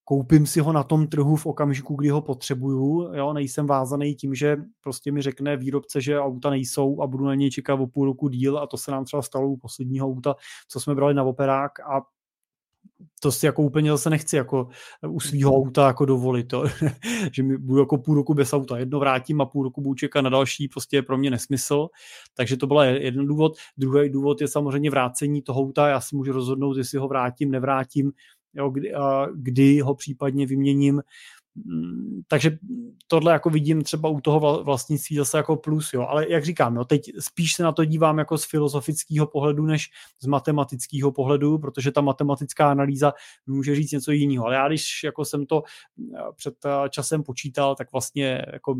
koupím si ho na tom trhu v okamžiku, kdy ho potřebuju. Jo? Nejsem vázaný tím, že prostě mi řekne výrobce, že auta nejsou a budu na něj čekat o půl roku díl a to se nám třeba stalo u posledního auta, co jsme brali na operák a to si jako úplně zase nechci jako u svého auta jako dovolit, to, že mi budu jako půl roku bez auta, jedno vrátím a půl roku budu čekat na další, prostě je pro mě nesmysl, takže to byl jeden důvod. Druhý důvod je samozřejmě vrácení toho auta, já si můžu rozhodnout, jestli ho vrátím, nevrátím, jo, kdy ho případně vyměním, takže tohle jako vidím třeba u toho vlastnictví zase jako plus, jo, ale jak říkám, jo, teď spíš se na to dívám jako z filozofického pohledu než z matematického pohledu, protože ta matematická analýza může říct něco jiného, ale já když jako jsem to před časem počítal, tak vlastně jako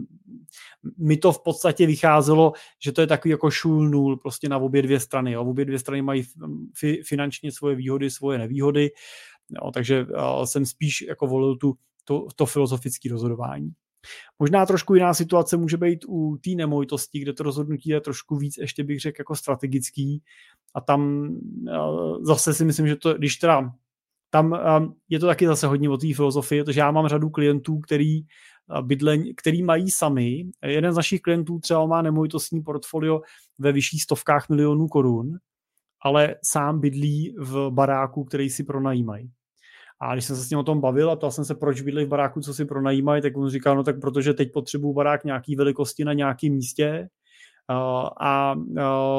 mi to v podstatě vycházelo, že to je takový jako šul nul prostě na obě dvě strany, jo, obě dvě strany mají finančně svoje výhody, svoje nevýhody, jo, takže jsem spíš jako volil to filozofické rozhodování. Možná trošku jiná situace může být u té nemovitosti, kde to rozhodnutí je trošku víc, ještě bych řekl, jako strategický. A tam zase si myslím, že to, když teda, tam je to taky zase hodně o té filozofii, protože já mám řadu klientů, který mají sami. Jeden z našich klientů třeba má nemovitostní portfolio ve vyšších stovkách milionů korun, ale sám bydlí v baráku, který si pronajímají. A když jsem se s ním o tom bavil a ptal jsem se, proč bydlí v baráku, co si pronajímají, tak on říkal, no tak protože teď potřebuju barák nějaký velikosti na nějakém místě a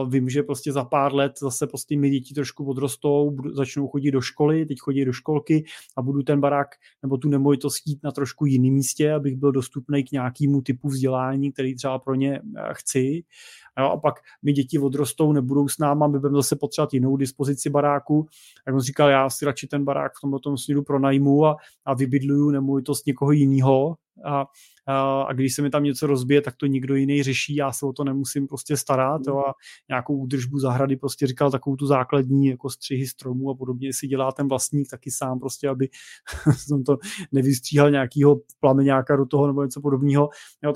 vím, že prostě za pár let zase prostě mi děti trošku odrostou, začnou chodit do školy, teď chodí do školky a budu ten barák nebo tu nemovitost chtít na trošku jiném místě, abych byl dostupný k nějakému typu vzdělání, který třeba pro ně chci. A pak mi děti odrostou, nebudou s náma, my budeme zase potřebovat jinou dispozici baráku. Jak on říkal, já si radši ten barák v tomto směru pronajmu a vybydluju nemovitost někoho jiného. A když se mi tam něco rozbije, tak to nikdo jiný řeší, já se o to nemusím prostě starat. Jo, a nějakou údržbu zahrady prostě říkal takovou tu základní, jako střihy stromů a podobně, si dělá ten vlastník taky sám prostě, aby jsem to nevystříhal nějakýho plameňáka do toho nebo něco podobného. Jo,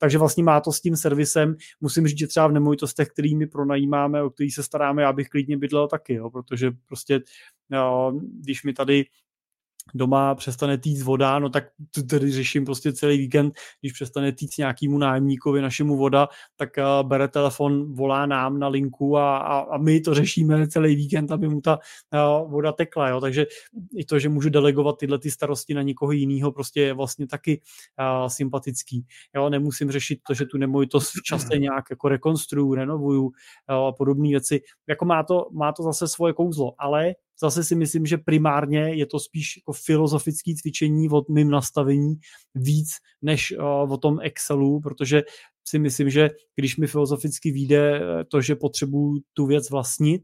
takže vlastně má to s tím servisem. Musím říct, že třeba v nemovitostech, kterými pronajímáme, o kterých se staráme, já bych klidně bydlel taky, jo, protože prostě, jo, když mi tady doma přestane týct voda, no tak to tady řeším prostě celý víkend, když přestane týct nějakému nájemníkovi našemu voda, tak bere telefon, volá nám na linku a my to řešíme celý víkend, aby mu ta voda tekla, jo, takže i to, že můžu delegovat tyhle ty starosti na někoho jiného, prostě je vlastně taky sympatický, jo, nemusím řešit to, že tu nemovitost v čase nějak jako rekonstruju, renovuju a podobné věci, jako má to zase svoje kouzlo, ale zase si myslím, že primárně je to spíš jako filozofické cvičení od mým nastavení víc než o tom Excelu, protože si myslím, že když mi filozoficky vyjde to, že potřebuju tu věc vlastnit,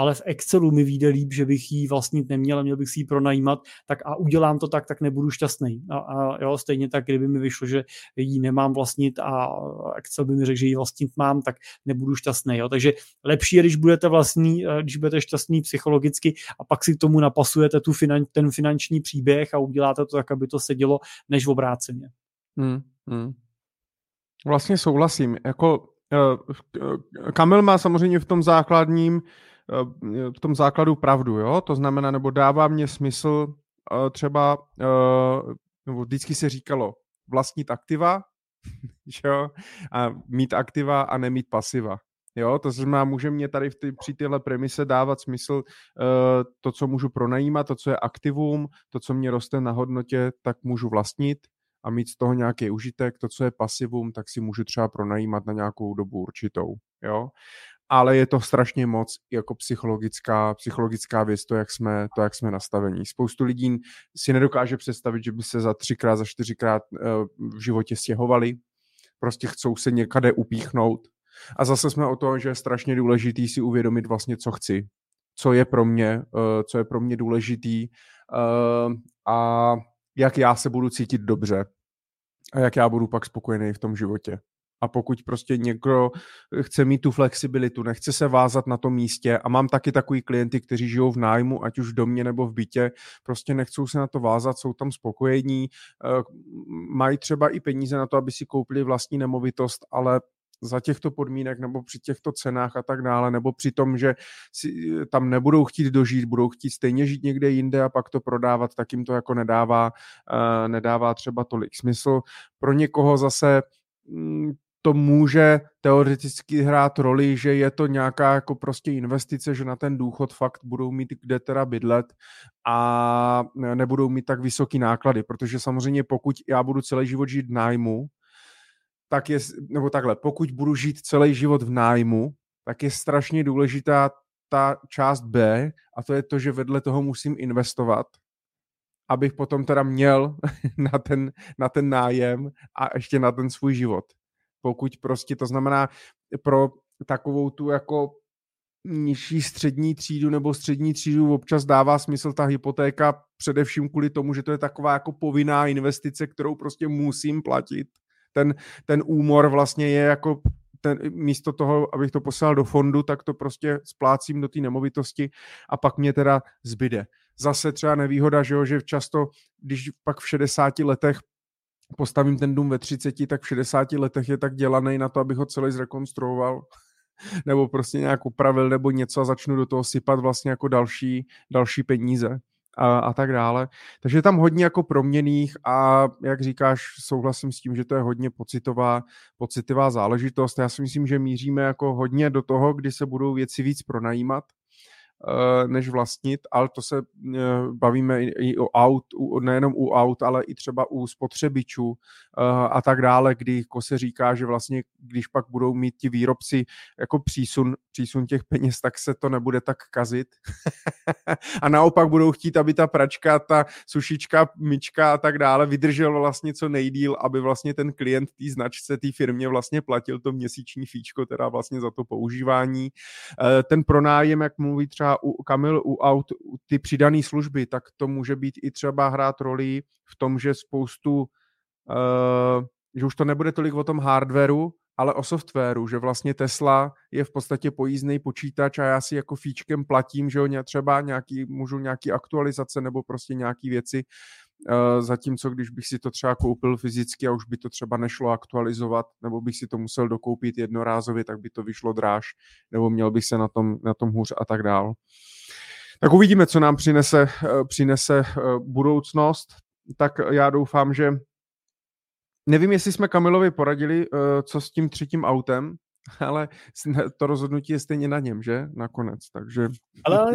ale v Excelu mi vyjde líp, že bych ji vlastnit neměl a měl bych si ji pronajímat, tak a udělám to tak nebudu šťastný. A jo, stejně tak, kdyby mi vyšlo, že ji nemám vlastnit a Excel by mi řekl, že ji vlastnit mám, tak nebudu šťastný. Jo. Takže lepší je, když budete šťastný psychologicky a pak si k tomu napasujete ten finanční příběh a uděláte to tak, aby to sedělo, než v obráceně. Vlastně souhlasím. Jako, Kamil má samozřejmě v tom základu pravdu, jo? To znamená, nebo dává mě smysl třeba, nebo vždycky se říkalo, vlastnit aktiva, jo? A mít aktiva a nemít pasiva. Jo? To znamená, může mě tady při téhle premise dávat smysl to, co můžu pronajímat, to, co je aktivum, to, co mě roste na hodnotě, tak můžu vlastnit a mít z toho nějaký užitek, to, co je pasivum, tak si můžu třeba pronajímat na nějakou dobu určitou. Jo? Ale je to strašně moc jako psychologická věc, to, jak jsme nastavení. Spoustu lidí si nedokáže představit, že by se za 3x, za 4x v životě stěhovali. Prostě chcou se někde upíchnout. A zase jsme o tom, že je strašně důležitý si uvědomit vlastně, co chci, co je pro mě důležitý a jak já se budu cítit dobře a jak já budu pak spokojený v tom životě. A pokud prostě někdo chce mít tu flexibilitu, nechce se vázat na tom místě a mám taky takový klienty, kteří žijou v nájmu, ať už v domě nebo v bytě, prostě nechcou se na to vázat, jsou tam spokojení, mají třeba i peníze na to, aby si koupili vlastní nemovitost, ale za těchto podmínek nebo při těchto cenách a tak dále, nebo při tom, že si tam nebudou chtít dožít, budou chtít stejně žít někde jinde a pak to prodávat, tak jim to jako nedává třeba tolik smysl. Pro někoho zase to může teoreticky hrát roli, že je to nějaká jako prostě investice, že na ten důchod fakt budou mít kde teda bydlet a nebudou mít tak vysoký náklady, protože samozřejmě pokud já budu celý život žít v nájmu, tak je, nebo takhle, pokud budu žít celý život v nájmu, tak je strašně důležitá ta část B, a to je to, že vedle toho musím investovat, abych potom teda měl na ten nájem a ještě na ten svůj život. Pokud prostě, to znamená pro takovou tu jako nižší střední třídu nebo střední třídu občas dává smysl ta hypotéka především kvůli tomu, že to je taková jako povinná investice, kterou prostě musím platit. Ten úmor vlastně je jako místo toho, abych to poslal do fondu, tak to prostě splácím do té nemovitosti a pak mě teda zbyde. Zase třeba nevýhoda, že často, když pak v 60 letech postavím ten dům ve 30, tak v 60 letech je tak dělaný na to, abych ho celý zrekonstruoval nebo prostě nějak upravil nebo něco a začnu do toho sypat vlastně jako další peníze a tak dále. Takže je tam hodně jako proměnných a jak říkáš, souhlasím s tím, že to je hodně pocitová záležitost. Já si myslím, že míříme jako hodně do toho, kdy se budou věci víc pronajímat než vlastnit, ale to se bavíme i o aut, nejenom u aut, ale i třeba u spotřebičů a tak dále, kdy jako se říká, že vlastně, když pak budou mít ti výrobci jako přísun těch peněz, tak se to nebude tak kazit. A naopak budou chtít, aby ta pračka, ta sušička, myčka a tak dále vydržela vlastně co nejdýl, aby vlastně ten klient té značce, té firmě vlastně platil to měsíční fíčko, teda vlastně za to používání. Ten pronájem, jak mluví třeba Kamil, u aut, ty přidané služby, tak to může být i třeba hrát roli v tom, že že už to nebude tolik o tom hardwaru, ale o softwaru, že vlastně Tesla je v podstatě pojízdný počítač a já si jako fíčkem platím, že třeba můžu nějaký aktualizace nebo prostě nějaký věci, zatímco když bych si to třeba koupil fyzicky a už by to třeba nešlo aktualizovat, nebo bych si to musel dokoupit jednorázově, tak by to vyšlo dráž, nebo měl bych se na tom hůř a tak dál. Tak uvidíme, co nám přinese budoucnost. Tak já doufám, že nevím, jestli jsme Kamilovi poradili, co s tím třetím autem, ale to rozhodnutí je stejně na něm, že? Nakonec, takže... Ale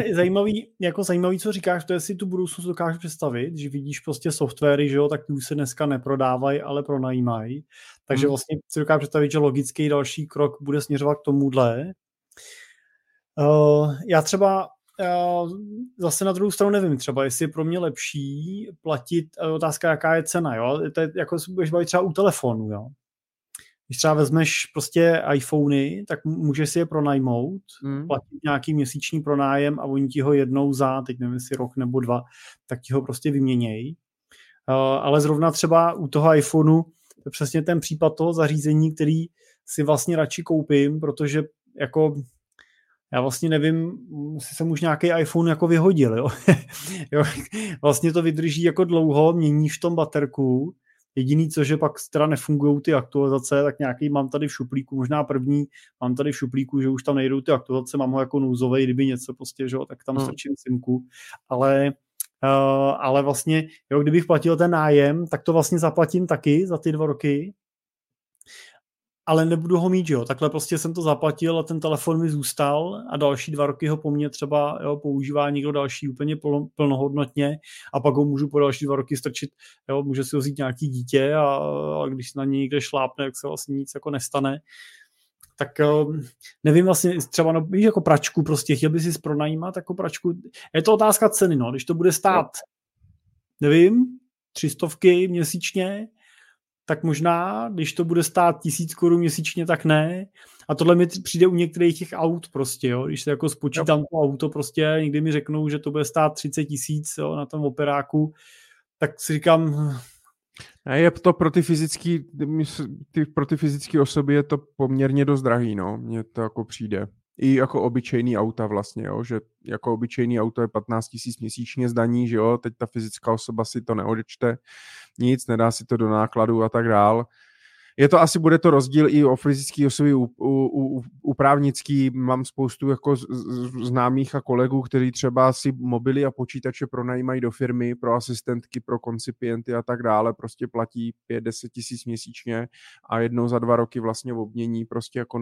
zajímavý, co říkáš, to je, si tu budoucnost dokážu představit, že vidíš prostě softwary, že jo, tak ty už se dneska neprodávají, ale pronajímají. Takže vlastně si dokážu představit, že logický další krok bude směřovat k tomuhle. Já třeba... Zase na druhou stranu nevím, třeba jestli je pro mě lepší platit, otázka, jaká je cena, jo? To je jako, když budeš bavit třeba u telefonu, jo? Když třeba vezmeš prostě iPhony, tak můžeš si je pronajmout, platit nějaký měsíční pronájem a oni ti ho jednou za, teď nevím, jestli rok nebo dva, tak ti ho prostě vyměnějí. Ale zrovna třeba u toho iPhoneu to je přesně ten případ toho zařízení, který si vlastně radši koupím, protože jako... Já vlastně nevím, jestli jsem už nějaký iPhone jako vyhodil, jo. Vlastně to vydrží jako dlouho, měníš v tom baterku. Jediný co, že pak teda nefungujou ty aktualizace, tak nějaký mám tady v šuplíku, možná první mám tady v šuplíku, že už tam nejdou ty aktualizace, mám ho jako nouzovej, kdyby něco prostě, že jo, tak tam strčím simku. Ale vlastně, jo, kdybych platil ten nájem, tak to vlastně zaplatím taky za ty 2 roky. Ale nebudu ho mít, jo. Takhle prostě jsem to zaplatil a ten telefon mi zůstal a další 2 roky ho po mně třeba, jo, používá někdo další úplně plnohodnotně a pak ho můžu po další 2 roky strčit, jo, může si ho vzít nějaký dítě a když na něj někde šlápne, tak se vlastně nic jako nestane. Tak nevím vlastně, třeba no, víš, jako pračku prostě, chtěl by si pronajímat jako pračku. Je to otázka ceny, no. Když to bude stát, nevím, 300 měsíčně, tak možná, když to bude stát 1000 korun měsíčně, tak ne. A tohle mi přijde u některých těch aut prostě, jo. Když se jako spočítám to auto prostě, někdy mi řeknou, že to bude stát 30 000, jo, na tom operáku, tak si říkám... Je to pro ty fyzické osoby je to poměrně dost drahý, no. Mně to jako přijde. I jako obyčejný auta vlastně, jo, že jako obyčejný auto je 15 000 měsíčně zdaní, že jo, teď ta fyzická osoba si to neodečte, nic, nedá si to do nákladu a tak dál. je to asi, bude to rozdíl i o fyzické osoby, u právnický. Mám spoustu jako známých a kolegů, kteří třeba si mobily a počítače pronajímají do firmy, pro asistentky, pro koncipienty a tak dále, prostě platí 5-10 tisíc měsíčně a jednou za 2 roky vlastně obmění prostě jako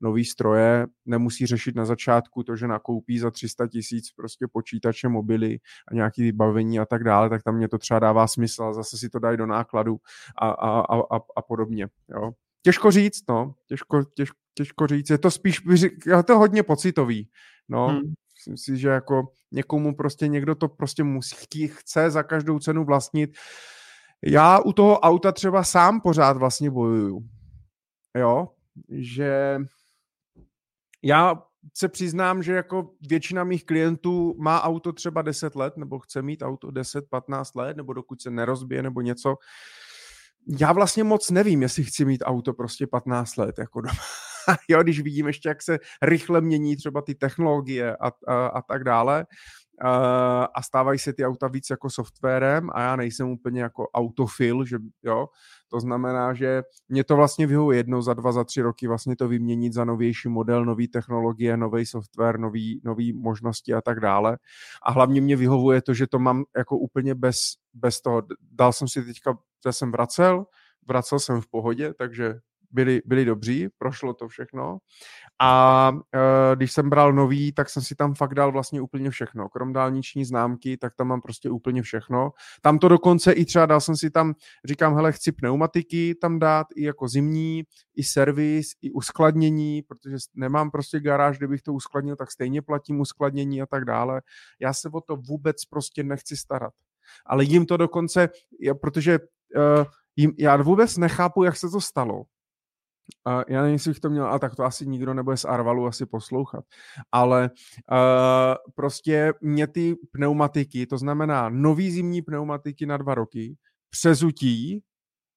nový stroje, nemusí řešit na začátku to, že nakoupí za 300 tisíc prostě počítače, mobily a nějaký vybavení a tak dále, tak tam mě to třeba dává smysl a zase si to dají do nákladu a podobně. Jo. Těžko říct, no. Těžko říct. Je to spíš, je to hodně pocitový. No. Myslím si, že jako někomu prostě někdo to prostě musí, chce za každou cenu vlastnit. Já u toho auta třeba sám pořád vlastně bojuju. Jo. Že já se přiznám, že jako většina mých klientů má auto třeba 10 let, nebo chce mít auto 10, 15 let, nebo dokud se nerozbije, nebo něco. Já vlastně moc nevím, jestli chci mít auto prostě 15 let, jako doma. Jo, když vidím ještě, jak se rychle mění třeba ty technologie a tak dále, a stávají se ty auta víc jako softwarem a já nejsem úplně jako autofil, že jo, to znamená, že mě to vlastně vyhovuje jednou za 2, za 3 roky vlastně to vyměnit za novější model, nový technologie, nový software, nový možnosti a tak dále. A hlavně mě vyhovuje to, že to mám jako úplně bez toho. Dal jsem si teďka, já jsem vracel jsem v pohodě, takže byli dobří, prošlo to všechno. A když jsem bral nový, tak jsem si tam fakt dal vlastně úplně všechno. Krom dálniční známky, tak tam mám prostě úplně všechno. Tam to dokonce i třeba dal jsem si tam, říkám, hele, chci pneumatiky tam dát, i jako zimní, i servis, i uskladnění, protože nemám prostě garáž, kde bych to uskladnil, tak stejně platím uskladnění a tak dále. Já se o to vůbec prostě nechci starat. Ale jim to dokonce, protože já vůbec nechápu, jak se to stalo. Já nevím, jestli bych to měl, a tak to asi nikdo nebude z Arvalu asi poslouchat, ale prostě mě ty pneumatiky, to znamená nový zimní pneumatiky na 2 roky, přezutí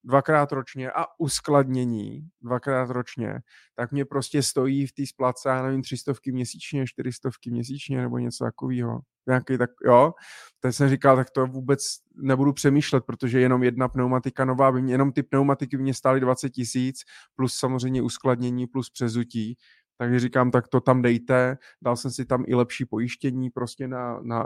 2x ročně a uskladnění 2x ročně, tak mě prostě stojí v té splátce, já nevím, 300 měsíčně, 400 měsíčně nebo něco takového. Nějaký tak, jo, teď jsem říkal, tak to vůbec nebudu přemýšlet, protože jenom jedna pneumatika nová, jenom ty pneumatiky mě stály 20 tisíc, plus samozřejmě uskladnění, plus přezutí, takže říkám, tak to tam dejte, dal jsem si tam i lepší pojištění prostě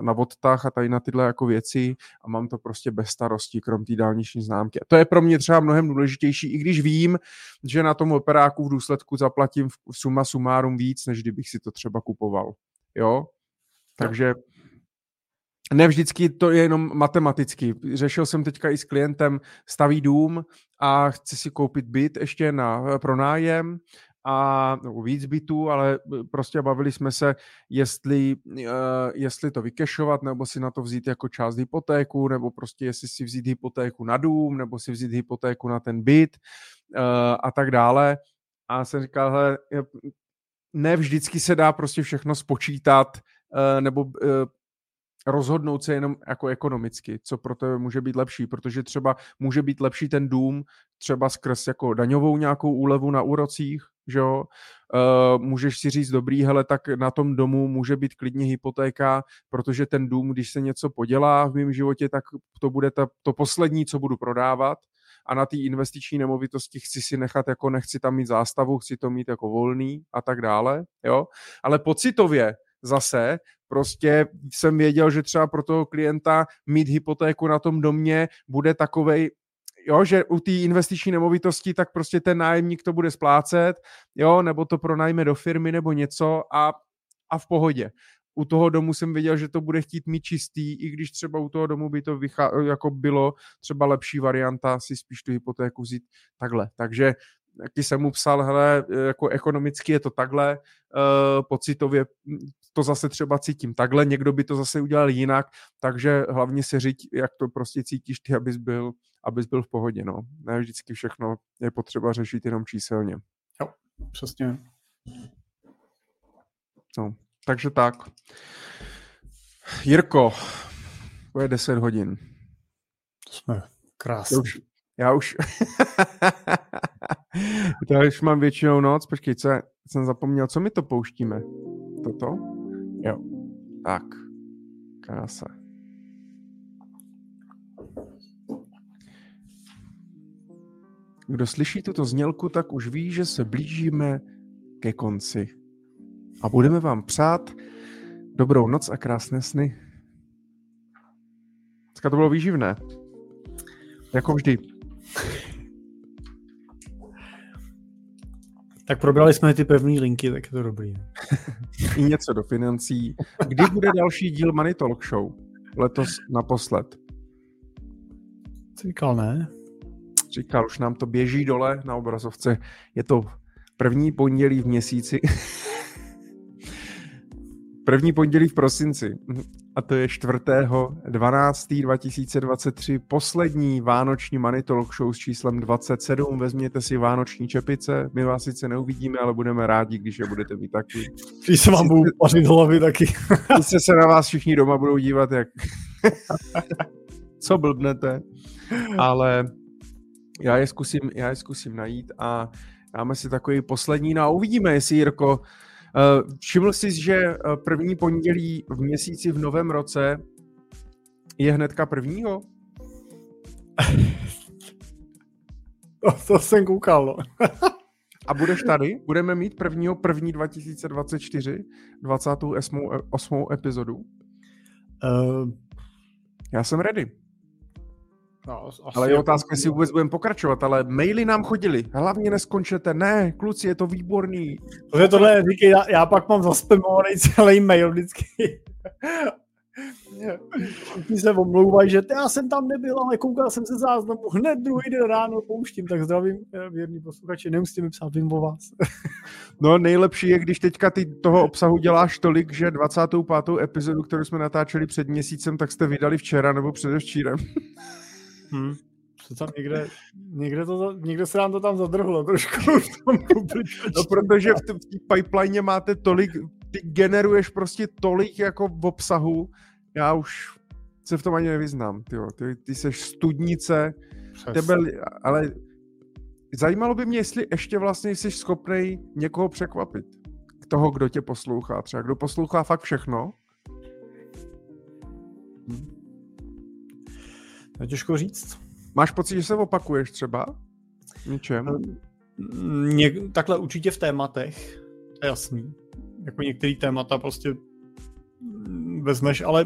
na odtah a tady na tyhle jako věci a mám to prostě bez starosti, krom té dálniční známky. A to je pro mě třeba mnohem důležitější, i když vím, že na tom operáku v důsledku zaplatím v suma sumárum víc, než kdybych si to třeba kupoval, jo, takže ne vždycky to je jenom matematicky. Řešil jsem teďka i s klientem, staví dům a chce si koupit byt ještě na pronájem a nebo víc bytů, ale prostě bavili jsme se, jestli to vykešovat, nebo si na to vzít jako část hypotéku, nebo prostě jestli si vzít hypotéku na dům, nebo si vzít hypotéku na ten byt a tak dále. A jsem říkal, hele, ne vždycky se dá prostě všechno spočítat, nebo rozhodnout se jenom jako ekonomicky, co pro tebe může být lepší, protože třeba může být lepší ten dům třeba skrz jako daňovou nějakou úlevu na úrocích, že jo, můžeš si říct dobrý, hele, tak na tom domu může být klidně hypotéka, protože ten dům, když se něco podělá v mém životě, tak to bude to poslední, co budu prodávat, a na té investiční nemovitosti chci si nechat, jako nechci tam mít zástavu, chci to mít jako volný a tak dále, jo, ale pocitově zase prostě jsem věděl, že třeba pro toho klienta mít hypotéku na tom domě bude takovej, jo, že u té investiční nemovitosti tak prostě ten nájemník to bude splácet, jo, nebo to pronajme do firmy nebo něco a v pohodě. U toho domu jsem věděl, že to bude chtít mít čistý, i když třeba u toho domu by to jako bylo třeba lepší varianta si spíš tu hypotéku vzít takhle. Takže taky jsem mu psal, hele, jako ekonomicky je to takhle, pocitově to zase třeba cítím takhle, někdo by to zase udělal jinak, takže hlavně se říct, jak to prostě cítíš ty, abys byl v pohodě, no. Ne vždycky všechno je potřeba řešit jenom číselně. Jo, přesně. No, takže tak. Jirko, to je 10 hodin. To jsme krásný. Já už já už mám většinou noc. Počkej, co jsem zapomněl, co my to pouštíme? Toto? Jo. Tak. Krása. Kdo slyší tuto znělku, tak už ví, že se blížíme ke konci. A budeme vám přát dobrou noc a krásné sny. Dneska to bylo výživné. Jako vždy. Tak probrali jsme ty pevné linky, tak je to dobrý. I něco do financí. Kdy bude další díl Money Talk Show? Letos naposled. Říkal, ne? Říkal, už nám to běží dole na obrazovce. Je to první pondělí v měsíci. První pondělí v prosinci. A to je 4.12.2023. Poslední vánoční Money Talk Show s číslem 27. Vezměte si vánoční čepice. My vás sice neuvidíme, ale budeme rádi, když je budete mít taky. Když se vám budou pařit hlavy taky. Když se na vás všichni doma budou dívat, jak... co blbnete. Ale já je zkusím najít a dáme si takový poslední. No a uvidíme, jestli, Jirko, všiml jsi, že první pondělí v měsíci v novém roce je hnedka prvního? To jsem koukal. No. A budeš tady? Budeme mít 1.1.2024 28. epizodu? Já jsem ready. No, ale je otázka, jestli vůbec budeme pokračovat, ale maily nám chodily. Hlavně neskončete. Ne, kluci, je to výborný. Protože tohle říkej, já pak mám zaspamovaný celý mail vždycky. Všichni se omlouvají, že já jsem tam nebyl, ale koukal jsem se záznamu. Hned druhý den ráno pouštím, tak zdravím věrní posluchači, nemusíte mi psát, vím o vás. No nejlepší je, když teďka ty toho obsahu děláš tolik, že 25. epizodu, kterou jsme natáčeli před měsícem, tak jste vydali včera nebo předevčírem. Tam někde se nám to tam zadrhlo trošku. No, protože v té pipeline máte tolik, ty generuješ prostě tolik jako v obsahu, já už se v tom ani nevyznám, ty seš studnice, tebe, ale zajímalo by mě, jestli ještě vlastně jsi schopnej někoho překvapit, toho, kdo tě poslouchá, třeba kdo poslouchá fakt všechno. To je těžko říct. Máš pocit, že se opakuješ třeba? Ničem? Takhle určitě v tématech. To je jasný. Jako některý témata prostě vezmeš, ale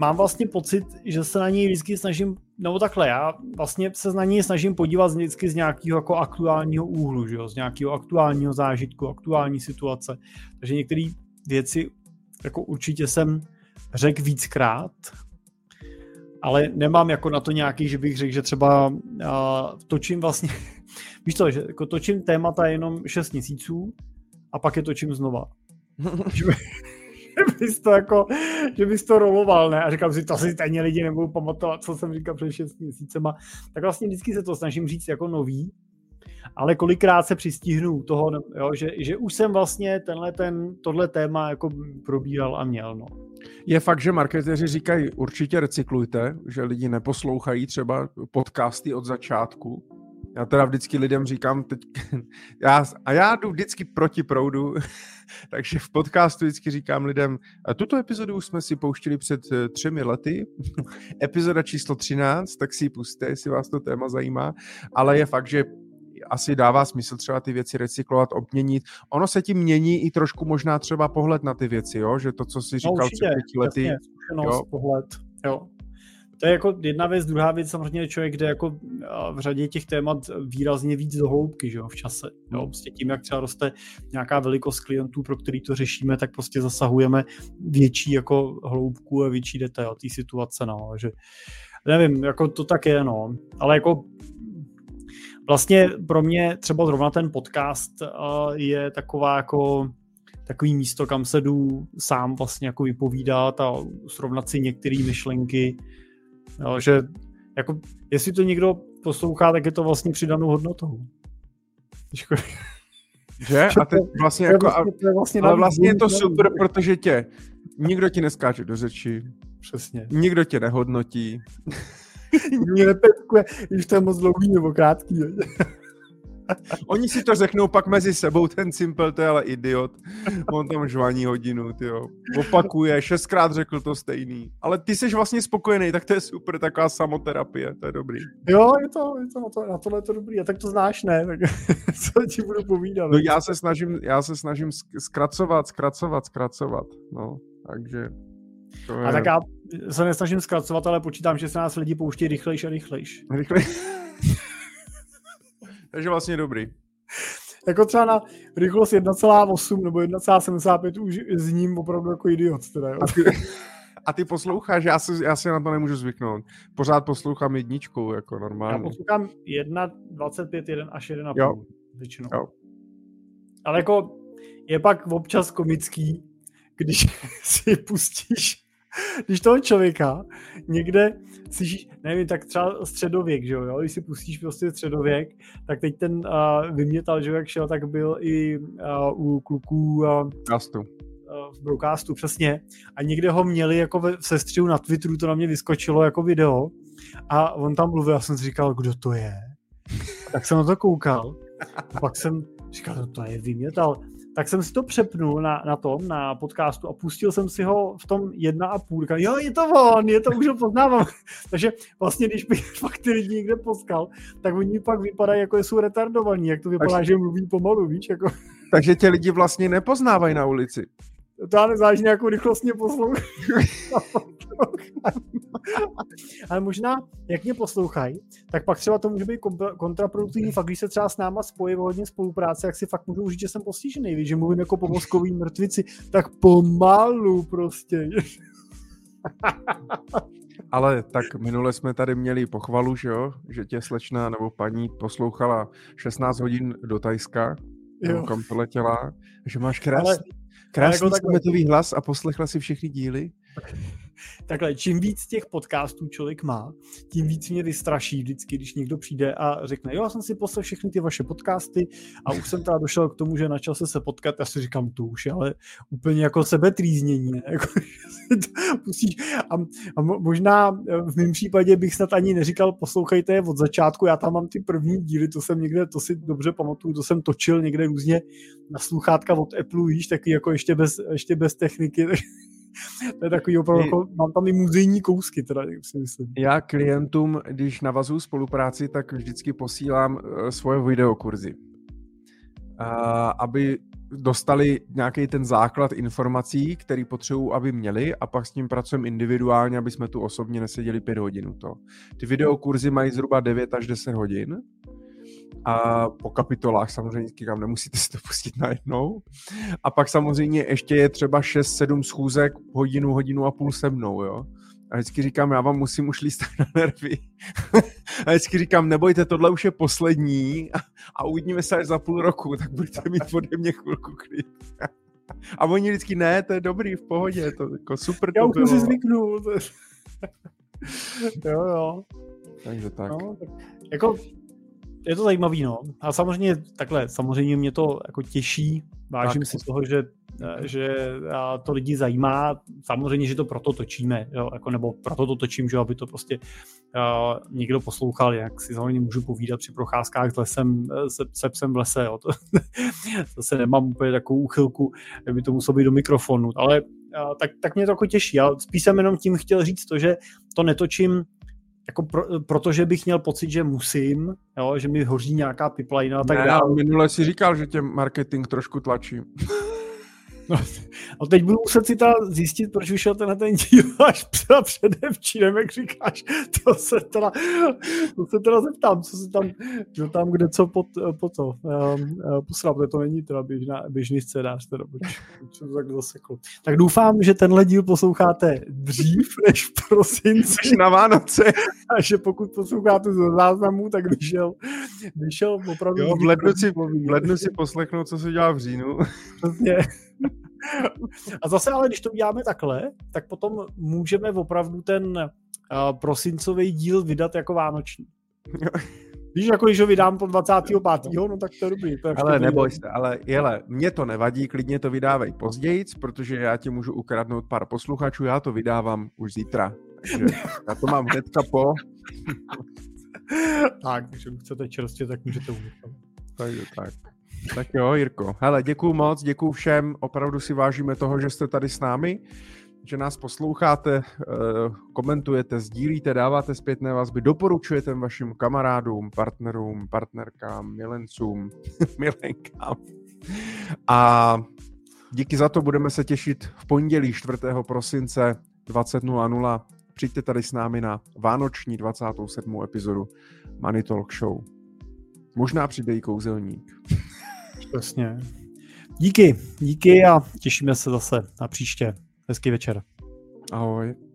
mám vlastně pocit, že se na něj vždycky snažím, nebo takhle, já vlastně se na něj snažím podívat vždycky z nějakého jako aktuálního úhlu, že jo? Z nějakého aktuálního zážitku, aktuální situace. Takže některé věci jako určitě jsem řekl víckrát, ale nemám jako na to nějaký, že bych řekl, že třeba točím vlastně, víš to, že jako točím témata jenom 6 měsíců a pak je točím znova. Že bys to roloval, ne? A říkám si, to si stejně lidi nebudou pamatovat, co jsem říkal před 6 měsícema. Tak vlastně vždycky se to snažím říct jako nový, ale kolikrát se přistihnu toho, jo, že už jsem vlastně tohle téma jako probíral a měl, no. Je fakt, že marketéři říkají, určitě recyklujte, že lidi neposlouchají třeba podcasty od začátku. Já teda vždycky lidem říkám, já jdu vždycky proti proudu, takže v podcastu vždycky říkám lidem, tuto epizodu už jsme si pouštili před 3 lety, epizoda číslo 13, tak si ji pusťte, jestli vás to téma zajímá, ale je fakt, že asi dává smysl třeba ty věci recyklovat, obměnit. Ono se tím mění i trošku možná třeba pohled na ty věci, jo? Že to, co jsi říkal před 5 lety. Jasně, zkušenost, pohled, jo. To je jako jedna věc, druhá věc samozřejmě člověk jde jako v řadě těch témat výrazně víc do hloubky, že jo, v čase. Jo. Prostě tím, jak třeba roste nějaká velikost klientů, pro který to řešíme, tak prostě zasahujeme větší jako hloubku a větší detail té situace, no. Že, nevím, jako to tak je, no. Ale jako vlastně pro mě třeba zrovna ten podcast je takový místo, kam se jdu sám vlastně jako vypovídat a srovnat si některé myšlenky, že jako jestli to někdo poslouchá, tak je to vlastně přidanou hodnotou. Že? A teď vlastně jako, ale vlastně je to super, protože tě nikdo ti neskáče do řeči. Přesně. Nikdo tě nehodnotí. Mě nepětkuje, když to je moc dlouhý nebo krátký. Oni si to řeknou pak mezi sebou, ten Cimpel, to je ale idiot. On tam žvaní hodinu, tyjo. Opakuje, 6krát řekl to stejný. Ale ty jsi vlastně spokojený, tak to je super, taková samoterapie, to je dobrý. Jo, na tohle je to dobrý, a tak to znáš, ne? Tak co ti budu povídat? No, já se snažím zkracovat, no, takže... A tak já se nesnažím zkracovat, ale počítám, že se nás lidi pouští rychlejš a rychlejš. Takže vlastně dobrý. Jako třeba na rychlost 1,8 nebo 1,75 už zním opravdu jako idiot. Teda, jo. A ty posloucháš, já si na to nemůžu zvyknout. Pořád poslouchám jedničku, jako normálně. Já poslouchám 1,25, 1 až 1,5 většinou. Jo. Ale jako je pak občas komický, když si pustíš, když toho člověka někde slyšíš, nevím, tak třeba středověk, že jo, když si pustíš prostě středověk, tak teď ten vymětal, že jo, jak šel, tak byl i u kluků v Broadcastu, přesně, a někde ho měli jako v sestřihu na Twitteru, to na mě vyskočilo jako video a on tam mluvil, já jsem si říkal, kdo to je? Tak jsem na to koukal a pak jsem říkal, no to je vymětal. Tak jsem si to přepnul na podcastu a pustil jsem si ho v tom 1,5. Jo, je to on, je to, už ho poznávám. Takže vlastně, když bych fakt ty lidi někde potkal, tak oni pak vypadají, jako jsou retardovaní, jak to vypadá, takže, že mluví pomalu, víš? Jako. Takže tě lidi vlastně nepoznávají na ulici. To já nezáleží, nějakou rychlostně poslouchají. Ale možná, jak mě poslouchají, tak pak třeba to může být kontraproduktivní. Fakt, když se třeba s náma spojí hodně spolupráce, jak si fakt můžu užít, že jsem postižený, víš, že mluvím jako po mozkový mrtvici, tak pomalu prostě. Ale tak minule jsme tady měli pochvalu, že jo? Že tě slečna nebo paní poslouchala 16 hodin do Tajska, kam to letěla, že máš krásný sametový hlas a poslechla si všechny díly. Takhle, čím víc těch podcastů člověk má, tím víc mě vystraší vždycky, když někdo přijde a řekne, jo, já jsem si poslal všechny ty vaše podcasty a už jsem teda došel k tomu, že na čase se potkat. Já si říkám, to už je ale úplně jako sebetrýznění. Ne? Jako, a možná v mém případě bych snad ani neříkal, poslouchejte je od začátku, já tam mám ty první díly, to jsem někde, to si dobře pamatuju, to jsem točil někde různě na sluchátka od Apple, víš, taky jako ještě bez techniky. To je takový opravdu, jako, mám tam i muzejní kousky, teda, si myslím. Já klientům, když navazuju spolupráci, tak vždycky posílám svoje videokurzy, aby dostali nějaký ten základ informací, který potřebují, aby měli, a pak s ním pracujeme individuálně, aby jsme tu osobně neseděli 5 hodin. Ty videokurzy mají zhruba 9 až 10 hodin. A po kapitolách samozřejmě, kam nemusíte si to pustit najednou. A pak samozřejmě ještě je třeba 6-7 schůzek, hodinu a půl se mnou, jo. A vždycky říkám, já vám musím už líst na nervy. A vždycky říkám, nebojte, tohle už je poslední a uvidíme se až za půl roku, tak budete mít ode mě chvilku klid. A oni vždycky, ne, to je dobrý, v pohodě, to jako super to bylo. Já už si zvyknu. Jo. Takže tak. No, tak jako... Je to zajímavý, no. A samozřejmě takhle, samozřejmě mě to jako těší. Vážím si toho, že to lidi zajímá. Samozřejmě, že to proto točíme, jo, jako, nebo proto to točím, že aby to prostě někdo poslouchal, jak si samozřejmě můžu povídat při procházkách s lesem, se psem v lese, jo. To, zase nemám úplně takovou úchylku, aby to muselo být do mikrofonu, ale tak mě to jako těší. Já spíš jsem jenom tím chtěl říct to, že to netočím jako protože bych měl pocit, že musím, jo, že mi hoří nějaká piplajna a tak dále. Minule si říkal, že tě marketing trošku tlačí. No teď budu muset si zjistit, proč vyšel ten díl až předevčírem, jak říkáš. To se teda zeptám, co se tam, no tam kde co posrab, to není teda běžný scénář, teda jsem tak zasekl. Tak doufám, že tenhle díl posloucháte dřív než v prosinci. Až na Vánoce. A že pokud posloucháte z záznamů, tak vyšel opravdu... Jo, v lednu si poslechnou, co se dělá v říjnu. Přesně. A zase ale, když to uděláme takhle, tak potom můžeme opravdu ten prosincový díl vydat jako vánoční. Víš, jako když ho vydám po 25. no tak to je dobrý. Ale neboj se, ale jele, mě to nevadí, klidně to vydávej pozdějc, protože já ti můžu ukradnout pár posluchačů, já to vydávám už zítra. Takže já to mám hnedka po. Tak, když chcete čerstvě, tak můžete udělat. Takže tak. Tak jo, Jirko. Hele, děkuju moc, děkuju všem. Opravdu si vážíme toho, že jste tady s námi, že nás posloucháte, komentujete, sdílíte, dáváte zpětné vazby, doporučujete vašim kamarádům, partnerům, partnerkám, milencům, milenkám. A díky za to, budeme se těšit v pondělí 4. prosince 20.00. Přijďte tady s námi na vánoční 27. epizodu Money Talk Show. Možná přijde i kouzelník. Přesně. Díky a těšíme se zase na příště. Hezký večer. Ahoj.